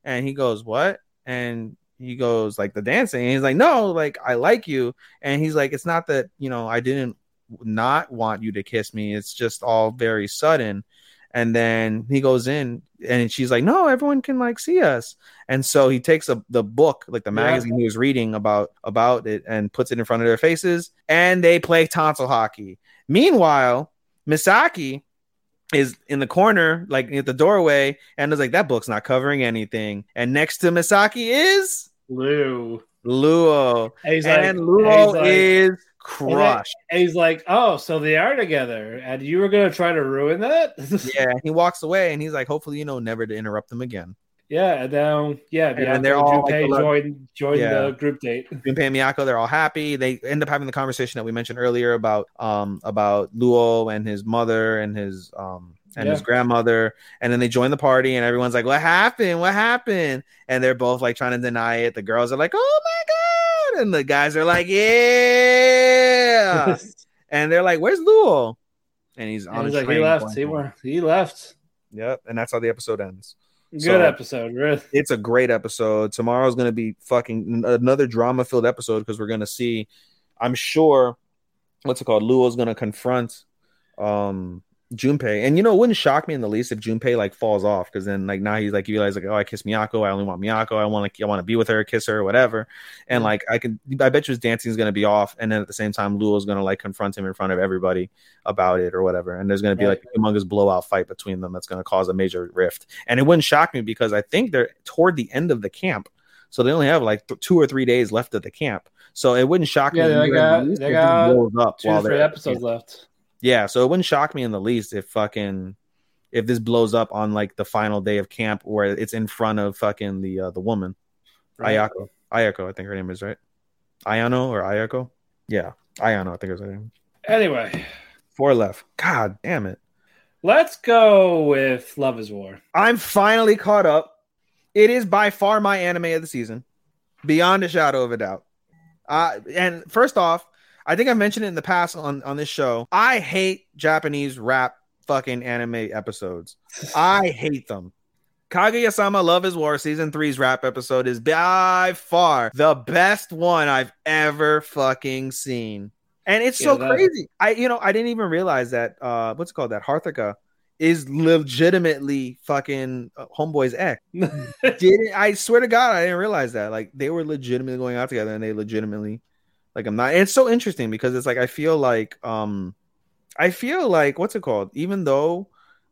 And he goes, what? And he goes, like, the dancing. And he's like, no, like, I like you. And he's like, it's not that, you know, I didn't not want you to kiss me. It's just all very sudden. And then he goes in and she's like, no, everyone can like see us. And so he takes a, the book, like the magazine yeah. he was reading about, about it, and puts it in front of their faces. And they play tonsil hockey. Meanwhile, Misaki is in the corner, like at the doorway. And is like, that book's not covering anything. And next to Misaki is Luo. Luo. And, he's like, and Luo and he's like- is... Crush. And he's like, oh, so they are together, and you were gonna try to ruin that? Yeah. He walks away, and he's like, hopefully, you know, never to interrupt them again. Yeah. And then, yeah, and then they're and all like, join, join yeah. the group date. Junpei and Miyako, they're all happy. They end up having the conversation that we mentioned earlier about um about Luo and his mother and his um and yeah. his grandmother, and then they join the party, and everyone's like, what happened? What happened? And they're both like trying to deny it. The girls are like, oh my god. And the guys are like, yeah. And they're like, where's Luo? And he's on and he's a like, train. He left. He, were, he left. Yep. And that's how the episode ends. Good so, episode. Really. It's a great episode. Tomorrow's going to be fucking another drama-filled episode because we're going to see, I'm sure, what's it called? Luo's going to confront um, Junpei. And, you know, it wouldn't shock me in the least if Junpei, like, falls off because then, like, now he's, like, you realize, like, oh, I kissed Miyako. I only want Miyako. I want to I want to be with her, kiss her, whatever. And, like, I can, I bet you his dancing is going to be off. And then at the same time, Luo's going to, like, confront him in front of everybody about it or whatever. And there's going to be, like, a humongous blowout fight between them that's going to cause a major rift. And it wouldn't shock me because I think they're toward the end of the camp. So they only have, like, th- two or three days left at the camp. So it wouldn't shock yeah, me. Yeah, they got, they got up two or three episodes left. Yeah, so it wouldn't shock me in the least if fucking if this blows up on like the final day of camp where it's in front of fucking the uh, the woman, right. Ayako. Ayako, I think her name is right. Ayano or Ayako? Yeah, Ayano, I think is her name. Anyway, four left. God damn it. Let's go with Love is War. I'm finally caught up. It is by far my anime of the season, beyond a shadow of a doubt. Uh, and first off. I think I mentioned it in the past on, on this show. I hate Japanese rap fucking anime episodes. I hate them. Kaguya-sama Love is War Season three's rap episode is by far the best one I've ever fucking seen. And it's yeah, so that... crazy. I you know, I didn't even realize that, uh, what's it called, that Harthaka is legitimately fucking homeboy's ex. Didn't I swear to God, I didn't realize that. Like, they were legitimately going out together and they legitimately... Like, I'm not, it's so interesting because it's like, I feel like, um, I feel like, what's it called? Even though,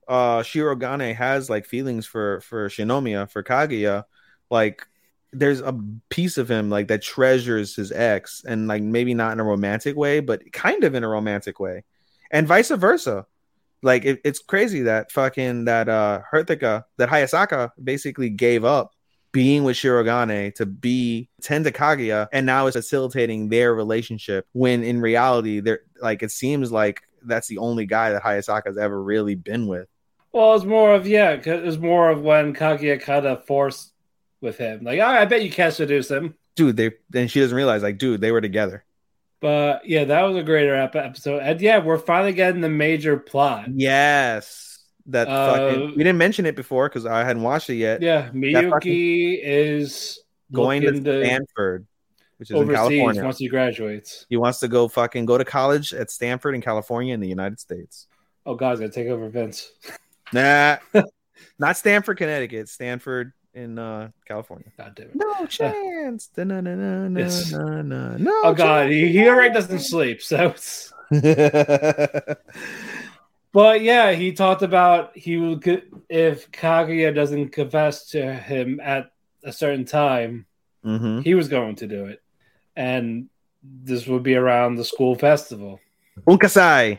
uh, Shirogane has like feelings for, for Shinomiya, for Kaguya, like, there's a piece of him like that treasures his ex and like maybe not in a romantic way, but kind of in a romantic way and vice versa. Like, it, it's crazy that fucking, that, uh, Harthaka, that Hayasaka basically gave up being with Shirogane to be tend to Kaguya, and now it's facilitating their relationship when in reality they're like, it seems like that's the only guy that Hayasaka's ever really been with. Well, it's more of yeah, it's more of when Kaguya kind of forced with him, like, oh, I bet you can't seduce him, dude. They and she doesn't realize, like, dude, they were together. But yeah, that was a greater episode, and yeah, we're finally getting the major plot. Yes. That fucking uh, we didn't mention it before because I hadn't watched it yet. Yeah, Miyuki is going to Stanford, which is in California. Once he graduates, he wants to go fucking go to college at Stanford in California in the United States. Oh God, gonna take over Vince. Nah, not Stanford, Connecticut. Stanford in uh, California. God damn it! No chance. Uh, no, no, no, no, no, no. Oh God, he, he already doesn't sleep, so. It's... But yeah, he talked about he will if Kaguya doesn't confess to him at a certain time, mm-hmm. he was going to do it, and this would be around the school festival. Bunkasai,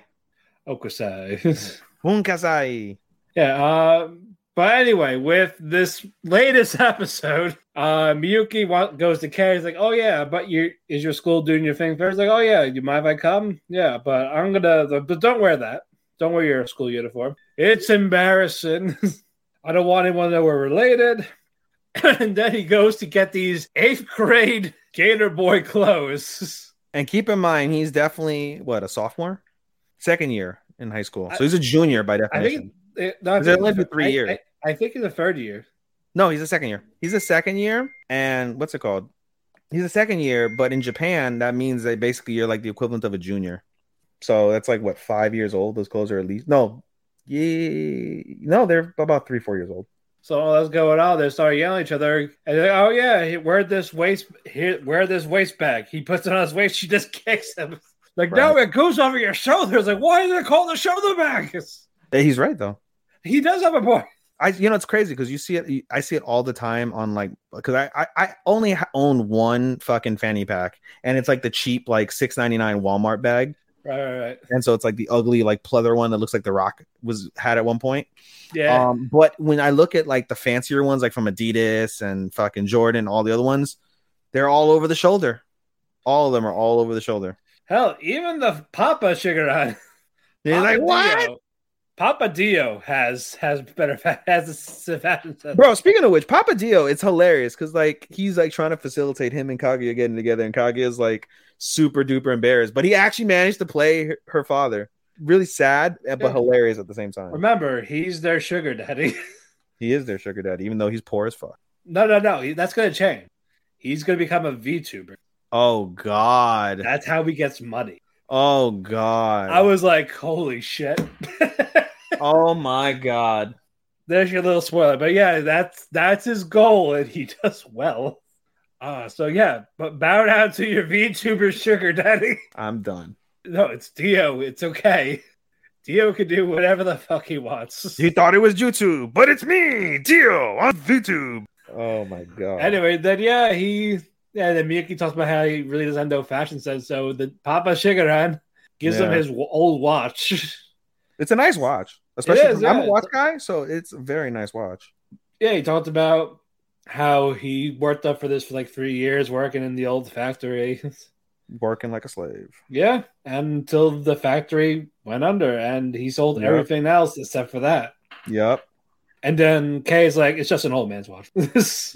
Okasai, Bunkasai. Yeah. Uh, but anyway, with this latest episode, uh, Miyuki want, goes to Kay. He's like, "Oh yeah, but you is your school doing your thing?" He's like, "Oh yeah, you mind if I come? Yeah, but I'm gonna, but don't wear that." Don't wear your school uniform. It's embarrassing. I don't want anyone that we're related. and then he goes to get these eighth grade Gator Boy clothes. And keep in mind, he's definitely, what, a sophomore? Second year in high school. So he's a junior by definition. I think, no, I think only for three I, years. I, I think he's a third year. No, he's a second year. He's a second year. And what's it called? He's a second year, but in Japan, that means that basically you're like the equivalent of a junior. So that's like, what, five years old? Those clothes are at least... No. Yeah, no, they're about three, four years old. So all that's going on, they start yelling at each other. And like, oh yeah, wear this waist, wear this waist bag. He puts it on his waist. She just kicks him. Like right. No, it goes over your shoulders. Like why is it called a shoulder bag? He's right though. He does have a point. I, you know, it's crazy because you see it. I see it all the time on like because I, I I only own one fucking fanny pack, and it's like the cheap like six ninety-nine Walmart bag. Right, right, right. And so it's like the ugly, like pleather one that looks like The Rock was had at one point. Yeah. Um, but when I look at like the fancier ones, like from Adidas and fucking Jordan, all the other ones, they're all over the shoulder. All of them are all over the shoulder. Hell, even the Papa Shigeran. He's like, what? Dio. Papa Dio has has better has a bro. Speaking of which, Papa Dio, it's hilarious because like he's like trying to facilitate him and Kaguya getting together, and Kaguya's like super duper embarrassed, but he actually managed to play her, her father. Really sad, but yeah. Hilarious at the same time. Remember, he's their sugar daddy. He is their sugar daddy, even though he's poor as fuck. No, no, no. That's gonna change. He's gonna become a VTuber. Oh God, that's how he gets money. Oh God, I was like, holy shit. Oh my God! There's your little spoiler, but yeah, that's that's his goal, and he does well. Uh so yeah, but bow down to your VTuber sugar daddy. I'm done. No, it's Dio. It's okay. Dio can do whatever the fuck he wants. He thought it was Jutsu, but it's me, Dio, on VTube. Oh my God. Anyway, then yeah, he yeah. Then Miyuki talks about how he really doesn't have no fashion sense, so the Papa Shigeran gives yeah. him his old watch. It's a nice watch. Especially is, yeah. I'm a watch guy, so it's a very nice watch. Yeah, he talked about how he worked up for this for like three years, working in the old factory. Working like a slave. Yeah, until the factory went under, and he sold yep. everything else except for that. Yep. And then Kay's like, it's just an old man's watch. Hey, this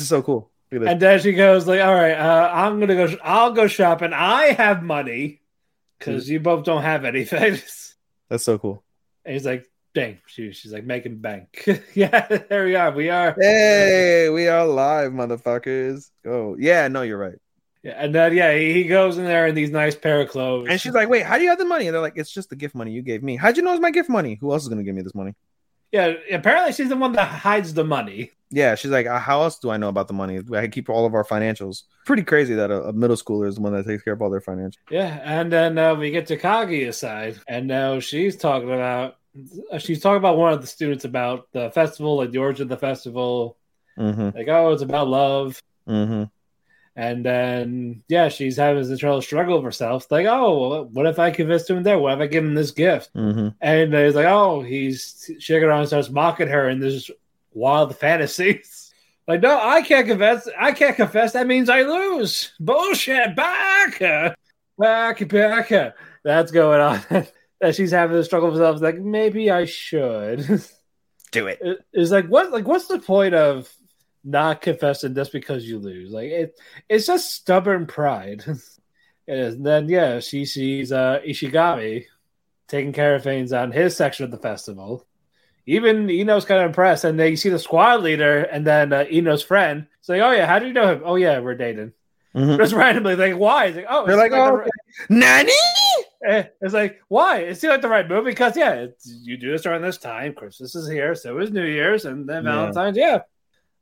is so cool. Look at this. And then she goes like, all right, uh, I'm gonna go. Sh- I'll go shopping. I have money because mm. you both don't have anything. That's so cool. And he's like, dang. She, she's like, making bank. Yeah, there we are. We are. Hey, we are live, motherfuckers. Go. Oh, yeah, no, you're right. Yeah, and then, yeah, he, he goes in there in these nice pair of clothes. And she's like, wait, how do you have the money? And they're like, it's just the gift money you gave me. How'd you know it's my gift money? Who else is going to give me this money? Yeah, apparently she's the one that hides the money. Yeah, she's like, how else do I know about the money? I keep all of our financials. Pretty crazy that a, a middle schooler is the one that takes care of all their financials. Yeah, and then uh, we get to Kaguya's side, and now she's talking about she's talking about one of the students about the festival, like the origin of the festival. Mm-hmm. Like, oh, it's about love. Mm-hmm. And then, yeah, she's having this internal struggle of herself. Like, oh, what if I convinced him there? What if I give him this gift? Mm-hmm. And he's like, oh, he's Shigeran starts mocking her in this wild fantasies. Like, no, I can't confess. I can't confess. That means I lose. Bullshit. Back. Back. Back. That's going on. That she's having this struggle of herself. Like, maybe I should. Do it. It's like, what? Like, what's the point of not confessing just because you lose? Like it, it's just stubborn pride. And then yeah, she sees uh, Ishigami taking care of things on his section of the festival. Even Ino's kind of impressed, and then you see the squad leader, and then uh, Ino's friend. It's like, oh yeah, how do you know him? Oh yeah, we're dating. Mm-hmm. Just randomly, like why? It's like, oh, they're like, like oh, right... Nanny. It's like why? It seemed like the right move because yeah, it's, you do this during this time. Christmas is here, so is New Year's, and then Valentine's. Yeah. yeah.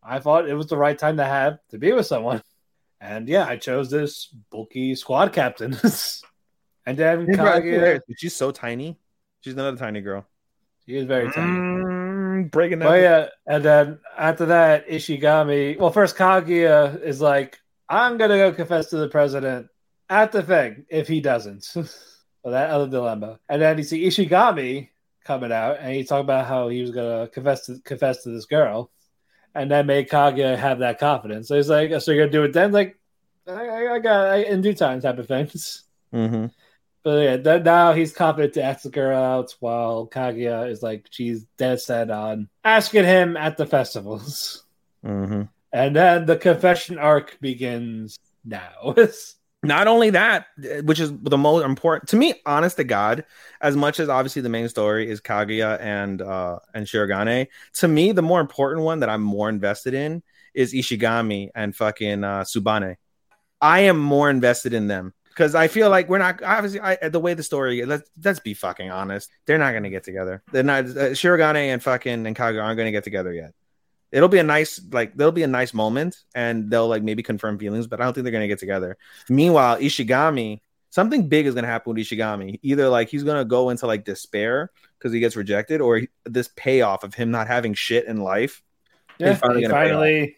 I thought it was the right time to have to be with someone. And yeah, I chose this bulky squad captain. And then Kaguya... She's so tiny. She's another tiny girl. She is very tiny. Mm, breaking that. But yeah, and then after that, Ishigami... Well, first Kaguya is like, I'm going to go confess to the president at the thing if he doesn't. Well, that other dilemma. And then you see Ishigami coming out, and he talked about how he was going to confess to confess to this girl. And that made Kaguya have that confidence. So he's like, so you're going to do it then? Like, I, I, I got I, in due time type of things. Mm-hmm. But yeah, then now he's confident to ask the girl out while Kaguya is like, she's dead set on asking him at the festivals. Mm-hmm. And then the confession arc begins now. Not only that, which is the most important to me, honest to God, as much as obviously the main story is Kaguya and uh, and Shirogane, to me, the more important one that I'm more invested in is Ishigami and fucking uh, Tsubane. I am more invested in them because I feel like we're not obviously I, the way the story. Let's, let's be fucking honest. They're not going to get together. They're not uh, Shirogane and fucking and Kaguya aren't going to get together yet. It'll be a nice, like, there'll be a nice moment and they'll, like, maybe confirm feelings, but I don't think they're going to get together. Meanwhile, Ishigami, something big is going to happen with Ishigami. Either, like, he's going to go into, like, despair because he gets rejected, or he, this payoff of him not having shit in life. Yeah, he's finally. He finally...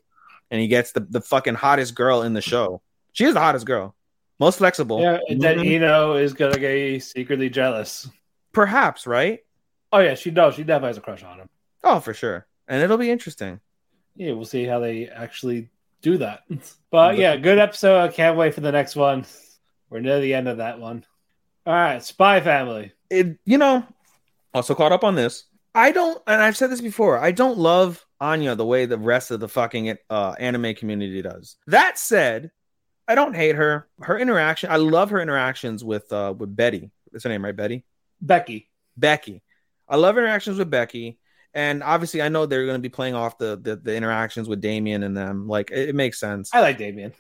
And he gets the, the fucking hottest girl in the show. She is the hottest girl. Most flexible. Yeah, and then mm-hmm. Ino is going to get secretly jealous. Perhaps, right? Oh, yeah, she knows. She definitely has a crush on him. Oh, for sure. And it'll be interesting. Yeah, we'll see how they actually do that. But yeah, good episode. I can't wait for the next one. We're near the end of that one. All right, Spy Family. It, you know, also caught up on this. I don't, and I've said this before, I don't love Anya the way the rest of the fucking uh, anime community does. That said, I don't hate her. Her interaction, I love her interactions with uh, with Betty. That's her name, right, Betty? Becky. Becky. I love interactions with Becky. And obviously, I know they're going to be playing off the, the, the interactions with Damien and them. Like, it, it makes sense. I like Damien.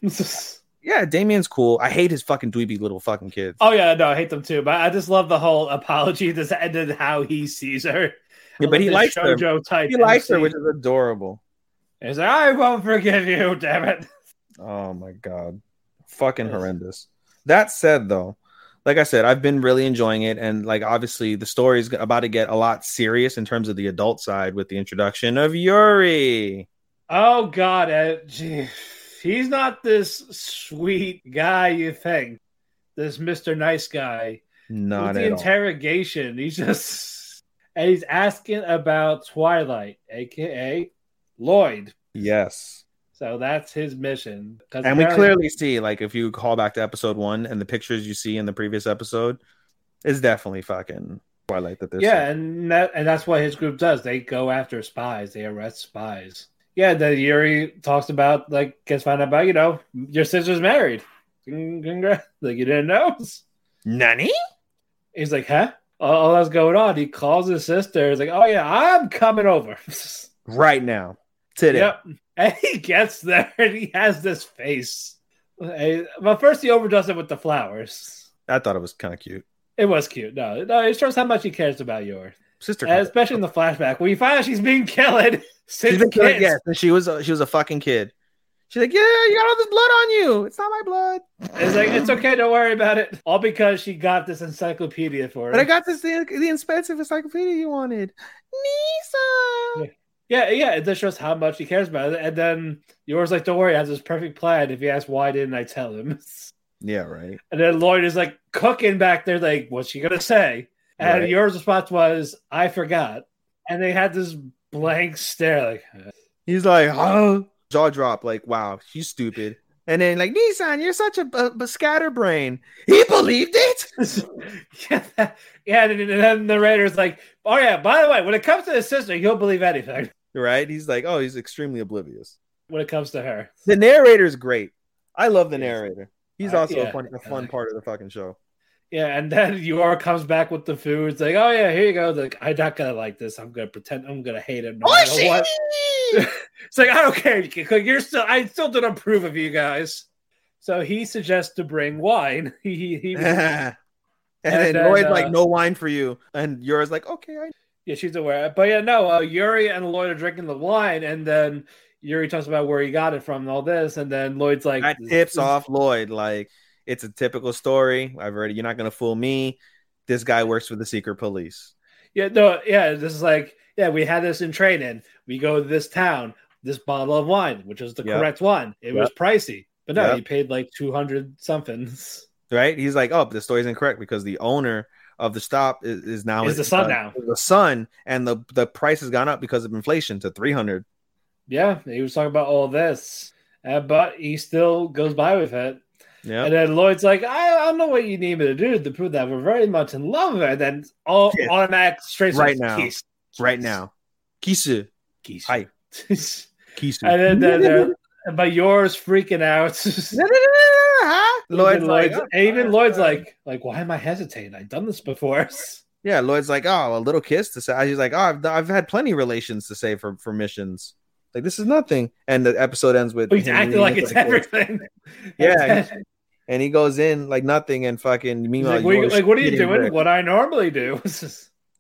Yeah, Damien's cool. I hate his fucking dweeby little fucking kids. Oh, yeah, no, I hate them too. But I just love the whole apology that's ended how he sees her. Yeah, but he likes her. He likes her, which is adorable. He's like, I won't forgive you, damn it. Oh, my God. Fucking horrendous. That said, though, like I said, I've been really enjoying it. And like, obviously the story is about to get a lot serious in terms of the adult side with the introduction of Yuri. Oh, God. Uh, he's not this sweet guy you think. This Mister Nice Guy. Not with the at interrogation. All. He's just, and he's asking about Twilight, A K A Lloyd. Yes. So that's his mission. And we clearly see, like, if you call back to episode one and the pictures you see in the previous episode, it's definitely fucking Twilight that they're yeah, seeing. and that and that's what his group does. They go after spies. They arrest spies. Yeah, the Yuri talks about, like, gets found out about, you know, your sister's married. Congrats. Like, you didn't know? Nani? He's like, huh? All that's going on. He calls his sister. He's like, oh, yeah, I'm coming over. Right now. Today. Yep. And he gets there and he has this face. Well, first he overdoes it with the flowers. I thought it was kind of cute. It was cute. No, no, it shows how much he cares about your sister. Especially in the flashback when you find out she's been killed since she's been killed, yes, and she was a, she was a fucking kid. She's like, yeah, you got all this blood on you. It's not my blood. It's like, it's okay, don't worry about it. All because she got this encyclopedia for her. But I got this the, the expensive encyclopedia you wanted, Nisa. Yeah. Yeah, yeah, it just shows how much he cares about it. And then Yor's like, don't worry, I have this perfect plan. If he asks, why didn't I tell him? Yeah, right. And then Lloyd is like cooking back there, like, what's she going to say? And right. Yor's response was, I forgot. And they had this blank stare. Like, uh. He's like, huh? Jaw drop, like, wow, she's stupid. And then like, Nissan, you're such a, a, a scatterbrain. He believed it? yeah, that, yeah. And then the narrator's like, oh, yeah, by the way, when it comes to his sister, he'll believe anything. Right? He's like, oh, he's extremely oblivious when it comes to her. The narrator's great. I love the narrator. He's also uh, yeah. a, fun, a fun part of the fucking show. Yeah, and then Yor comes back with the food. It's like, oh, yeah, here you go. It's like, I'm not going to like this. I'm going to pretend I'm going to hate it. No oh, matter what. It's like, I don't care. You're still, I still don't approve of you guys. So he suggests to bring wine. he, he, he was, And, and then Lloyd's uh, like, no wine for you. And Yor's like, okay, I Yeah, she's aware. But yeah, no, uh, Yuri and Lloyd are drinking the wine, and then Yuri talks about where he got it from and all this, and then Lloyd's like... That tips off Lloyd, like, it's a typical story. I've already, you're not going to fool me. This guy works for the secret police. Yeah, no, yeah, this is like, yeah, we had this in training. We go to this town, this bottle of wine, which is the yep. correct one. It yep. was pricey, but no, yep. he paid like two hundred something. Right? He's like, oh, the story's incorrect because the owner... of the stop is, is now is the sun uh, now the sun and the the price has gone up because of inflation to three hundred. Yeah, he was talking about all this, uh, but he still goes by with it. Yeah, and then Lloyd's like, I, I don't know what you need me to do to prove that we're very much in love with her. And then all yeah. automatic straight right now, kiss. right now, kisu, kisu, hi, Kisu. And then, then uh, but yours freaking out. huh? Lloyd's even like, Lloyd's, oh, even Lloyd's like, like, why am I hesitating? I've done this before. Yeah, Lloyd's like, oh, a little kiss to say. He's like, oh, I've I've had plenty of relations to say for, for missions. Like, this is nothing. And the episode ends with he's acting like it's like, everything. Yeah. He's, and he goes in like nothing and fucking meanwhile. Like, what, like, what are you doing? Brick. What I normally do.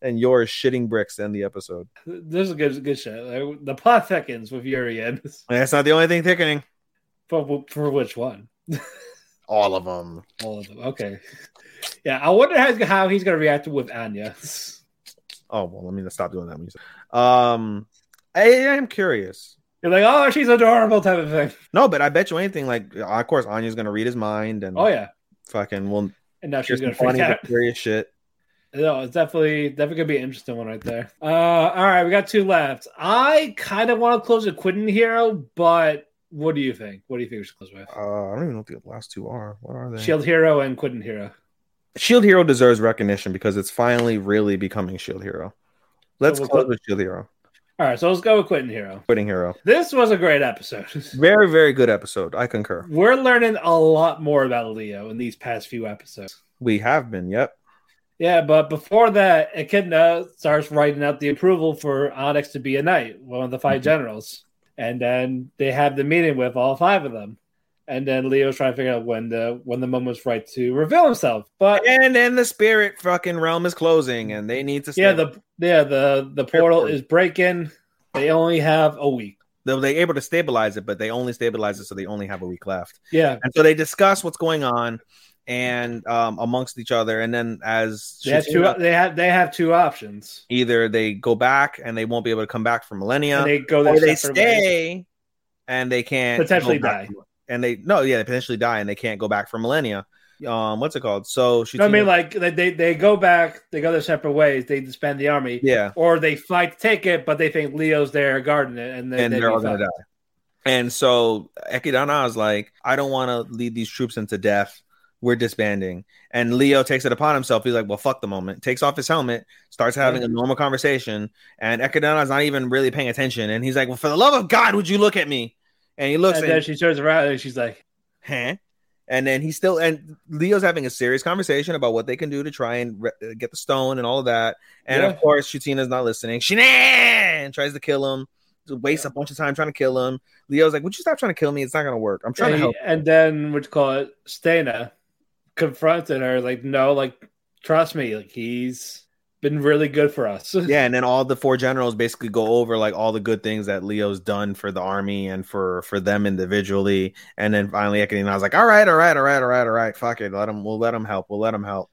And yours shitting bricks to end the episode. This is good, good shit. Like, the plot thickens with Yuri in. That's not the only thing thickening. But for which one? All of them. All of them. Okay. Yeah, I wonder how, how he's gonna react with Anya. Oh well, let me stop doing that music. Um, I am curious. You're like, oh, she's adorable, type of thing. No, but I bet you anything. Like, of course, Anya's gonna read his mind, and oh yeah, fucking will. And now she's gonna freak out. Curious shit. No, it's definitely definitely gonna be an interesting one right there. Uh, all right, we got two left. I kind of want to close with Quentin Hero, but what do you think? What do you think we should close with? Uh, I don't even know what the last two are. What are they? Shield Hero and Quentin Hero. Shield Hero deserves recognition because it's finally really becoming Shield Hero. Let's so we'll close go. with Shield Hero. All right, so let's go with Quentin Hero. Quentin Hero. This was a great episode. Very, very good episode. I concur. We're learning a lot more about Leo in these past few episodes. We have been, yep. Yeah, but before that, Echidna starts writing out the approval for Onyx to be a knight, one of the five mm-hmm. generals. And then they have the meeting with all five of them. And then Leo's trying to figure out when the when the moment's right to reveal himself. But and then the spirit fucking realm is closing, and they need to. Stay. Yeah, the yeah the, the portal is breaking. They only have a week. They're, they're able to stabilize it, but they only stabilize it, so they only have a week left. Yeah, and so they discuss what's going on, and um, amongst each other, and then as they have, two, up, they have they have two options: either they go back and they won't be able to come back for millennia, and they go there or they stay ways. And they can't potentially die. And they no, yeah, they potentially die, and they can't go back for millennia. Um, what's it called? So she. No, I mean, like they they go back, they go their separate ways, they disband the army, yeah, or they fight to take it, but they think Leo's there guarding it, and then and they're all gonna die. And so Echidna is like, I don't want to lead these troops into death. We're disbanding, and Leo takes it upon himself. He's like, well, fuck the moment. Takes off his helmet, starts having a normal conversation, and Echidna is not even really paying attention, and he's like, well, for the love of God, would you look at me? And he looks, and then and, she turns around and she's like, "Huh?" And then he still, and Leo's having a serious conversation about what they can do to try and re- get the stone and all of that. And yeah. Of course, Shutina's not listening. Shinan tries to kill him. Wastes yeah. a bunch of time trying to kill him. Leo's like, "Would you stop trying to kill me? It's not going to work. I'm trying and to help." He, and then what you call it, Staina confronted her, like, "No, like, trust me, like he's." Been really good for us. Yeah, and then all the four generals basically go over like all the good things that Leo's done for the army and for, for them individually. And then finally, Echidna was like, "All right, all right, all right, all right, all right. Fuck it, let him. We'll let him help. We'll let him help."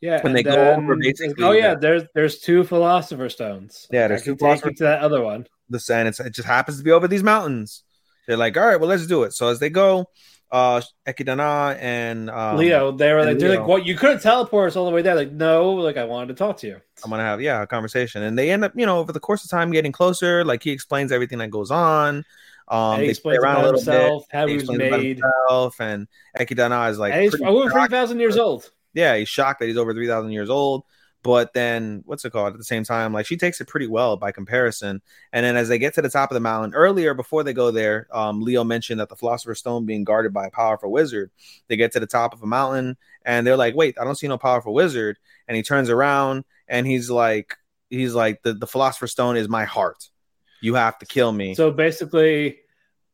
Yeah, and, and they then, go over basically. Oh yeah, there's there's two philosopher stones. Yeah, there's I two. Philosopher to that other one. The sand. It just happens to be over these mountains. They're like, "All right, well, let's do it." So as they go. Uh, Echidna and um, Leo, they were like, they're Leo. like, "What? You couldn't teleport us all the way there?" Like, no, like I wanted to talk to you. I'm gonna have yeah a conversation, and they end up, you know, over the course of time getting closer. Like he explains everything that goes on. Um, he they explains around about a little himself, bit, how he was made, himself, and Echidna is like, "He's over three thousand years old." Yeah, he's shocked that he's over three thousand years old. But then, what's it called? At the same time, like she takes it pretty well by comparison. And then, as they get to the top of the mountain earlier, before they go there, um, Leo mentioned that the Philosopher's Stone being guarded by a powerful wizard. They get to the top of a mountain, and they're like, "Wait, I don't see no powerful wizard." And he turns around, and he's like, "He's like the the Philosopher's Stone is my heart. You have to kill me." So basically,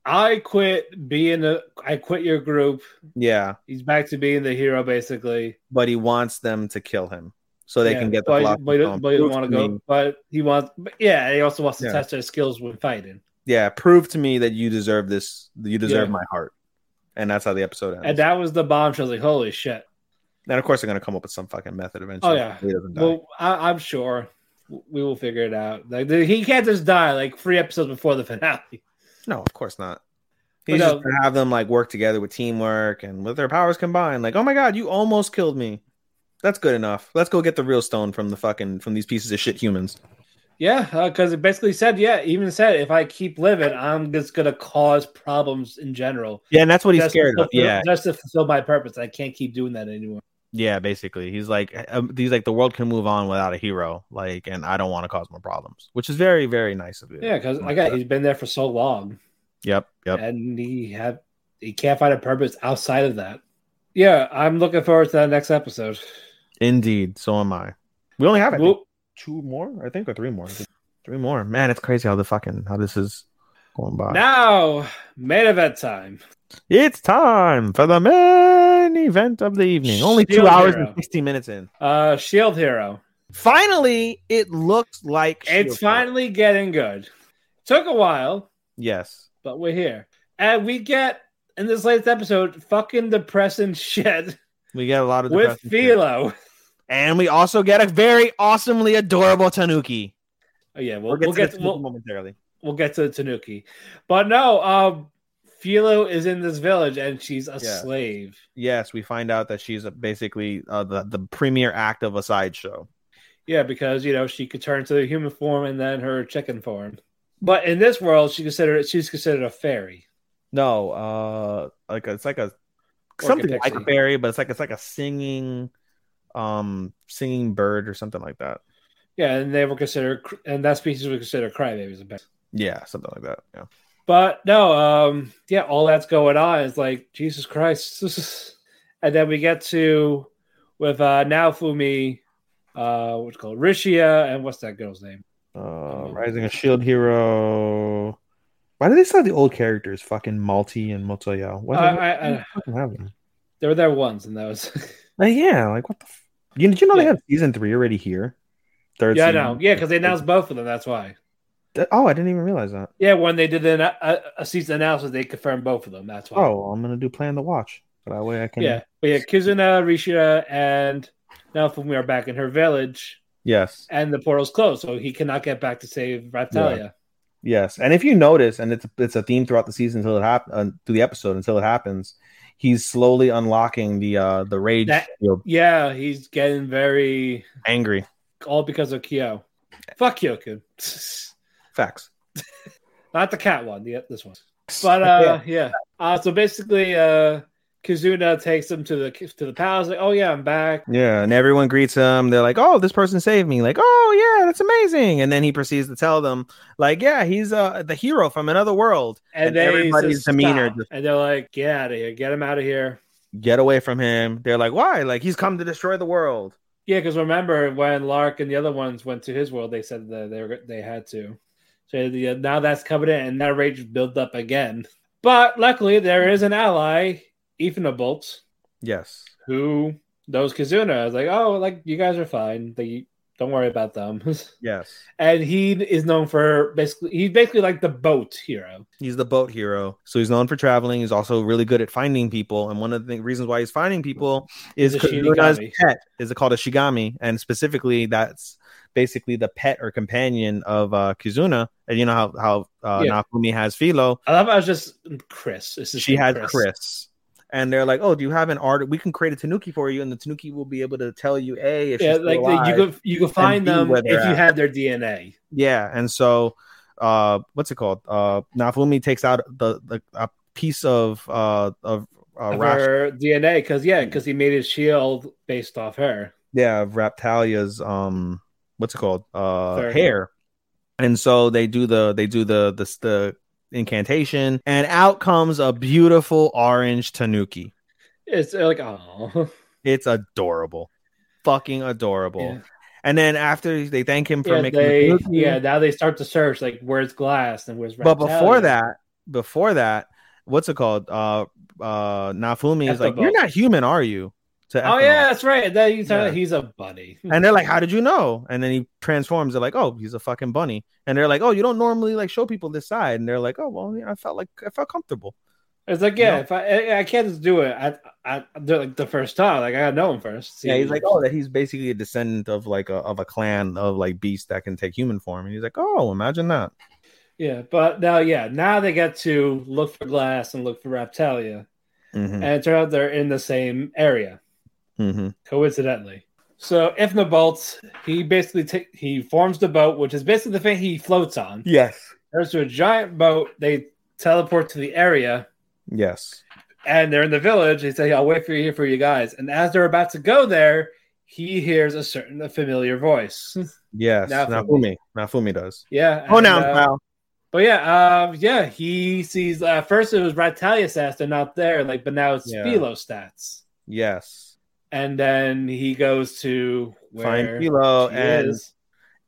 I quit being a. I quit your group. Yeah, he's back to being the hero, basically. But he wants them to kill him. So they yeah, can get the block. But, but, but he want to go. Me. But he wants. But yeah, he also wants to yeah. test their skills when fighting. Yeah, prove to me that you deserve this. You deserve yeah. my heart, and that's how the episode ends. And that was the bombshell. Like, holy shit! And of course, they're gonna come up with some fucking method eventually. Oh yeah. Well, I, I'm sure we will figure it out. Like he can't just die like three episodes before the finale. No, of course not. He's but just no. gonna have them like work together with teamwork and with their powers combined. Like, oh my god, you almost killed me. That's good enough. Let's go get the real stone from the fucking from these pieces of shit humans. Yeah, because uh, it basically said, yeah, even said, if I keep living, I'm just gonna cause problems in general. Yeah, and that's what he's scared of. Yeah, just to fulfill my purpose. I can't keep doing that anymore. Yeah, basically. He's like, he's like, the world can move on without a hero. Like, and I don't want to cause more problems, which is very, very nice of you. Yeah, because like I got, he's been there for so long. Yep, yep. And he have he can't find a purpose outside of that. Yeah, I'm looking forward to that next episode. Indeed, so am I. We only have I think, two more, I think, or three more. Three more. Man, it's crazy how the fucking how this is going by. Now, main event time. It's time for the main event of the evening. Shield Only two hours hero. and sixty minutes in. Uh, Shield Hero. Finally, it looks like Shield it's finally hero. getting good. Took a while. Yes, but we're here, and we get in this latest episode fucking depressing shit. We get a lot of with Philo, shit. And we also get a very awesomely adorable Tanuki. Oh yeah, we'll, we'll get we'll to get to, we'll, momentarily. We'll get to the Tanuki, but no, um. Philo is in this village and she's a yeah. slave. Yes, we find out that she's a, basically uh, the, the premier act of a sideshow. Yeah, because, you know, she could turn to the human form and then her chicken form. But in this world, she considered she's considered a fairy. No, uh, like a, it's like a or something a like a fairy, but it's like it's like a singing, um, singing bird or something like that. Yeah, and they were considered, and that species was considered crybabies. Yeah, something like that. Yeah. But no, um, yeah, all that's going on is like Jesus Christ, and then we get to with uh, Naofumi, uh, what's called Rishia, and what's that girl's name? Uh, Rising a Shield Hero. Why do they still have the old characters? Fucking Malti and Motoya. What uh, I, I, fucking happened? They were there once, and that was. uh, yeah, like what the? F- you did you know yeah. they have season three already here? Third yeah, season. I know. Yeah, because they announced both of them. That's why. Oh, I didn't even realize that. Yeah, when they did an, a, a season analysis, they confirmed both of them. That's why. Oh, well, I'm gonna do plan to watch. So that way I can. Yeah, but yeah, Kizuna, Rishia, and Naofumi are back in her village. Yes, and the portal's closed, so he cannot get back to save Raptalia. Yeah. Yes, and if you notice, and it's it's a theme throughout the season until it happens, uh, through the episode until it happens, he's slowly unlocking the uh, the rage. That, yeah, he's getting very angry, all because of Kyo. Fuck Kyoko. Facts. Not the cat one, the this one. But uh yeah. yeah. Uh so basically uh Kizuna takes him to the to the palace, like, oh yeah, I'm back. Yeah, and everyone greets him. They're like, oh, this person saved me, like, oh yeah, that's amazing. And then he proceeds to tell them, like, yeah, he's uh the hero from another world. And, and everybody's demeanor just... and they're like, get out of here, get him out of here. Get away from him. They're like, why? Like, he's come to destroy the world. Yeah, because remember when Lark and the other ones went to his world, they said that they were, they had to. So yeah, now that's covered in, and that rage built up again. But luckily, there is an ally, Ifnabolt. Yes. Who knows Kizuna. I was like, oh, like, you guys are fine. They, don't worry about them. Yes. And he is known for basically, he's basically like the boat hero. He's the boat hero. So he's known for traveling. He's also really good at finding people. And one of the reasons why he's finding people is Kizuna's pet is called a shigami. And specifically, that's basically the pet or companion of uh, Kizuna. And you know how, how uh, yeah. Naofumi has Philo. I love how it's just Chris. It's just she has Chris. Chris. And they're like, "Oh, do you have an art? We can create a Tanuki for you, and the Tanuki will be able to tell you a if yeah, she's like alive, you can you can find them if at. you have their D N A." Yeah, and so, uh, what's it called? Uh, Naofumi takes out the, the a piece of uh of, uh, of her D N A because yeah, because he made his shield based off her. Yeah, of Raptalia's um, what's it called? Uh, hair. And so they do the they do the the the. incantation, and out comes a beautiful orange Tanuki. It's like, oh, it's adorable, fucking adorable. Yeah. And then after they thank him for yeah, making, they, the Tanuki, yeah, now they start to search like where's glass and where's. But before that, before that, what's it called? Uh, uh, Naofumi is like, you're not human, are you? To oh yeah, that's right. And then you tell yeah. he's a bunny, and they're like, how did you know? And then he transforms. They're like, oh, he's a fucking bunny. And they're like, oh, you don't normally like show people this side. And they're like, oh, well, yeah, I felt like I felt comfortable. It's like, yeah, you know? if I I can't just do it, I I do it like the first time. Like I gotta know him first. See? Yeah, he's like, oh, that he's basically a descendant of like a of a clan of like beasts that can take human form. And he's like, oh, imagine that. Yeah, but now, yeah, now they get to look for glass and look for Raptalia, mm-hmm. and it turns out they're in the same area. Mm-hmm. Coincidentally, so Ifnabolt, he basically t- he forms the boat, which is basically the thing he floats on. Yes, there's a giant boat. They teleport to the area. Yes, And they're in the village. He said, yeah, I'll wait for you here for you guys. And as they're about to go there, he hears a certain a familiar voice. Yes, Nafumi. Nafumi does. Yeah. Oh, now. Uh, wow. But yeah, um, yeah, he sees. Uh, first, it was Rattalia stats. They're not there, like, but now it's yeah. Philo stats. Yes. And then he goes to where find Philo and is.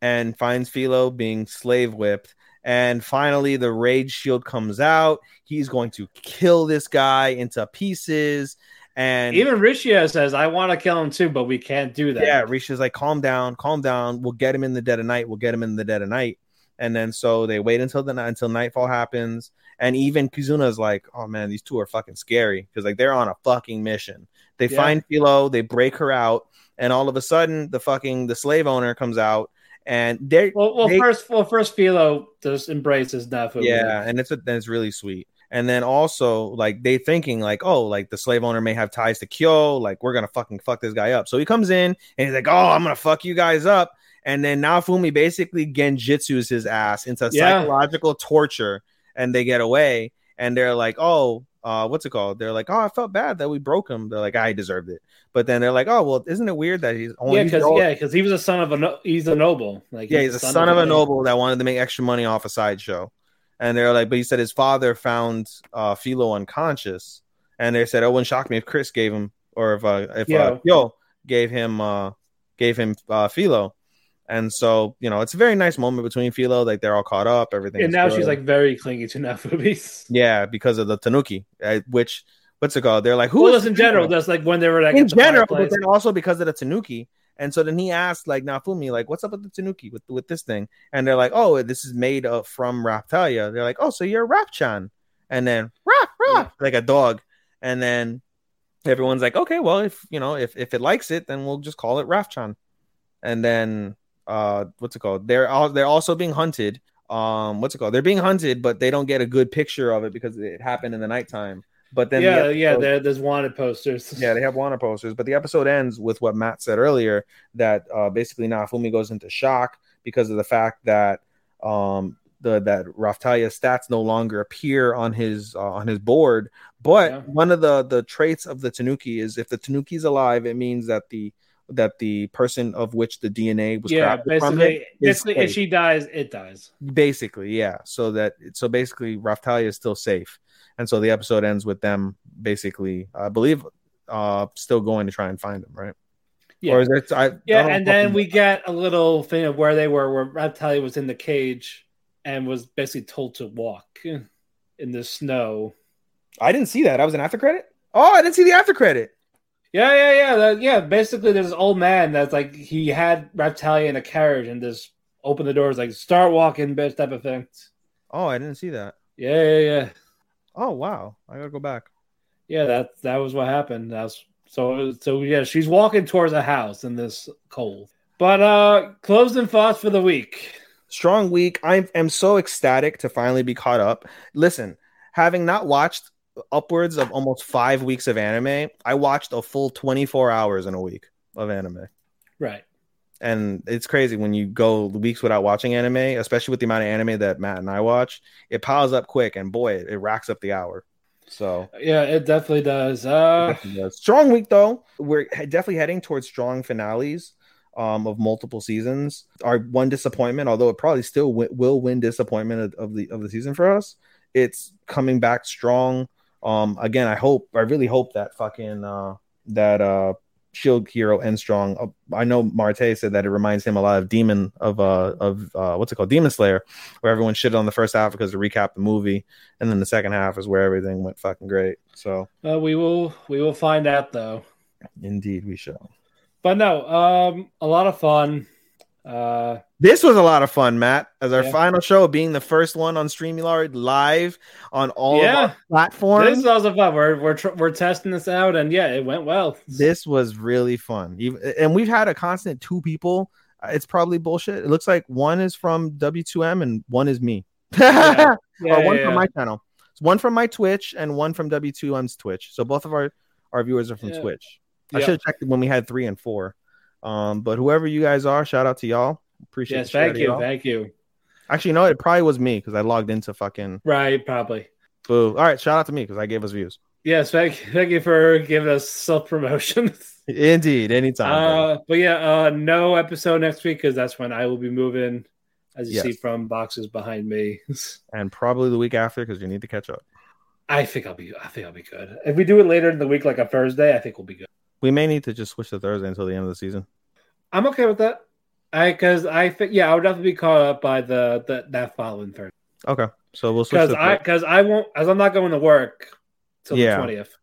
and finds Philo being slave whipped. And finally, the rage shield comes out. He's going to kill this guy into pieces. And even Rishio says, "I want to kill him too, but we can't do that." Yeah, Rishio's like, "Calm down, calm down. We'll get him in the dead of night. We'll get him in the dead of night." And then so they wait until the until nightfall happens, and even Kizuna's like, "Oh man, these two are fucking scary because like they're on a fucking mission." They yeah. find Philo, they break her out, and all of a sudden the fucking the slave owner comes out, and they're well, well they, first well first Philo just embraces Nafumi. Yeah, and it's a, it's really sweet. And then also like they thinking like, oh, like the slave owner may have ties to Kyo, like we're gonna fucking fuck this guy up. So he comes in and he's like, "Oh, I'm gonna fuck you guys up." And then Nafumi basically genjutsus his ass into yeah. psychological torture, and they get away. And they're like, "Oh, uh, what's it called?" They're like, "Oh, I felt bad that we broke him." They're like, "I deserved it." But then they're like, "Oh, well, isn't it weird that he's only yeah, because yeah, because he was a son of a no- he's a noble, like yeah, he's, he's a son, son of a noble man that wanted to make extra money off a sideshow." And they're like, "But he said his father found uh, Philo unconscious," and they said, "Oh, it wouldn't shock me if Chris gave him or if uh, if Yo uh, gave him uh, gave him uh, Philo." And so, you know, it's a very nice moment between Philo. Like, they're all caught up, everything. And now good. She's, like, very clingy to Nafumi. Yeah, because of the Tanuki, right? Which, what's it called? They're like, who well, is in general, that's, like, when they were, like, in general, but then also because of the Tanuki. And so then he asked, like, Nafumi, like, what's up with the Tanuki, with, with this thing? And they're like, oh, this is made of, from Raptalia. They're like, oh, so you're Rapchan. And then, rap, rap, yeah. like a dog. And then everyone's like, okay, well, if, you know, if, if it likes it, then we'll just call it Rapchan. And then... Uh, what's it called? They're all they're also being hunted. Um, what's it called? They're being hunted, but they don't get a good picture of it because it happened in the nighttime. But then, yeah, the episode, yeah, there's wanted posters. Yeah, they have wanted posters. But the episode ends with what Matt said earlier that uh, basically Nafumi goes into shock because of the fact that um, the that Raftalia's stats no longer appear on his uh, on his board. But yeah. one of the the traits of the Tanuki is if the Tanuki's alive, it means that the that the person of which the D N A was yeah basically from it basically safe. If she dies, it dies basically yeah so that so basically Raftalia is still safe, and so the episode ends with them basically I believe uh still going to try and find him, right? Yeah, or is it, I, yeah I and then we get a little thing of where they were where Raftalia was in the cage and was basically told to walk in the snow. I didn't see that. I was an after credit. Oh, I didn't see the after credit. Yeah, yeah, yeah, yeah. Basically, there's this old man that's like he had Reptalia in a carriage and just opened the doors, like start walking, bitch, type of thing. Oh, I didn't see that. Yeah, yeah, yeah. Oh wow, I gotta go back. Yeah, that that was what happened. That's so so. Yeah, she's walking towards a house in this cold. But uh, closing thoughts for the week. Strong week. I am so ecstatic to finally be caught up. Listen, having not watched upwards of almost five weeks of anime, I watched a full twenty-four hours in a week of anime, right? And it's crazy when you go weeks without watching anime, especially with the amount of anime that Matt and I watch. It piles up quick, and boy, it, it racks up the hour. So yeah, it definitely does. Uh it definitely does. Strong week though. We're definitely heading towards strong finales um of multiple seasons. Our one disappointment, although it probably still w- will win disappointment of, of the of the season for us, it's coming back strong. Um, again, I hope, I really hope that fucking, uh, that, uh, Shield Hero ends strong. Uh, I know Marte said that it reminds him a lot of Demon of, uh, of, uh, what's it called? Demon Slayer, where everyone shitted on the first half because to recap the movie. And then the second half is where everything went fucking great. So, uh, we will, we will find out though. Indeed, we shall. But no, um, a lot of fun. Uh, this was a lot of fun, Matt, as our yeah. final show, being the first one on StreamYard live on all yeah. of our platforms. This was also fun. We're we're tr- we're testing this out, and yeah, it went well. This was really fun, and we've had a constant two people. It's probably bullshit. It looks like one is from W two M and one is me. Yeah. Yeah, or one yeah, from yeah. my channel. It's one from my Twitch and one from W two M's Twitch. So both of our, our viewers are from yeah. Twitch. I yeah. should have checked when we had three and four. Um, but whoever you guys are, shout out to y'all. Appreciate it. Yes, thank you, y'all. Thank you. Actually, no, it probably was me because I logged into fucking right, probably. Boo. All right, shout out to me because I gave us views. Yes, thank, thank you for giving us self-promotion. Indeed, anytime. Uh, but yeah, uh, no episode next week because that's when I will be moving, as you yes. see from boxes behind me, and probably the week after because we need to catch up. I think I'll be. I think I'll be good. If we do it later in the week, like a Thursday, I think we'll be good. We may need to just switch to Thursday until the end of the season. I'm okay with that. I because I think yeah, I would definitely be caught up by the, the that following Thursday. Okay, so we'll switch because I because I won't as I'm not going to work till yeah. the twentieth.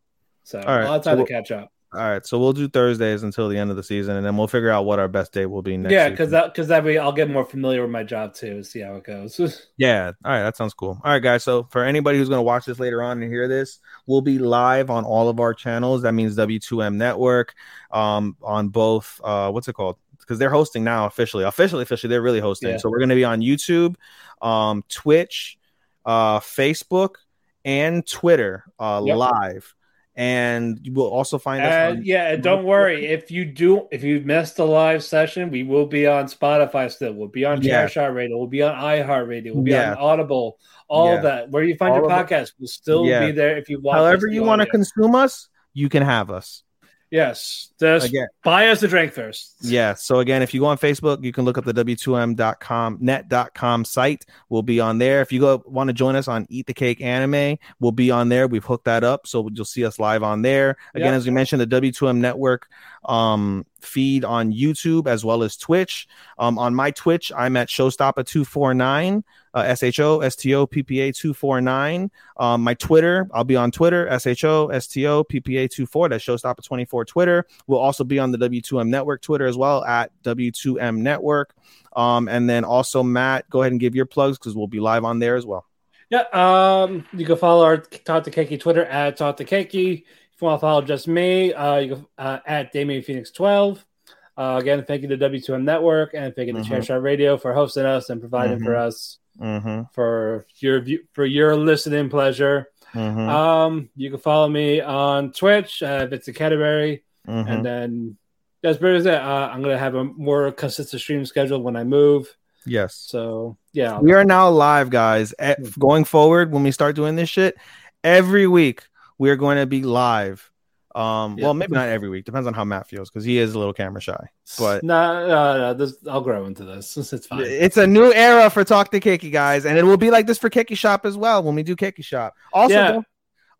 So all right, I'll have time so we'll, to catch up. All right, so we'll do Thursdays until the end of the season, and then we'll figure out what our best day will be next. Yeah, because that because that way I'll get more familiar with my job too and see how it goes. Yeah, all right, that sounds cool. All right, guys. So for anybody who's going to watch this later on and hear this, we'll be live on all of our channels. That means W two M Network, um, on both. Uh, what's it called? Because they're hosting now officially, officially, officially. They're really hosting. Yeah. So we're going to be on YouTube, um, Twitch, uh, Facebook, and Twitter uh, yep. live. And you will also find us. Uh, on- yeah, don't worry if you do if you missed the live session, we will be on Spotify still. We'll be on yeah. ChairShot Radio. We'll be on iHeartRadio. We'll be yeah. on Audible. All yeah. that where you find all your podcast will still yeah. be there if you want. However you want to consume us, you can have us. Yes, just again. buy us a drink first. Yeah. So again, if you go on Facebook, you can look up the W two M dot com net dot com site. We'll be on there. If you go want to join us on Eat the Cake Anime, we'll be on there. We've hooked that up, so you'll see us live on there. Again, yep. as we mentioned, the W two M Network um, feed on YouTube as well as Twitch. Um, on my Twitch, I'm at Showstoppa two forty-nine. Uh, S H O S T O P P A two forty-nine. Um, my Twitter, I'll be on Twitter, S H O S T O P P A two forty. That's Showstopper twenty-four Twitter. We'll also be on the W two M Network Twitter as well, at W two M Network. Um, and then also, Matt, go ahead and give your plugs because we'll be live on there as well. Yeah, um, you can follow our Talk to Keiki Twitter at Talk to Keiki. If you want to follow just me, uh, you can, uh, at Damien Phoenix twelve. Uh, again, thank you to W two M Network and thank you to mm-hmm. ChairShot Radio for hosting us and providing mm-hmm. for us. Mm-hmm. For your view, for your listening pleasure, mm-hmm. um, you can follow me on Twitch uh, if it's a category, mm-hmm. and then that's pretty much it. Uh, I'm gonna have a more consistent stream schedule when I move. Yes. So yeah, we are now live, guys. At, going forward, when we start doing this shit every week, we are going to be live. Um, yeah. Well, maybe not every week. Depends on how Matt feels because he is a little camera shy. But no, no, no. This, I'll grow into this. It's fine. It's a new era for Talk to Keiki, guys, and it will be like this for Keiki Shop as well when we do Keiki Shop. Also, yeah. don't,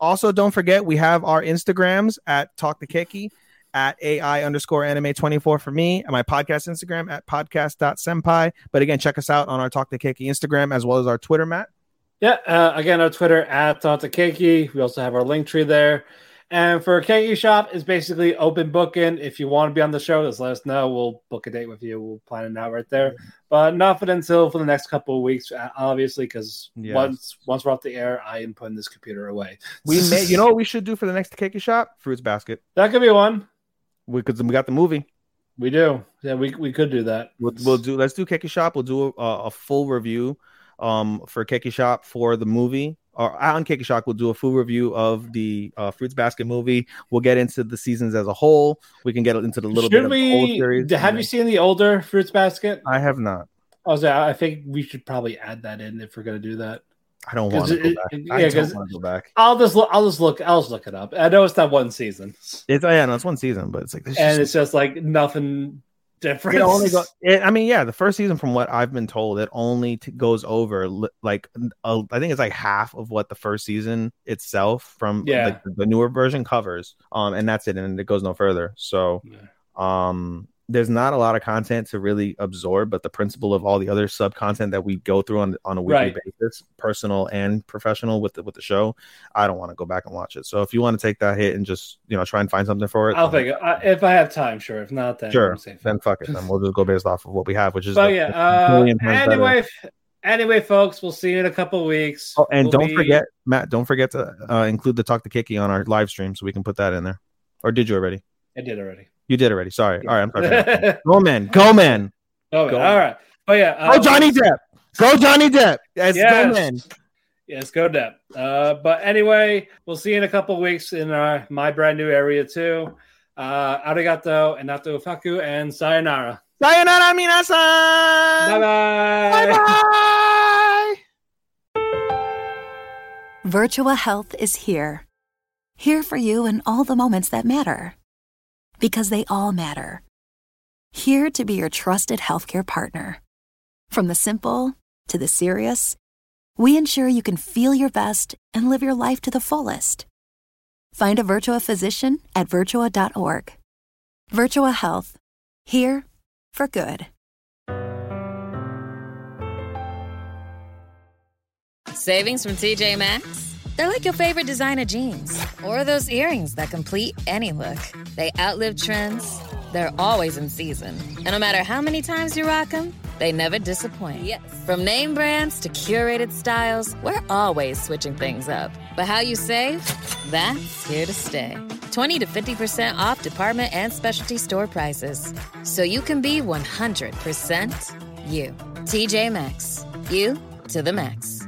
also don't forget we have our Instagrams at Talk to Keiki, at AI underscore anime twenty-four for me, and my podcast Instagram at podcast dot senpai. But again, check us out on our Talk to Keiki Instagram as well as our Twitter, Matt. Yeah, uh, again, our Twitter at Talk to Keiki. We also have our link tree there. And for Keiki Shop, it's basically open booking. If you want to be on the show, just let us know. We'll book a date with you. We'll plan it out right there. But nothing until for the next couple of weeks, obviously, because yes. once once we're off the air, I am putting this computer away. We may, you know what we should do for the next Keiki Shop? Fruits Basket. That could be one. We could. We got the movie. We do. Yeah, we we could do that. We'll, we'll do. Let's do Keiki Shop. We'll do a, a full review, um, for Keiki Shop for the movie. Or on Keiki Shock, we'll do a full review of the uh, Fruits Basket movie. We'll get into the seasons as a whole. We can get into the little should bit we, of the old series. Have you seen the older Fruits Basket? I have not. I was. I think we should probably add that in if we're going to do that. I don't want to go back. It, yeah, I don't want to go back. I'll just look. I'll just look. I'll just look it up. I know it's not one season. It's yeah, no, it's one season, but it's like this. And just, it's just like nothing different. It only go, it, I mean, yeah, the first season, from what I've been told, it only t- goes over li- like a, I think it's like half of what the first season itself from yeah. like, the, the newer version covers, um, and that's it, and it goes no further. So, yeah. um, there's not a lot of content to really absorb, but the principle of all the other sub content that we go through on on a weekly right. basis, personal and professional with the, with the show, I don't want to go back and watch it. So if you want to take that hit and just, you know, try and find something for it, I'll think I, if I have time, sure. If not, then sure, then fuck it. Then we'll just go based off of what we have, which is. Oh yeah. Uh, anyway, better. anyway, folks, we'll see you in a couple of weeks. Oh, and we'll don't be... forget, Matt. Don't forget to uh, include the Talk to Keiki on our live stream, so we can put that in there. Or did you already? I did already. You did already. Sorry. Yeah. All right. I'm sorry. Go, man. Go, man. Go, man. Go, all right. Oh, yeah. Uh, go, Johnny Depp. Go, Johnny Depp. Yes. Yes. Go, man. Yes. Go, Depp. Uh, but anyway, we'll see you in a couple of weeks in our, my brand new area, too. Uh, arigato, enato faku, and sayonara. Sayonara, minasan. Bye-bye. Bye-bye. Virtua Health is here. Here for you in all the moments that matter. Because they all matter. Here to be your trusted healthcare partner. From the simple to the serious, we ensure you can feel your best and live your life to the fullest. Find a Virtua physician at virtua dot org. Virtua Health. Here for good. Savings from T J Maxx? They're like your favorite designer jeans or those earrings that complete any look. They outlive trends. They're always in season. And no matter how many times you rock them, they never disappoint. Yes. From name brands to curated styles, we're always switching things up. But how you save? That's here to stay. twenty to fifty percent off department and specialty store prices. So you can be one hundred percent you. T J Maxx. You to the max.